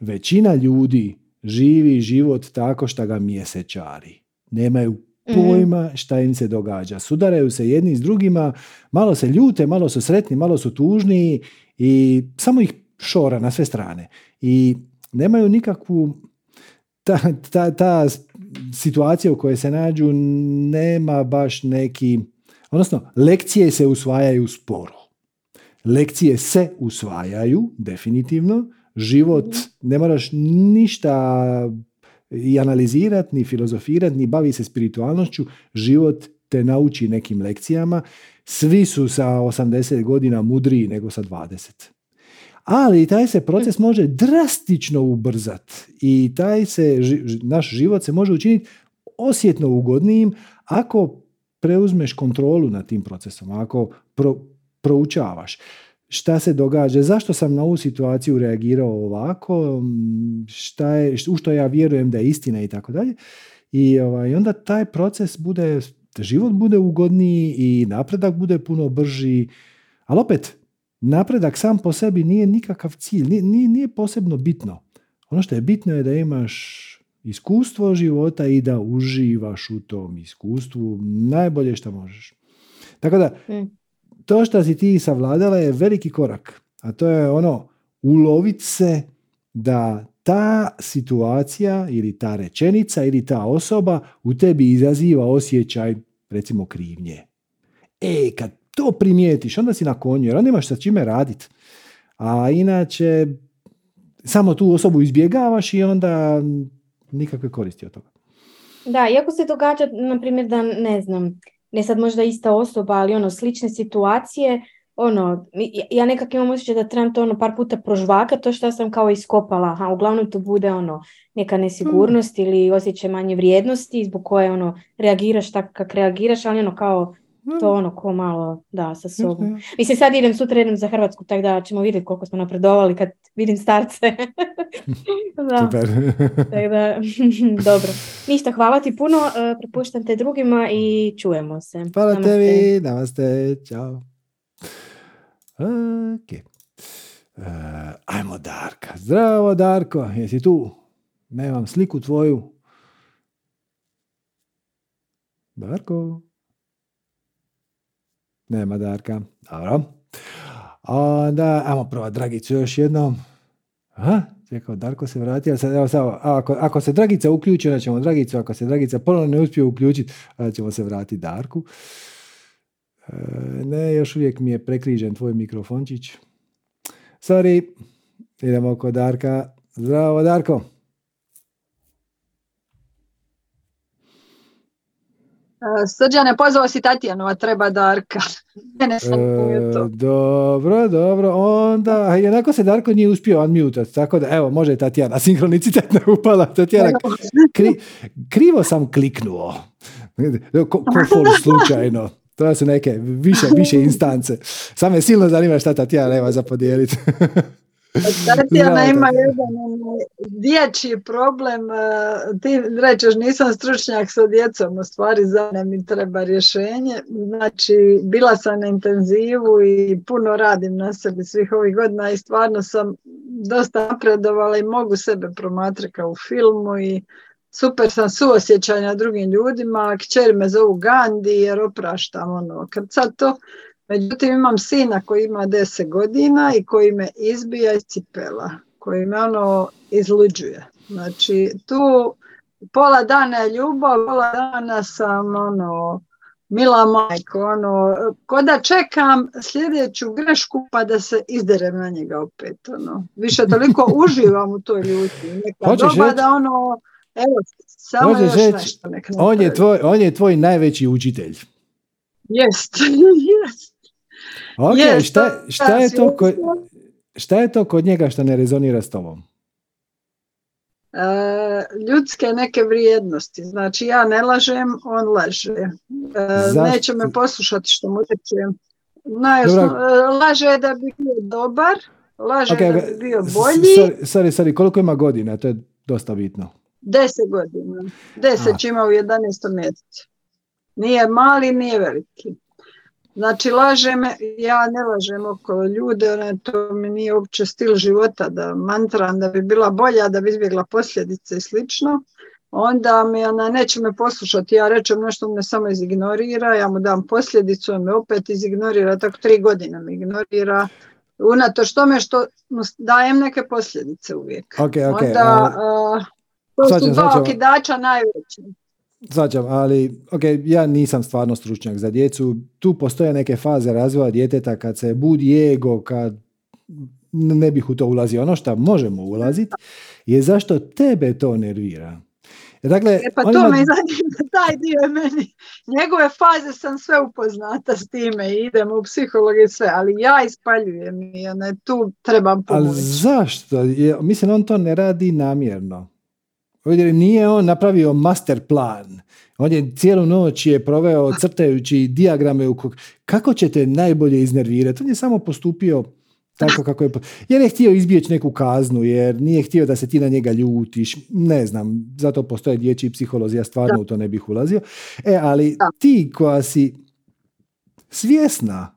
Većina ljudi živi život tako što ga mjesečari. Nemaju pojma mm-hmm. šta im se događa. Sudaraju se jedni s drugima, malo se ljute, malo su sretni, malo su tužni i samo ih šora na sve strane. I nemaju nikakvu ta, ta, ta situacija u kojoj se nađu nema baš neki. Odnosno, lekcije se usvajaju sporo. Lekcije se usvajaju, definitivno. Život, ne moraš ništa i analizirati, ni filozofirati, ni bavi se spiritualnošću. Život te nauči nekim lekcijama. Svi su sa osamdeset godina mudriji nego sa dvadeset. Ali taj se proces može drastično ubrzati i taj se, naš život se može učiniti osjetno ugodnijim ako preuzmeš kontrolu nad tim procesom, ako pro, proučavaš šta se događa, zašto sam na ovu situaciju reagirao ovako, šta je, u što ja vjerujem da je istina i tako dalje. I ovaj, onda taj proces bude, život bude ugodniji i napredak bude puno brži. Ali opet, napredak sam po sebi nije nikakav cilj, nije, nije posebno bitno. Ono što je bitno je da imaš iskustvo života i da uživaš u tom iskustvu najbolje što možeš. Tako da, to što si ti savladala je veliki korak, a to je ono, ulovit se da ta situacija ili ta rečenica ili ta osoba u tebi izaziva osjećaj, recimo, krivnje. E, kad to primijetiš, onda si na konju, jer onda nemaš sa čime raditi. A inače, samo tu osobu izbjegavaš i onda... nikakve koristi od toga. Da, iako se događa, na primjer, da ne znam, ne sad možda ista osoba, ali ono, slične situacije, ono, ja nekako imam osjećaj da trebam to ono par puta prožvaka, to što sam kao iskopala, aha, uglavnom to bude ono neka nesigurnost hmm. ili osjećaj manje vrijednosti zbog koje ono reagiraš tako kako reagiraš, ali ono kao to ono ko malo, da, sa sobom. Mm-hmm. Mislim, sad idem, sutra idem za Hrvatsku, tako da ćemo vidjeti koliko smo napredovali kad vidim starce. Da. Tako da, dobro. Ništa, hvala ti puno, prepuštam te drugima i čujemo se. Hvala namaste. Tebi, namaste, čao. Ok. Uh, ajmo Darka. Zdravo, Darko, jesi tu? Nemam sliku tvoju. Darko. Nema Darka. Dobro. Onda, ajmo provat Dragicu još jednom. Aha, čekao, Darko se vratio. Sad, evo, sad, ako, ako se Dragica uključi, onda ćemo Dragicu. Ako se Dragica ponovno ne uspije uključiti, onda ćemo se vratiti Darku. E, ne, još uvijek mi je prekrižen tvoj mikrofončić. Sorry. Idemo kod Darka. Zdravo, Darko. Srđane, pozvao si Tatjanu, a treba Darka. Ne sam e, dobro, dobro, onda jednako se Darko nije uspio unmutati, tako da evo, može Tatjana, sinkronicitet ne upala. Tatjana, kri, krivo sam kliknuo. Ko, ko foru slučajno. To su neke više, više instance. Samo je silno zanima šta Tatjana nema za podijeliti. Tatjana ima jedan dječji problem, ti rečeš nisam stručnjak sa djecom, u stvari za ne mi treba rješenje, znači bila sam na intenzivu i puno radim na sebi svih ovih godina i stvarno sam dosta napredovala i mogu sebe promatrati kao u filmu i super sam suosjećajna drugim ljudima, kćeri me zovu Gandhi jer opraštam ono krcato. Međutim, imam sina koji ima deset godina i koji me izbija iz cipela, koji me ono izluđuje. Znači, tu pola dana je ljubav, pola dana sam ono, mila majko, ono, ko da čekam sljedeću grešku pa da se izderem na njega opet. Ono. Više toliko uživam u toj ljuti. Neka doba da ono, evo, samo još nešto nek napravi. On je tvoj, on je tvoj najveći učitelj. Jest, jest. Ok, yes, šta, šta, je to kod, šta je to kod njega što ne rezonira s tobom? E, ljudske neke vrijednosti. Znači ja ne lažem, on laže. E, neće me poslušati što mu rečem. Laže je da bi bio dobar, laže okay, da bi bio bolji. Sorry, sorry, sorry, koliko ima godina? To je dosta bitno. Deset godina. Deset ima u jedanaestom mjesecu. Nije mali, nije veliki. Znači, lažem, ja ne lažem oko ljude, ono, to mi nije uopće stil života da mantram da bi bila bolja, da bi izbjegla posljedice i slično. Onda mi ona neće me poslušati, ja rečem nešto, me samo izignorira, ja mu dam posljedicu, on me opet izignorira, tako tri godine me ignorira. Unatoč tome što dajem neke posljedice uvijek. Okay, okay. Onda, uh, to sačem, su dva okidača najveći. Svačam, ali okay, ja nisam stvarno stručnjak za djecu. Tu postoje neke faze razvoja djeteta kad se budi ego, kad ne bih u to ulazio. Ono što možemo ulaziti je zašto tebe to nervira. Dakle, e pa to ima... me zanima, taj dio meni. Njegove faze sam sve upoznata s time i idem u psihologe i sve, ali ja ispaljujem i ne, tu trebam pomoći. Ali zašto? Mislim, on to ne radi namjerno. Nije on napravio master plan. On je cijelu noć je proveo crtajući dijagrame u kog... kako ćete najbolje iznervirati. On je samo postupio tako kako je... Jer je htio izbjeći neku kaznu, jer nije htio da se ti na njega ljutiš. Ne znam, zato postoje dječji psiholozi, ja stvarno da. U to ne bih ulazio. E, ali da. Ti koja si svjesna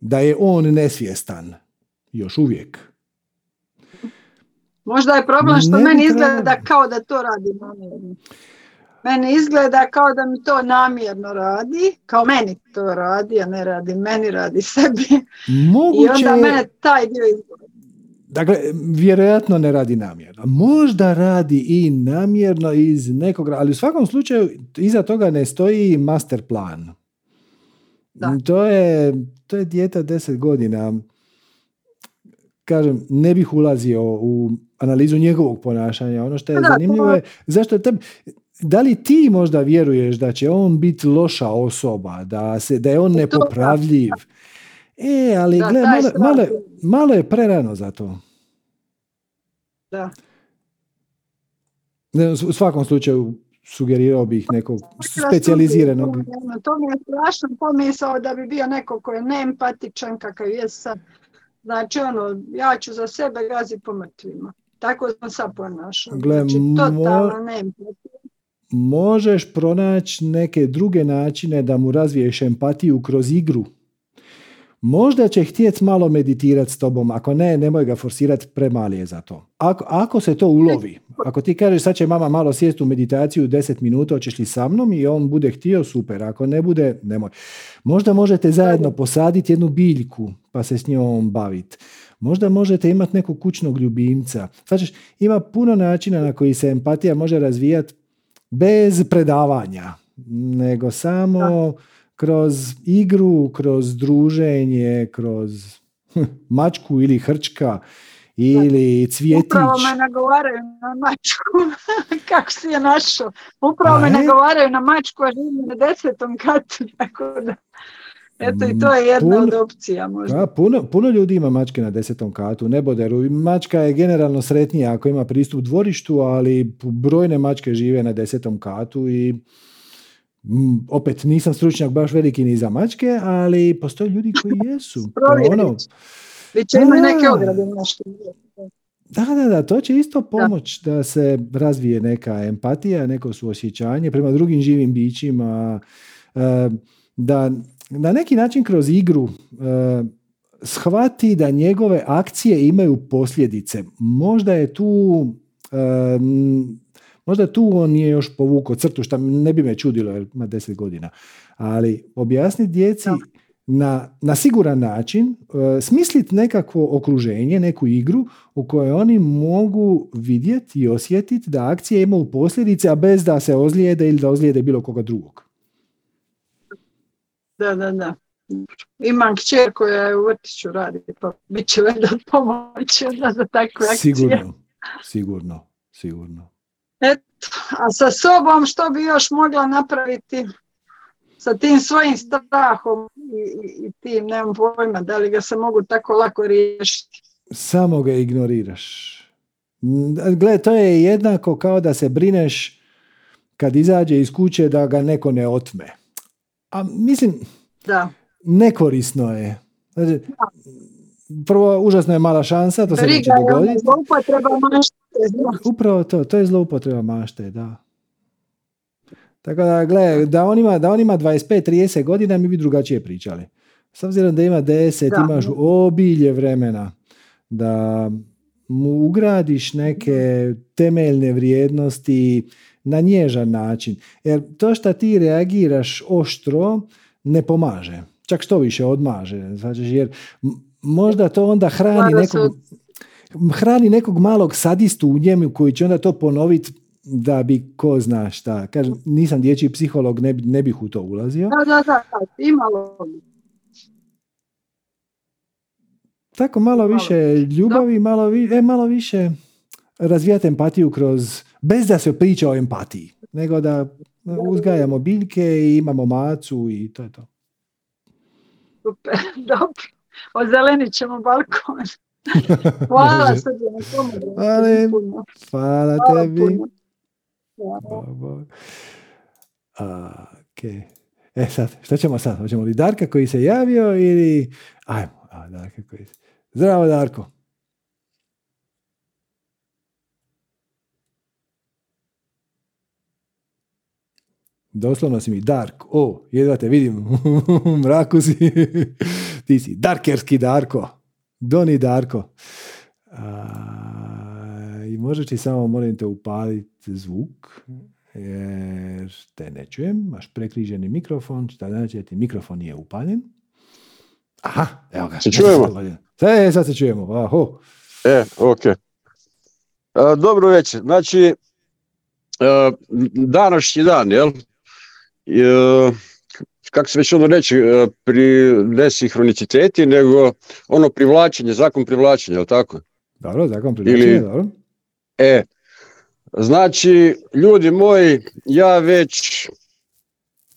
da je on nesvjestan, još uvijek. Možda je problem što ne meni izgleda kao da to radi namjerno. Meni izgleda kao da mi to namjerno radi, kao meni to radi, a ne radi meni, radi sebi. Moguće... I onda mene taj dio izgleda. Dakle, vjerojatno ne radi namjerno. Možda radi i namjerno iz nekog, ali u svakom slučaju iza toga ne stoji master plan. Da. To je, to je dijete deset godina. Kažem, ne bih ulazio u analizu njegovog ponašanja. Ono što je zanimljivo je, zašto te, da li ti možda vjeruješ da će on biti loša osoba, da, se, da je on nepopravljiv? E, ali da, gled, malo, malo, malo je prerano za to. Da. U svakom slučaju sugerirao bih nekog specijaliziranog. To mi je strašno pomisao da bi bio neko koji je neempatičan kakav je sad. Znači ono, ja ću za sebe gazi po mrtvima. Tako sam sad ponašao. Znači, totalno mo- neempatičan. Možeš pronaći neke druge načine da mu razviješ empatiju kroz igru. Možda će htjeti malo meditirati s tobom, ako ne, nemoj ga forsirati, premali je za to. Ako, ako se to ulovi, ako ti kažeš sad će mama malo sjesti u meditaciju deset minuta, hoćeš li sa mnom, i on bude htio, super, ako ne bude, nemoj. Možda možete zajedno posaditi jednu biljku pa se s njom baviti. Možda možete imati nekog kućnog ljubimca. Znači, ima puno načina na koji se empatija može razvijati bez predavanja, nego samo... kroz igru, kroz druženje, kroz mačku ili hrčka ili cvjetić. Upravo me nagovaraju na mačku. Kako si je našao? Upravo A me je? nagovaraju na mačku, a živim na desetom katu. Tako da, eto, i to je jedna puno, od opcija možda. Da, puno, puno ljudi ima mačke na desetom katu, ne boderu. Mačka je generalno sretnija ako ima pristup dvorištu, ali brojne mačke žive na desetom katu i... Opet, nisam stručnjak baš veliki ni za mačke, ali postoje ljudi koji jesu. Ono, Većina neke ograde mačke. Da, da, da, to će isto pomoć da. da se razvije neka empatija, neko suosjećanje prema drugim živim bićima, da na neki način kroz igru shvati da njegove akcije imaju posljedice. Možda je tu... Možda tu on je još povukao crtu, što ne bi me čudilo jer ima deset godina. Ali objasniti djeci na, na siguran način, e, smisliti nekako okruženje, neku igru u kojoj oni mogu vidjeti i osjetiti da akcije imaju posljedice, a bez da se ozlijede ili da ozlijede bilo koga drugog. Da, da, da. Imam kćer koja je u vrtiću radi, pa bit će valjda pomoći za takve akcije. Sigurno, sigurno, sigurno. Eto, a sa sobom što bi još mogla napraviti sa tim svojim strahom i, i, i tim, nemam pojma, da li ga se mogu tako lako riješiti. Samo ga ignoriraš. Gle, to je jednako kao da se brineš kad izađe iz kuće da ga neko ne otme. A mislim, da. Nekorisno je. Znači, da. Prvo, užasno je mala šansa, to se neće dogoditi. Zloupotreba mašte. Upravo to, to je zloupotreba mašte, da. Tako da, gle, da on ima, da on ima dvadeset pet do trideset godina, mi bi drugačije pričali. S obzirom da ima deset, da. Imaš obilje vremena da mu ugradiš neke temeljne vrijednosti na nježan način. Jer to što ti reagiraš oštro ne pomaže. Čak što više odmaže. Znači, jer... Možda to onda hrani nekog, hrani nekog malog sadistu u njemu koji će onda to ponoviti da bi ko zna šta. Kažem, nisam dječji psiholog, ne, ne bih u to ulazio. Da, da, da, imalo. Tako malo više ljubavi, malo, vi, e, malo više razvijati empatiju kroz, bez da se priča o empatiji, nego da uzgajamo biljke i imamo macu i to je to. Super, dobro. Ozelenit ćemo balkon. Hvala Srđane, pomogu. Hvala, hvala tebi. Hvala. Okay. E sad, šta ćemo sad? Hoćemo li Darka koji se javio ili... Ajmo, a, Darka koji se... Zdravo, Darko. Doslovno si mi Dark. O, jedva te vidim. U mraku si... Ti si darkerski Darko. Doni Darko. A, i možeš ti samo, molim te, upaliti zvuk, jer te ne čujem. Imaš prekriženi mikrofon, šta znači ti mikrofon nije upaljen. Aha, evo ga. Se čujemo. E, sad se čujemo. Aho. E, ok. E, dobro večer. Znači, e, današnji dan, jel? E, kako se već ono reći, pri nesinhroniciteti, nego ono privlačenje, zakon privlačenja, je li tako? Dobro, zakon privlačenja, Ili, dobro. E, znači, ljudi moji, ja već,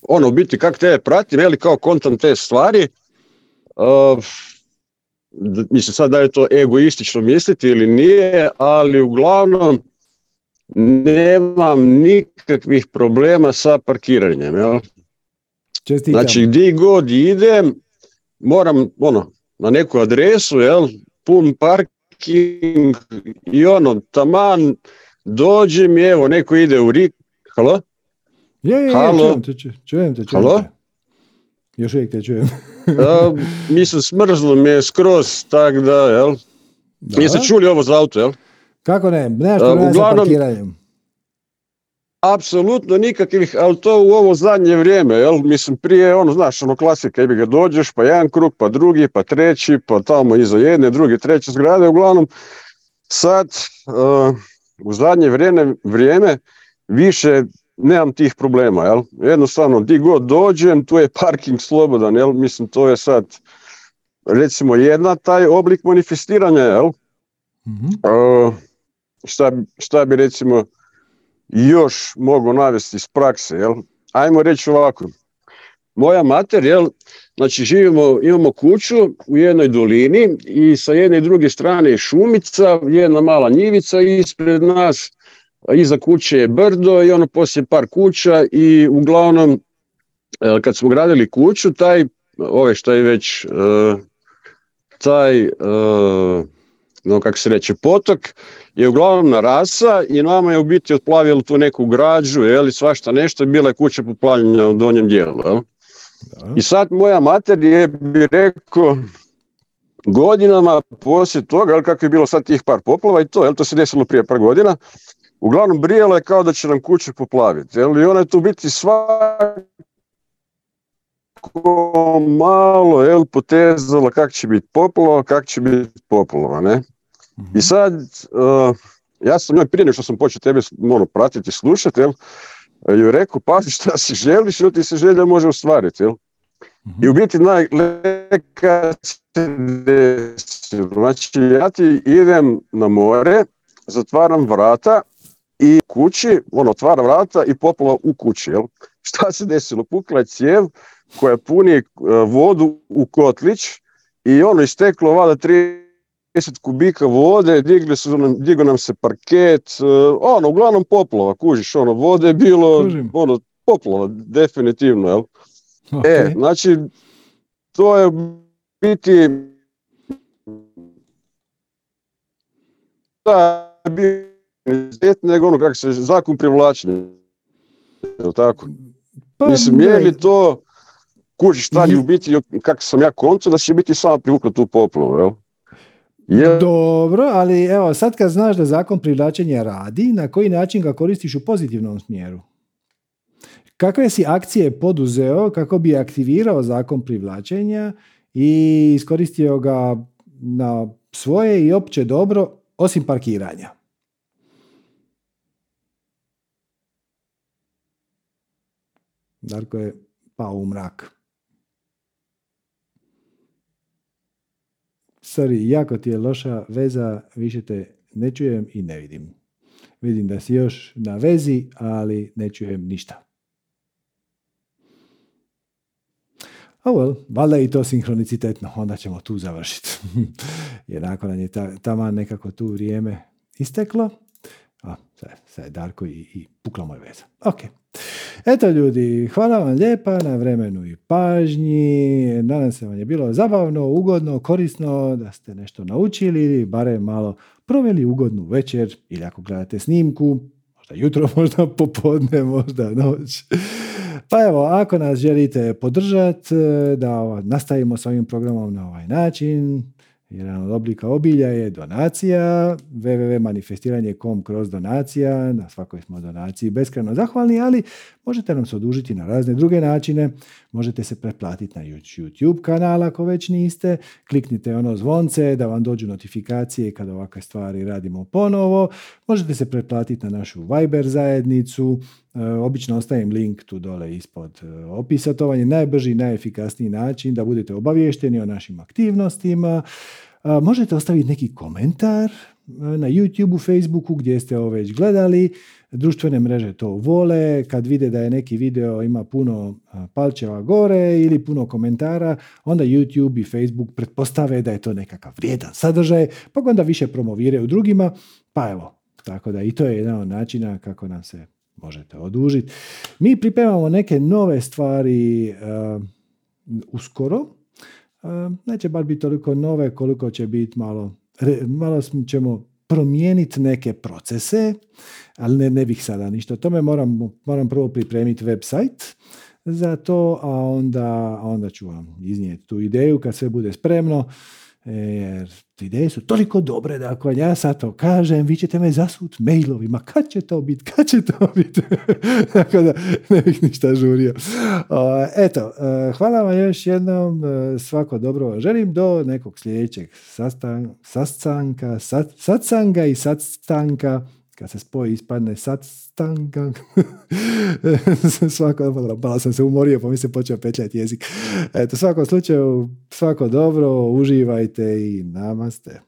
ono, biti, kako te pratim, je li kao kontam te stvari, Uh, mislim sad da je to egoistično misliti ili nije, ali uglavnom nemam nikakvih problema sa parkiranjem. Jel? Znači gdje god idem, moram ono, na neku adresu, jel, pun parking i ono, taman dođem i evo, neko ide u rik. Halo? Je, je, je, čujem te, čujem te, čujem te. Halo? Još uvijek te čujem. A, mislim, smrzlo mi je skroz, tak da, jel? Da. Niste čuli ovo za auto, jel? Kako ne, nemaš problema sa parkiranjem. Apsolutno nikakvih, ali to u ovo zadnje vrijeme, jel? Mislim, prije, ono, znaš, ono klasika, jebi ga, dođeš, pa jedan krug, pa drugi, pa treći, pa tamo iza jedne, druge, treće zgrade, uglavnom, sad, uh, u zadnje vrijeme, vrijeme više nemam tih problema, jel? Jednostavno, di god dođem, tu je parking slobodan, jel? Mislim, to je sad, recimo, jedna taj oblik manifestiranja, jel? Mm-hmm. Uh, šta, šta bi, recimo, još mogu navesti iz prakse, jel? Ajmo reći ovako, moja mater, jel, znači živimo, imamo kuću u jednoj dolini i sa jedne i druge strane je šumica, jedna mala njivica i ispred nas, iza kuće je brdo i ono poslije par kuća i uglavnom kad smo gradili kuću, taj, ove šta je već, taj, no kako se reče, potok je uglavnom narasa i nama je u biti odplavilo tu neku građu, jel, svašta nešto, bila je kuća poplavljena u donjem dijelu, jel? Da. I sad moja mater je, bi rekao, godinama poslije toga, jel, kako je bilo sad tih par poplava i to, jel, to se desilo prije par godina, uglavnom brijala je kao da će nam kuću poplaviti, jel, i ona je tu biti svako malo, jel, potezala kak će biti poplava, kak će biti poplava, ne? I sad, uh, ja sam njoj prije nego što sam počeo tebe ono, pratiti i slušati, jel, joj rekao, pazi šta si želiš, jel ti se želja može ostvariti, jel? Mm-hmm. I u biti najleka se desilo, znači ja ti idem na more, zatvaram vrata i kući, ono, otvaram vrata i poplava u kući, jel? Šta se desilo? Pukla je cijev koja puni uh, vodu u kotlić i ono isteklo vada tri deset kubika vode, digli su nam, digo nam se parket, uh, ono, uglavnom poplava, kužiš, ono, vode je bilo, Kužim. ono, poplava, definitivno, jel? Okay. E, znači, to je biti da je bio nego ono, kako se, zakon privlačenja, jel tako? Pa, mislim, je li to, kužiš, tad je u biti, kako sam ja koncu, da će biti sama privukla tu poplavu, jel? Yeah. Dobro, ali evo, sad kad znaš da zakon privlačenja radi, na koji način ga koristiš u pozitivnom smjeru? Kakve si akcije poduzeo kako bi aktivirao zakon privlačenja i iskoristio ga na svoje i opće dobro, osim parkiranja? Darko je pao u mrak. Sorry, jako ti je loša veza, više te ne čujem i ne vidim. Vidim da si još na vezi, ali ne čujem ništa. A well, valjda i to sinhronicitetno, onda ćemo tu završiti. Jer nakon nam je ta, tamo nekako tu vrijeme isteklo. A, sad, sad je Darko i, i pukla moja veza. Ok. Eto ljudi, hvala vam lijepa na vremenu i pažnji. Nadam se vam je bilo zabavno, ugodno, korisno, da ste nešto naučili ili barem malo proveli ugodnu večer ili ako gledate snimku, možda jutro, možda popodne, možda noć. Pa evo, ako nas želite podržati, da nastavimo s ovim programom na ovaj način, jedan od oblika obilja je donacija, www.manifestiranje.com kroz donacija, na svakoj smo donaciji beskrajno zahvalni, ali možete nam se odužiti na razne druge načine, možete se pretplatiti na YouTube kanal ako već niste, kliknite ono zvonce da vam dođu notifikacije kada ovakve stvari radimo ponovo, možete se pretplatiti na našu Viber zajednicu, e, obično ostavim link tu dole ispod e, opisa, to vam je najbrži i najefikasniji način da budete obaviješteni o našim aktivnostima. Možete ostaviti neki komentar na YouTubeu, Facebooku, gdje ste ovo već gledali. Društvene mreže to vole, kad vide da je neki video ima puno palčeva gore ili puno komentara, onda YouTube i Facebook pretpostave da je to nekakav vrijedan sadržaj, pa onda više promoviraju drugima, pa evo, tako da i to je jedan od načina kako nam se možete odužiti. Mi pripremamo neke nove stvari uh, uskoro, uh, neće bar biti toliko nove koliko će biti malo, re, malo ćemo promijeniti neke procese, ali ne, ne bih sada ništa o tome. Moram, moram prvo pripremiti website za to, a onda, onda ću vam iznijeti tu ideju kad sve bude spremno. Jer ideje su toliko dobre da ako ja sad to kažem, vi ćete me zasut mailovima. Kad će to biti? Kad će to biti? Tako da ne bih ništa žurio. Eto, hvala vam još jednom. Svako dobro želim do nekog sljedećeg sastan- sastanka, sat- satsanga i satstanka. Kad se spoji ispadne Satsang. Svako dobro, malo sam se umorio, pa mi se počeo petljati jezik. Eto, u svakom slučaju, svako dobro, uživajte i namaste.